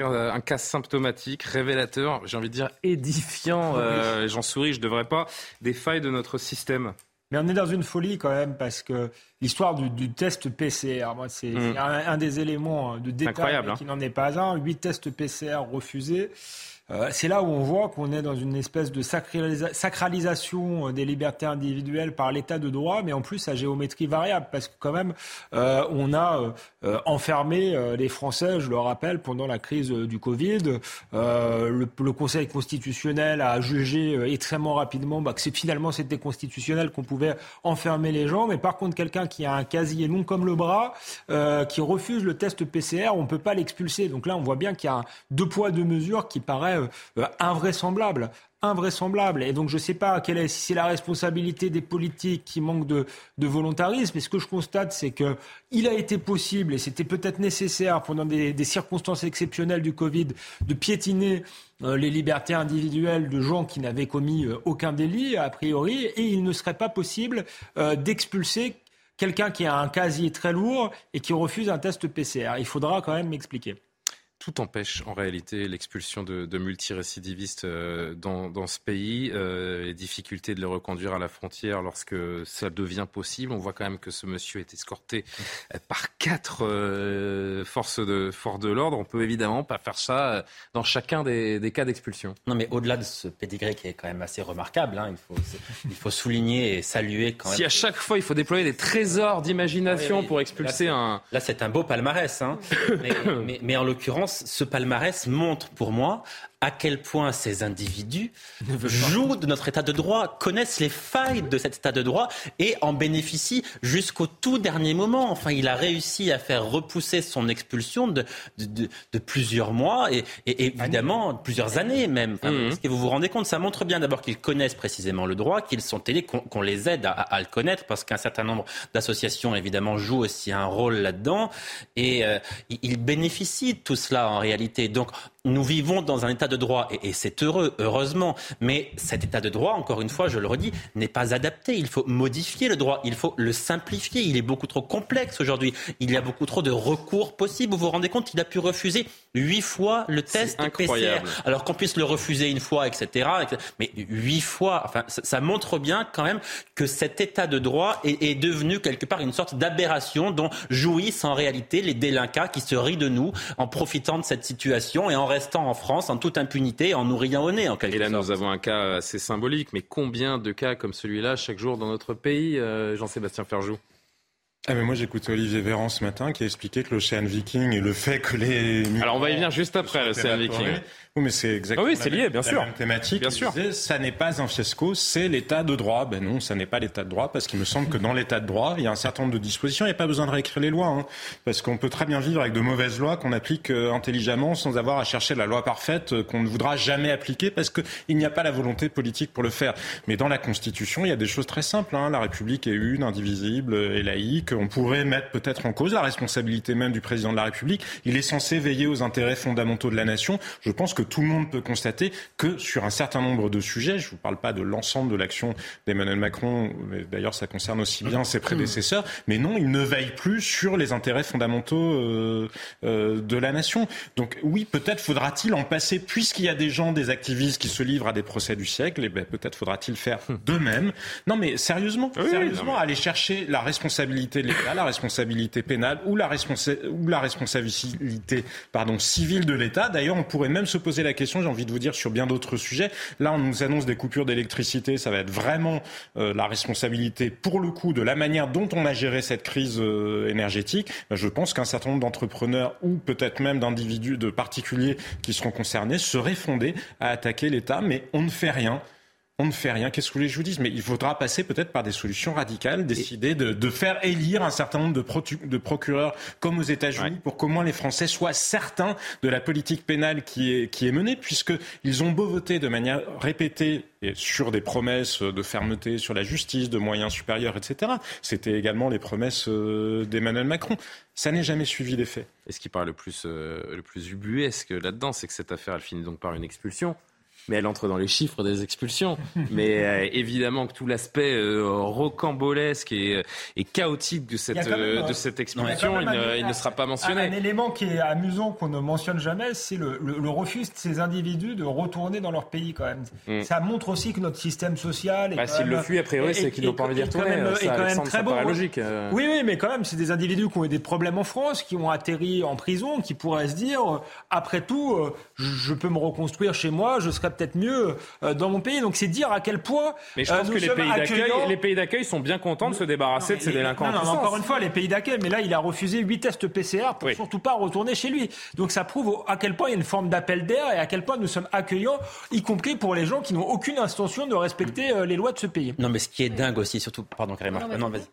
Un cas symptomatique, révélateur, j'ai envie de dire édifiant, euh, j'en souris, je ne devrais pas, des failles de notre système. Mais on est dans une folie quand même, parce que l'histoire du, du test P C R. Moi, c'est, mmh. c'est un, un des éléments de détail qui n'en est pas un. Huit tests P C R refusés. Euh, c'est là où on voit qu'on est dans une espèce de sacralisa- sacralisation des libertés individuelles par l'état de droit, mais en plus à géométrie variable, parce que quand même, euh, on a euh, enfermé euh, les Français, je le rappelle, pendant la crise euh, du Covid. Euh, le, le Conseil constitutionnel a jugé euh, extrêmement rapidement bah, que c'est, finalement c'était constitutionnel, qu'on pouvait enfermer les gens, mais par contre quelqu'un qui a un casier long comme le bras, euh, qui refuse le test P C R, on ne peut pas l'expulser. Donc là, on voit bien qu'il y a un deux poids, deux mesures qui paraît invraisemblable, invraisemblable. Et donc je ne sais pas quelle est, si c'est la responsabilité des politiques qui manquent de, de volontarisme. Mais ce que je constate, c'est que il a été possible, et c'était peut-être nécessaire pendant des, des circonstances exceptionnelles du Covid, de piétiner euh, les libertés individuelles de gens qui n'avaient commis euh, aucun délit a priori, et il ne serait pas possible euh, d'expulser quelqu'un qui a un casier très lourd et qui refuse un test P C R. Il faudra quand même m'expliquer. Tout empêche en réalité l'expulsion de, de multirécidivistes euh, dans, dans ce pays, euh, les difficultés de les reconduire à la frontière lorsque ça devient possible. On voit quand même que ce monsieur est escorté euh, par quatre euh, forces de, forces de l'ordre. On peut évidemment pas faire ça euh, dans chacun des, des cas d'expulsion. Non, mais au-delà de ce pédigré qui est quand même assez remarquable, hein, il faut, il faut souligner et saluer quand même. Si à chaque fois il faut déployer des trésors d'imagination oui, oui, pour expulser là, un... Là c'est un beau palmarès, hein. mais, mais, mais en l'occurrence, ce palmarès montre pour moi à quel point ces individus jouent de notre état de droit, connaissent les failles de cet état de droit et en bénéficient jusqu'au tout dernier moment. Enfin, il a réussi à faire repousser son expulsion de, de, de, de plusieurs mois et, et évidemment années. plusieurs années même. Enfin, mmh. Est-ce que vous vous rendez compte ? Ça montre bien d'abord qu'ils connaissent précisément le droit, qu'ils sont télés, qu'on, qu'on les aide à, à, à le connaître, parce qu'un certain nombre d'associations évidemment jouent aussi un rôle là-dedans et euh, ils bénéficient de tout cela en réalité. Donc, nous vivons dans un état de droit, et c'est heureux, heureusement, mais cet état de droit, encore une fois, je le redis, n'est pas adapté. Il faut modifier le droit, il faut le simplifier. Il est beaucoup trop complexe aujourd'hui. Il y a beaucoup trop de recours possibles. Vous vous rendez compte, il a pu refuser huit fois le test P C R. Alors qu'on puisse le refuser une fois, et cetera. Mais huit fois, enfin, ça montre bien quand même que cet état de droit est, est devenu quelque part une sorte d'aberration dont jouissent en réalité les délinquants qui se rient de nous en profitant de cette situation et en restant en France en toute impunité, en nous riant au nez en quelque sorte. Et là, nous avons un cas assez symbolique, mais combien de cas comme celui-là chaque jour dans notre pays, euh, Jean-Sébastien Ferjou ? Ah mais moi j'écoutais Olivier Véran ce matin qui a expliqué que l'Océan Viking et le fait que les... Alors on va y venir juste après l'Océan Viking. Oui mais c'est exactement ah oui, c'est lié, bien la sûr. Même thématique. Bien sûr. Disait, ça n'est pas un fiasco, c'est l'état de droit. Ben non, ça n'est pas l'état de droit parce qu'il me semble que dans l'état de droit, il y a un certain nombre de dispositions, il n'y a pas besoin de réécrire les lois. Hein, parce qu'on peut très bien vivre avec de mauvaises lois qu'on applique intelligemment sans avoir à chercher la loi parfaite qu'on ne voudra jamais appliquer parce qu'il n'y a pas la volonté politique pour le faire. Mais dans la Constitution, il y a des choses très simples. Hein, la République est une, indivisible et laïque. On pourrait mettre peut-être en cause la responsabilité même du président de la République. Il est censé veiller aux intérêts fondamentaux de la nation. Je pense que tout le monde peut constater que sur un certain nombre de sujets, je ne vous parle pas de l'ensemble de l'action d'Emmanuel Macron, mais d'ailleurs ça concerne aussi bien ses prédécesseurs, mais non, il ne veille plus sur les intérêts fondamentaux euh, euh, de la nation. Donc oui, peut-être faudra-t-il en passer, puisqu'il y a des gens, des activistes qui se livrent à des procès du siècle, et ben peut-être faudra-t-il faire de même. Non mais sérieusement, oui, sérieusement non, mais... aller chercher la responsabilité de l'État, la responsabilité pénale ou la, responsa- ou la responsabilité pardon, civile de l'État. D'ailleurs, on pourrait même se poser la question, j'ai envie de vous dire, sur bien d'autres sujets. Là, on nous annonce des coupures d'électricité. Ça va être vraiment euh, la responsabilité, pour le coup, de la manière dont on a géré cette crise euh, énergétique. Ben, je pense qu'un certain nombre d'entrepreneurs ou peut-être même d'individus, de particuliers qui seront concernés, seraient fondés à attaquer l'État. Mais on ne fait rien. On ne fait rien. Qu'est-ce que vous voulez que je vous dise ? Mais il faudra passer peut-être par des solutions radicales, décider de, de faire élire un certain nombre de, pro- de procureurs comme aux États-Unis ouais. pour qu'au moins les Français soient certains de la politique pénale qui est, qui est menée, puisqu'ils ont beau voter de manière répétée et sur des promesses de fermeté, sur la justice, de moyens supérieurs, et cetera. C'était également les promesses d'Emmanuel Macron. Ça n'est jamais suivi des faits. Et ce qui paraît le plus, euh, le plus ubuesque là-dedans, c'est que cette affaire, elle finit donc par une expulsion. mais elle entre dans les chiffres des expulsions. Mais euh, évidemment que tout l'aspect euh, rocambolesque et, et chaotique de cette, même, euh, de cette expulsion, il, il, il ne sera pas mentionné. Un, un élément qui est amusant, qu'on ne mentionne jamais, c'est le, le, le refus de ces individus de retourner dans leur pays quand même. Mm. Ça montre aussi que notre système social... Bah, s'ils le fuient, a priori, et, c'est qu'ils n'ont pas envie d'y retourner. Même, ça, quand même très bon, ça logique. Euh... Oui, oui, mais quand même, c'est des individus qui ont eu des problèmes en France, qui ont atterri en prison, qui pourraient se dire, après tout, je, je peux me reconstruire chez moi, je serais peut-être mieux dans mon pays. Donc c'est dire à quel point... Mais je pense euh, que les pays, d'accueil, les pays d'accueil sont bien contents de se débarrasser non, de ces les, délinquants. Non, non, non, encore une fois, les pays d'accueil, mais là, il a refusé huit tests P C R pour oui. surtout pas retourner chez lui. Donc ça prouve à quel point il y a une forme d'appel d'air et à quel point nous sommes accueillants, y compris pour les gens qui n'ont aucune intention de respecter les lois de ce pays. Non, mais ce qui est dingue aussi, surtout... Pardon, Karim, non, non, vas-y.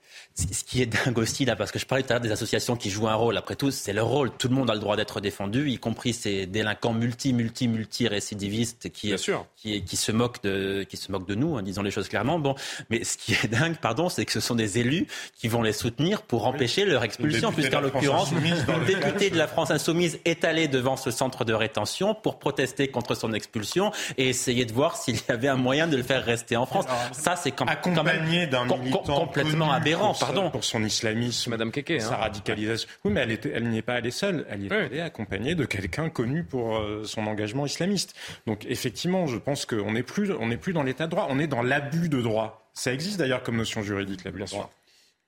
Ce qui est dingue aussi, là, parce que je parlais tout à l'heure des associations qui jouent un rôle. Après tout, c'est leur rôle. Tout le monde a le droit d'être défendu, y compris ces délinquants multi, multi, multi récidivistes qui, qui, qui se moquent de, qui se moquent de nous, hein, disons les choses clairement. Bon, mais ce qui est dingue, pardon, c'est que ce sont des élus qui vont les soutenir pour empêcher oui. leur expulsion, puisqu'en l'occurrence, le député de la France Insoumise est allé devant ce centre de rétention pour protester contre son expulsion et essayer de voir s'il y avait un moyen de le faire rester en France. Alors, ça, c'est quand, quand même d'un com- militant complètement aberrant, pour pardon, ça, pour son islamisme, Madame Kéké, sa hein. radicalisation. Oui, mais elle, était, elle n'y est pas allée seule. Elle y est oui. allée accompagnée de quelqu'un connu pour euh, son engagement islamiste. Donc, effectivement, je pense qu'on n'est plus, on n'est plus dans l'état de droit. On est dans l'abus de droit. Ça existe d'ailleurs comme notion juridique, l'abus de droit.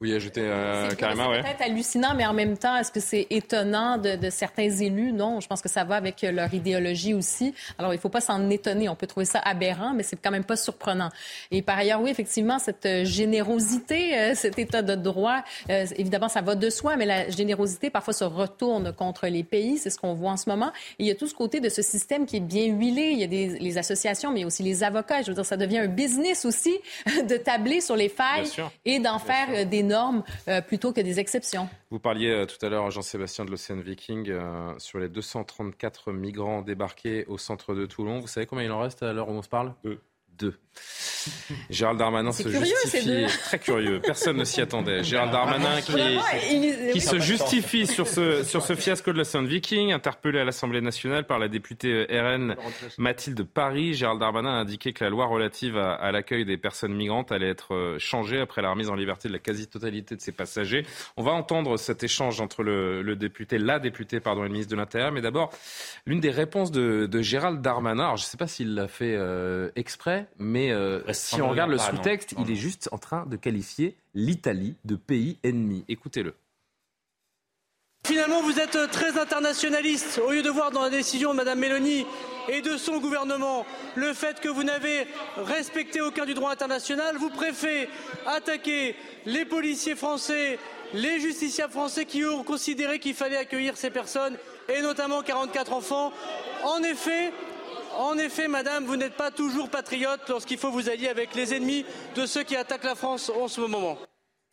Oui, ajouter euh, carrément, oui. C'est peut-être hallucinant, mais en même temps, est-ce que c'est étonnant de, de certains élus? Non, je pense que ça va avec leur idéologie aussi. Alors, il ne faut pas s'en étonner. On peut trouver ça aberrant, mais c'est quand même pas surprenant. Et par ailleurs, oui, effectivement, cette générosité, euh, cet état de droit, euh, évidemment, ça va de soi, mais la générosité, parfois, se retourne contre les pays. C'est ce qu'on voit en ce moment. Et il y a tout ce côté de ce système qui est bien huilé. Il y a des, les associations, mais aussi les avocats. Je veux dire, ça devient un business aussi de tabler sur les failles et d'en bien faire sûr. des normes euh, plutôt que des exceptions. Vous parliez euh, tout à l'heure, Jean-Sébastien, de l'Océan Viking, euh, sur les deux cent trente-quatre migrants débarqués au centre de Toulon. Vous savez combien il en reste à l'heure où on se parle ? Deux. Deux. Gérald Darmanin c'est se curieux, justifie. Très curieux. Personne ne s'y attendait. Gérald Darmanin qui, qui, qui se justifie sur ce, sur ce fiasco de l'Océan Viking, interpellé à l'Assemblée nationale par la députée R N Mathilde Paris. Gérald Darmanin a indiqué que la loi relative à, à l'accueil des personnes migrantes allait être changée après la remise en liberté de la quasi-totalité de ses passagers. On va entendre cet échange entre le, le député, la députée, pardon, et le ministre de l'Intérieur. Mais d'abord, l'une des réponses de, de Gérald Darmanin, alors je ne sais pas s'il l'a fait euh, exprès, mais euh, si on regarde le sous-texte, non, non. il est juste en train de qualifier l'Italie de pays ennemi. Écoutez-le. Finalement, vous êtes très internationaliste. Au lieu de voir dans la décision de Mme Meloni et de son gouvernement le fait que vous n'avez respecté aucun du droit international, vous préférez attaquer les policiers français, les justiciables français qui ont considéré qu'il fallait accueillir ces personnes, et notamment quarante-quatre enfants. En effet... En effet, madame, vous n'êtes pas toujours patriote lorsqu'il faut vous allier avec les ennemis de ceux qui attaquent la France en ce moment.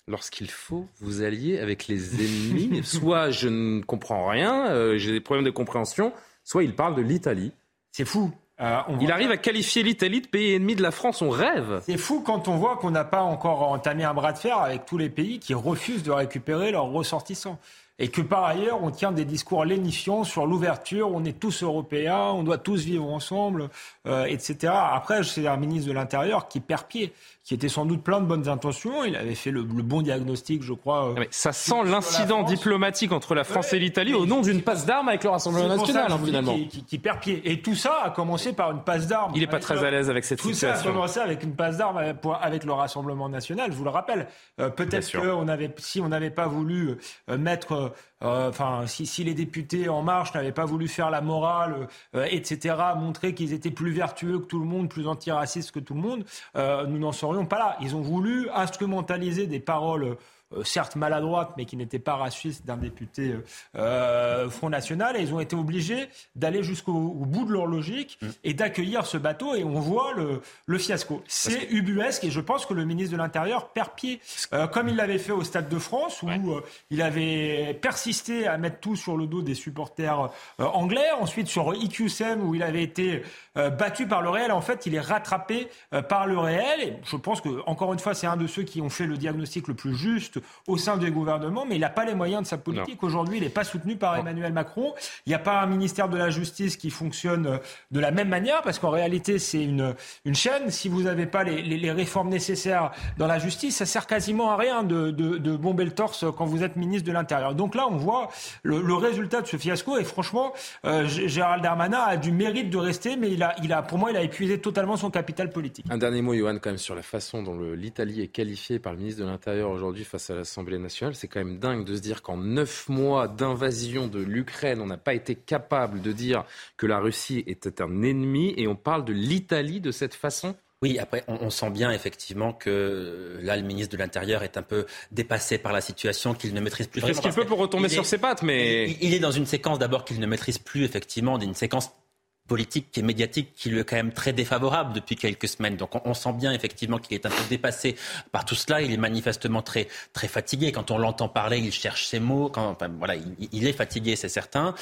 Lorsqu'il faut vous allier avec les ennemis, soit je ne comprends rien, euh, j'ai des problèmes de compréhension, soit il parle de l'Italie. C'est fou. Euh, il arrive à qualifier l'Italie de pays ennemi de la France, on rêve. C'est fou quand on voit qu'on n'a pas encore entamé un bras de fer avec tous les pays qui refusent de récupérer leurs ressortissants. Et que par ailleurs, on tient des discours lénifiants sur l'ouverture, on est tous européens, on doit tous vivre ensemble, euh, et cetera. Après, c'est un ministre de l'Intérieur qui perd pied, qui était sans doute plein de bonnes intentions. Il avait fait le, le bon diagnostic, je crois. Euh, mais ça sent l'incident diplomatique entre la France ouais, et l'Italie au nom d'une passe d'armes avec le Rassemblement national, ça, hein, finalement. Qui, qui, qui perd pied. Et tout ça a commencé par une passe d'armes. Il n'est pas très le... à l'aise avec cette tout situation. Tout ça a commencé avec une passe d'armes avec, avec le Rassemblement national, je vous le rappelle. Euh, peut-être que on avait, si on n'avait pas voulu euh, mettre... Euh, Enfin, euh, si, si les députés En Marche n'avaient pas voulu faire la morale, euh, et cetera, montrer qu'ils étaient plus vertueux que tout le monde, plus antiracistes que tout le monde, euh, nous n'en serions pas là. Ils ont voulu instrumentaliser des paroles, euh, certes maladroites, mais qui n'étaient pas racistes, d'un député euh, Front National, et ils ont été obligés d'aller jusqu'au bout de leur logique mmh. et d'accueillir ce bateau, et on voit le, le fiasco. C'est que... ubuesque, et je pense que le ministre de l'Intérieur perd pied, euh, comme il l'avait fait au Stade de France, où ouais. euh, il avait persisté à mettre tout sur le dos des supporters euh, anglais. Ensuite, sur I Q S M, où il avait été euh, battu par le réel, en fait, il est rattrapé euh, par le réel. Et je pense que, encore une fois, c'est un de ceux qui ont fait le diagnostic le plus juste, au sein du gouvernement, mais il n'a pas les moyens de sa politique. Non. Aujourd'hui, il n'est pas soutenu par Emmanuel Macron. Il n'y a pas un ministère de la Justice qui fonctionne de la même manière, parce qu'en réalité, c'est une, une chaîne. Si vous n'avez pas les, les, les réformes nécessaires dans la justice, ça sert quasiment à rien de, de, de bomber le torse quand vous êtes ministre de l'Intérieur. Donc là, on voit le, le résultat de ce fiasco. Et franchement, euh, Gérald Darmanin a du mérite de rester, mais il a, il a, pour moi, il a épuisé totalement son capital politique. Un dernier mot, Johan, quand même, sur la façon dont le, l'Italie est qualifiée par le ministre de l'Intérieur aujourd'hui face à l'Assemblée nationale. C'est quand même dingue de se dire qu'en neuf mois d'invasion de l'Ukraine, on n'a pas été capable de dire que la Russie était un ennemi, et on parle de l'Italie de cette façon. Oui, après, on, on sent bien effectivement que là, le ministre de l'Intérieur est un peu dépassé par la situation, qu'il ne maîtrise plus. Il fait ce qu'il peut pour retomber sur ses pattes, mais... Il, il est dans une séquence d'abord qu'il ne maîtrise plus, effectivement, d'une séquence politique et médiatique qui lui est quand même très défavorable depuis quelques semaines. Donc on, on sent bien effectivement qu'il est un peu dépassé par tout cela. Il est manifestement très très fatigué. Quand on l'entend parler, il cherche ses mots. Quand, enfin, voilà, il, il est fatigué, c'est certain.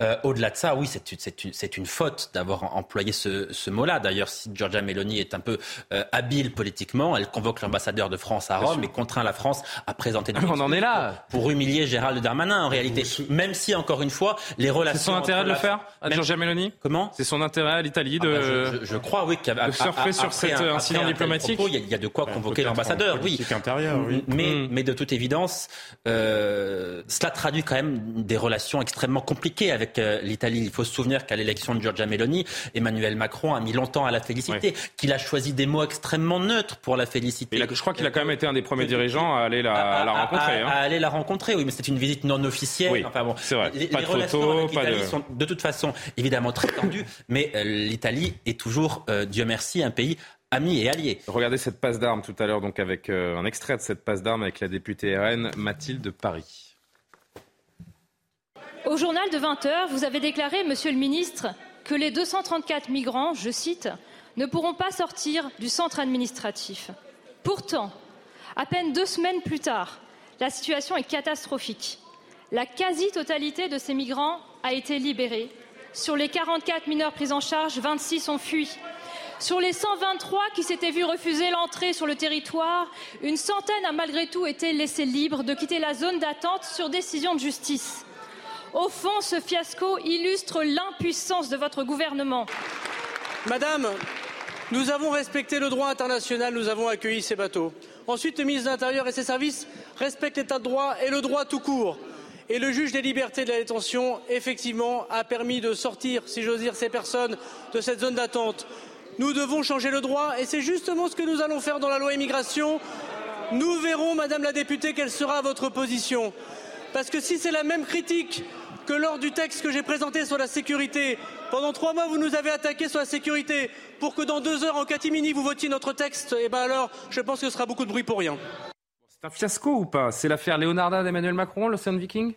Euh, au-delà de ça, oui, c'est, c'est, une, c'est une faute d'avoir employé ce, ce mot-là. D'ailleurs, si Giorgia Meloni est un peu euh, habile politiquement, elle convoque l'ambassadeur de France à Rome et contraint la France à présenter des... On en est là pour, pour humilier Gérald Darmanin, en réalité. Même si, encore une fois, les relations... C'est son intérêt de le faire à Giorgia Meloni ? Comment ? C'est son intérêt à l'Italie de, ah ben je, je, je crois, oui, qu'à, de surfer sur cet incident diplomatique. Il y, y a de quoi ben, convoquer l'ambassadeur, oui. oui. Mais, mmh. mais de toute évidence, euh, cela traduit quand même des relations extrêmement compliquées avec euh, l'Italie. Il faut se souvenir qu'à l'élection de Giorgia Meloni, Emmanuel Macron a mis longtemps à la féliciter, ouais. qu'il a choisi des mots extrêmement neutres pour la féliciter. Il a, je crois qu'il a quand même été un des premiers dirigeants à aller la, à, à, la rencontrer. À, hein. à aller la rencontrer, oui, mais c'était une visite non officielle. Oui. Enfin bon, c'est vrai. Les, pas les de relations photo, avec l'Italie de... sont de toute façon évidemment très tendues. Mais l'Italie est toujours, euh, Dieu merci, un pays ami et allié. Regardez cette passe d'armes tout à l'heure, donc avec euh, un extrait de cette passe d'armes avec la députée R N Mathilde Paris. Au journal de vingt heures, vous avez déclaré, monsieur le ministre, que les deux cent trente-quatre migrants, je cite, ne pourront pas sortir du centre administratif. Pourtant, à peine deux semaines plus tard, la situation est catastrophique. La quasi-totalité de ces migrants a été libérée. Sur les quarante-quatre mineurs pris en charge, vingt-six ont fui. Sur les cent vingt-trois qui s'étaient vus refuser l'entrée sur le territoire, une centaine a malgré tout été laissée libre de quitter la zone d'attente sur décision de justice. Au fond, ce fiasco illustre l'impuissance de votre gouvernement. Madame, nous avons respecté le droit international, nous avons accueilli ces bateaux. Ensuite, le ministre de l'Intérieur et ses services respectent l'état de droit et le droit tout court. Et le juge des libertés de la détention, effectivement, a permis de sortir, si j'ose dire, ces personnes de cette zone d'attente. Nous devons changer le droit et c'est justement ce que nous allons faire dans la loi immigration. Nous verrons, madame la députée, quelle sera votre position. Parce que si c'est la même critique que lors du texte que j'ai présenté sur la sécurité, pendant trois mois vous nous avez attaqué sur la sécurité pour que dans deux heures, en catimini, vous votiez notre texte, et bien alors, je pense que ce sera beaucoup de bruit pour rien. C'est un fiasco ou pas ? C'est l'affaire Leonarda d'Emmanuel Macron, l'Océan Viking ?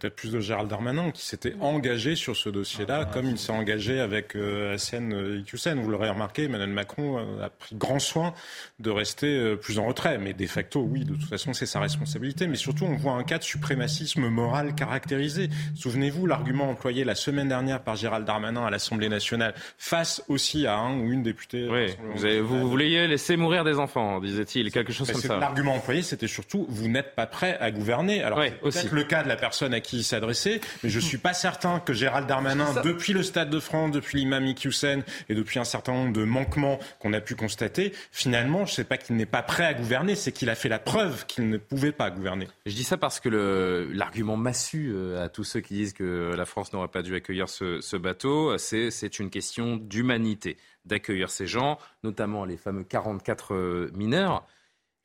Peut-être plus de Gérald Darmanin qui s'était engagé sur ce dossier-là, ah, comme il s'est engagé avec euh, Hassan Iqiyoussen. Vous l'aurez remarqué, Emmanuel Macron a pris grand soin de rester euh, plus en retrait. Mais de facto, oui, de toute façon, c'est sa responsabilité. Mais surtout, on voit un cas de suprémacisme moral caractérisé. Souvenez-vous, l'argument employé la semaine dernière par Gérald Darmanin à l'Assemblée nationale, face aussi à un ou une députée... Oui, vous, avez, vous vouliez laisser mourir des enfants, disait-il, quelque chose comme ça. L'argument employé, c'était surtout, vous n'êtes pas prêt à gouverner. Alors, oui, c'est peut-être aussi le cas de la personne à qui s'adressait, mais je suis pas certain que Gérald Darmanin, depuis le Stade de France, depuis l'imam Iqiyoussen et depuis un certain nombre de manquements qu'on a pu constater, finalement, je sais pas qu'il n'est pas prêt à gouverner, c'est qu'il a fait la preuve qu'il ne pouvait pas gouverner. Je dis ça parce que le, l'argument massu à tous ceux qui disent que la France n'aurait pas dû accueillir ce, ce bateau, c'est, c'est une question d'humanité, d'accueillir ces gens, notamment les fameux quarante-quatre mineurs.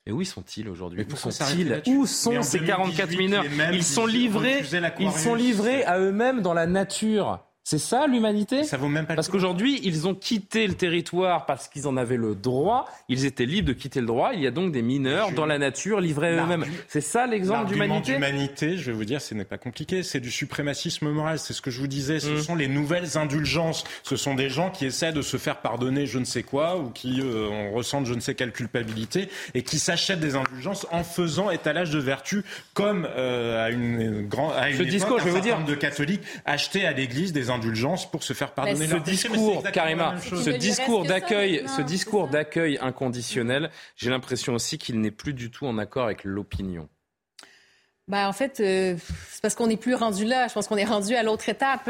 Mais où sont-ils aujourd'hui ? Où sont-ils ? Où sont ces quarante-quatre mineurs ? Ils sont livrés, ils sont livrés à eux-mêmes dans la nature. C'est ça l'humanité ? Ça vaut même pas. Parce qu'aujourd'hui, ils ont quitté le territoire parce qu'ils en avaient le droit. Ils étaient libres de quitter le droit. Il y a donc des mineurs dans la nature livrés à eux-mêmes. C'est ça l'exemple d'humanité ? L'argument d'humanité, je vais vous dire, ce n'est pas compliqué. C'est du suprémacisme moral. C'est ce que je vous disais. Ce mmh. sont les nouvelles indulgences. Ce sont des gens qui essaient de se faire pardonner je ne sais quoi ou qui euh, ressentent je ne sais quelle culpabilité et qui s'achètent des indulgences en faisant étalage de vertu comme euh, à une grande à une époque, un certain nombre de catholiques achetaient à l'église des des indulgences pour se faire pardonner. Ce discours, carrément, ce discours d'accueil, ce discours d'accueil inconditionnel, j'ai l'impression aussi qu'il n'est plus du tout en accord avec l'opinion. Ben en fait, euh, c'est parce qu'on n'est plus rendu là. Je pense qu'on est rendu à l'autre étape.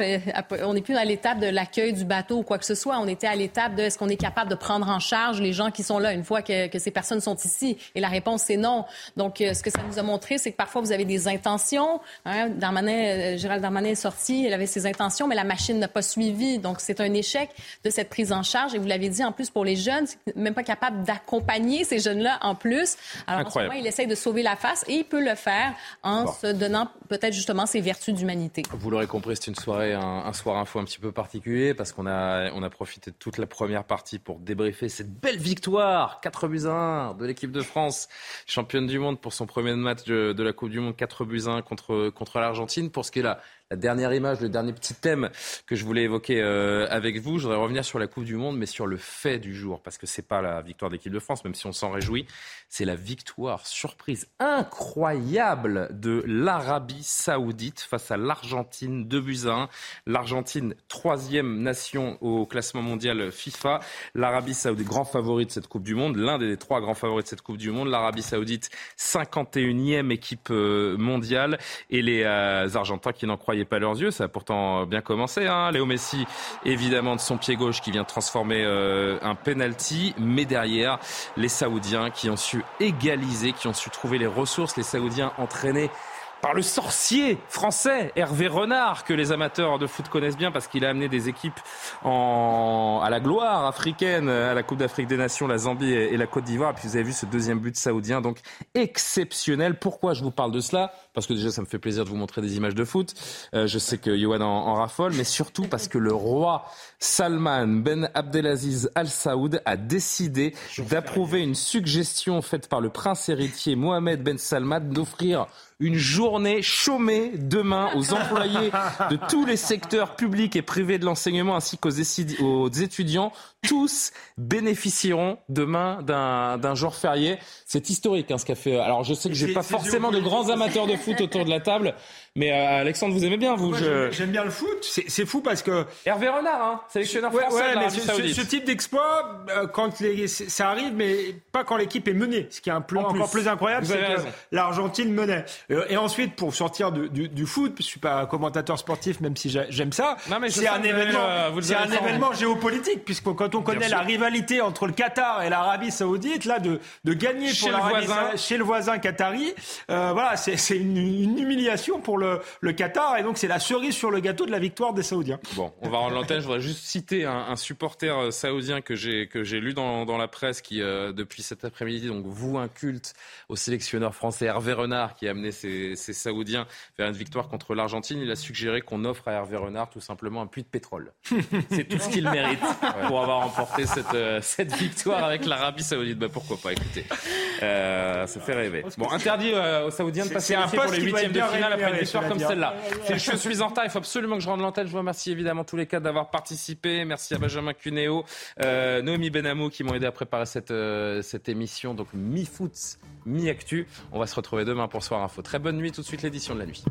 On n'est plus à l'étape de l'accueil du bateau ou quoi que ce soit. On était à l'étape de est-ce qu'on est capable de prendre en charge les gens qui sont là une fois que, que ces personnes sont ici? Et la réponse, c'est non. Donc, ce que ça nous a montré, c'est que parfois, vous avez des intentions. Hein? Darmanin, Gérald Darmanin est sorti, il avait ses intentions, mais la machine n'a pas suivi. Donc, c'est un échec de cette prise en charge. Et vous l'avez dit, en plus, pour les jeunes, c'est même pas capable d'accompagner ces jeunes-là en plus. Alors, en ce moment, il essaye de sauver la face et il peut le faire en bon. se donnant peut-être justement ses vertus d'humanité. Vous l'aurez compris, c'est une soirée, un, un soir info un petit peu particulier parce qu'on a, on a profité de toute la première partie pour débriefer cette belle victoire, quatre buts à un de l'équipe de France, championne du monde pour son premier match de, de la Coupe du Monde, quatre buts à un contre, contre l'Argentine. Pour ce qui est là, la dernière image, le dernier petit thème que je voulais évoquer euh, avec vous, je voudrais revenir sur la Coupe du Monde, mais sur le fait du jour, parce que c'est pas la victoire de l'équipe de France, même si on s'en réjouit, c'est la victoire surprise incroyable de l'Arabie Saoudite face à l'Argentine, deux buts à un. L'Argentine, troisième nation au classement mondial FIFA. L'Arabie Saoudite, grand favori de cette Coupe du Monde, l'un des trois grands favoris de cette Coupe du Monde. L'Arabie Saoudite, cinquante et unième équipe mondiale, et les euh, Argentins qui n'en croyaient pas leurs yeux. Ça a pourtant bien commencé, hein. Léo Messi, évidemment, de son pied gauche qui vient transformer euh, un penalty, mais derrière, les Saoudiens qui ont su égaliser, qui ont su trouver les ressources, les Saoudiens entraînés par le sorcier français Hervé Renard, que les amateurs de foot connaissent bien parce qu'il a amené des équipes en... à la gloire africaine, à la Coupe d'Afrique des Nations, la Zambie et la Côte d'Ivoire. Et puis vous avez vu ce deuxième but saoudien, donc exceptionnel. Pourquoi je vous parle de cela? Parce que déjà, ça me fait plaisir de vous montrer des images de foot. Euh, je sais que Yoann en, en raffole, mais surtout parce que le roi Salman Ben Abdelaziz Al Saoud a décidé d'approuver une suggestion faite par le prince héritier Mohamed Ben Salman d'offrir une journée chômée demain aux employés de tous les secteurs publics et privés de l'enseignement ainsi qu'aux étudiants. Tous bénéficieront demain d'un, d'un jour férié. C'est historique, hein, ce qu'a fait. Alors je sais que j'ai c'est, pas c'est forcément de grands amateurs de foot autour de la table, mais euh, Alexandre, vous aimez bien, vous? Moi, je... J'aime bien le foot. C'est, c'est fou parce que Hervé Renard, hein, sélectionneur français. Ouais, ouais, mais ce, ce, ce type d'exploit, euh, quand les, ça arrive, mais pas quand l'équipe est menée. Ce qui est un plan en encore plus, plus incroyable, vous c'est que raison. L'Argentine menait. Et ensuite, pour sortir du, du, du foot, je suis pas commentateur sportif, même si j'aime ça. Non, mais c'est un événement, euh, c'est un événement géopolitique, puisque quand on connaît la rivalité entre le Qatar et l'Arabie Saoudite, là, de, de gagner pour chez l'Arabie, le voisin, chez le voisin qatari, euh, voilà, c'est, c'est une, une humiliation pour le, le Qatar, et donc c'est la cerise sur le gâteau de la victoire des Saoudiens. Bon, on va rendre l'antenne. Je voudrais juste citer un, un supporter saoudien que j'ai que j'ai lu dans, dans la presse, qui euh, depuis cet après-midi, donc voue un culte au sélectionneur français Hervé Renard, qui a amené Ces, ces Saoudiens vers une victoire contre l'Argentine. Il a suggéré qu'on offre à Hervé Renard tout simplement un puits de pétrole. C'est tout ce qu'il mérite pour avoir remporté cette, euh, cette victoire avec l'Arabie Saoudite. Ben, pourquoi pas, écoutez. Euh, ça fait rêver. Bon, interdit euh, aux Saoudiens de passer pour les huitièmes de finale après une victoire comme celle-là. C'est, je suis en retard, il faut absolument que je rende l'antenne. Je vous remercie évidemment tous les quatre d'avoir participé. Merci à Benjamin Cunéo, euh, Noémie Benamou qui m'ont aidé à préparer cette, euh, cette émission. Donc mi-foot, mi-actu. On va se retrouver demain pour Soir Info. Très bonne nuit, tout de suite l'édition de la nuit.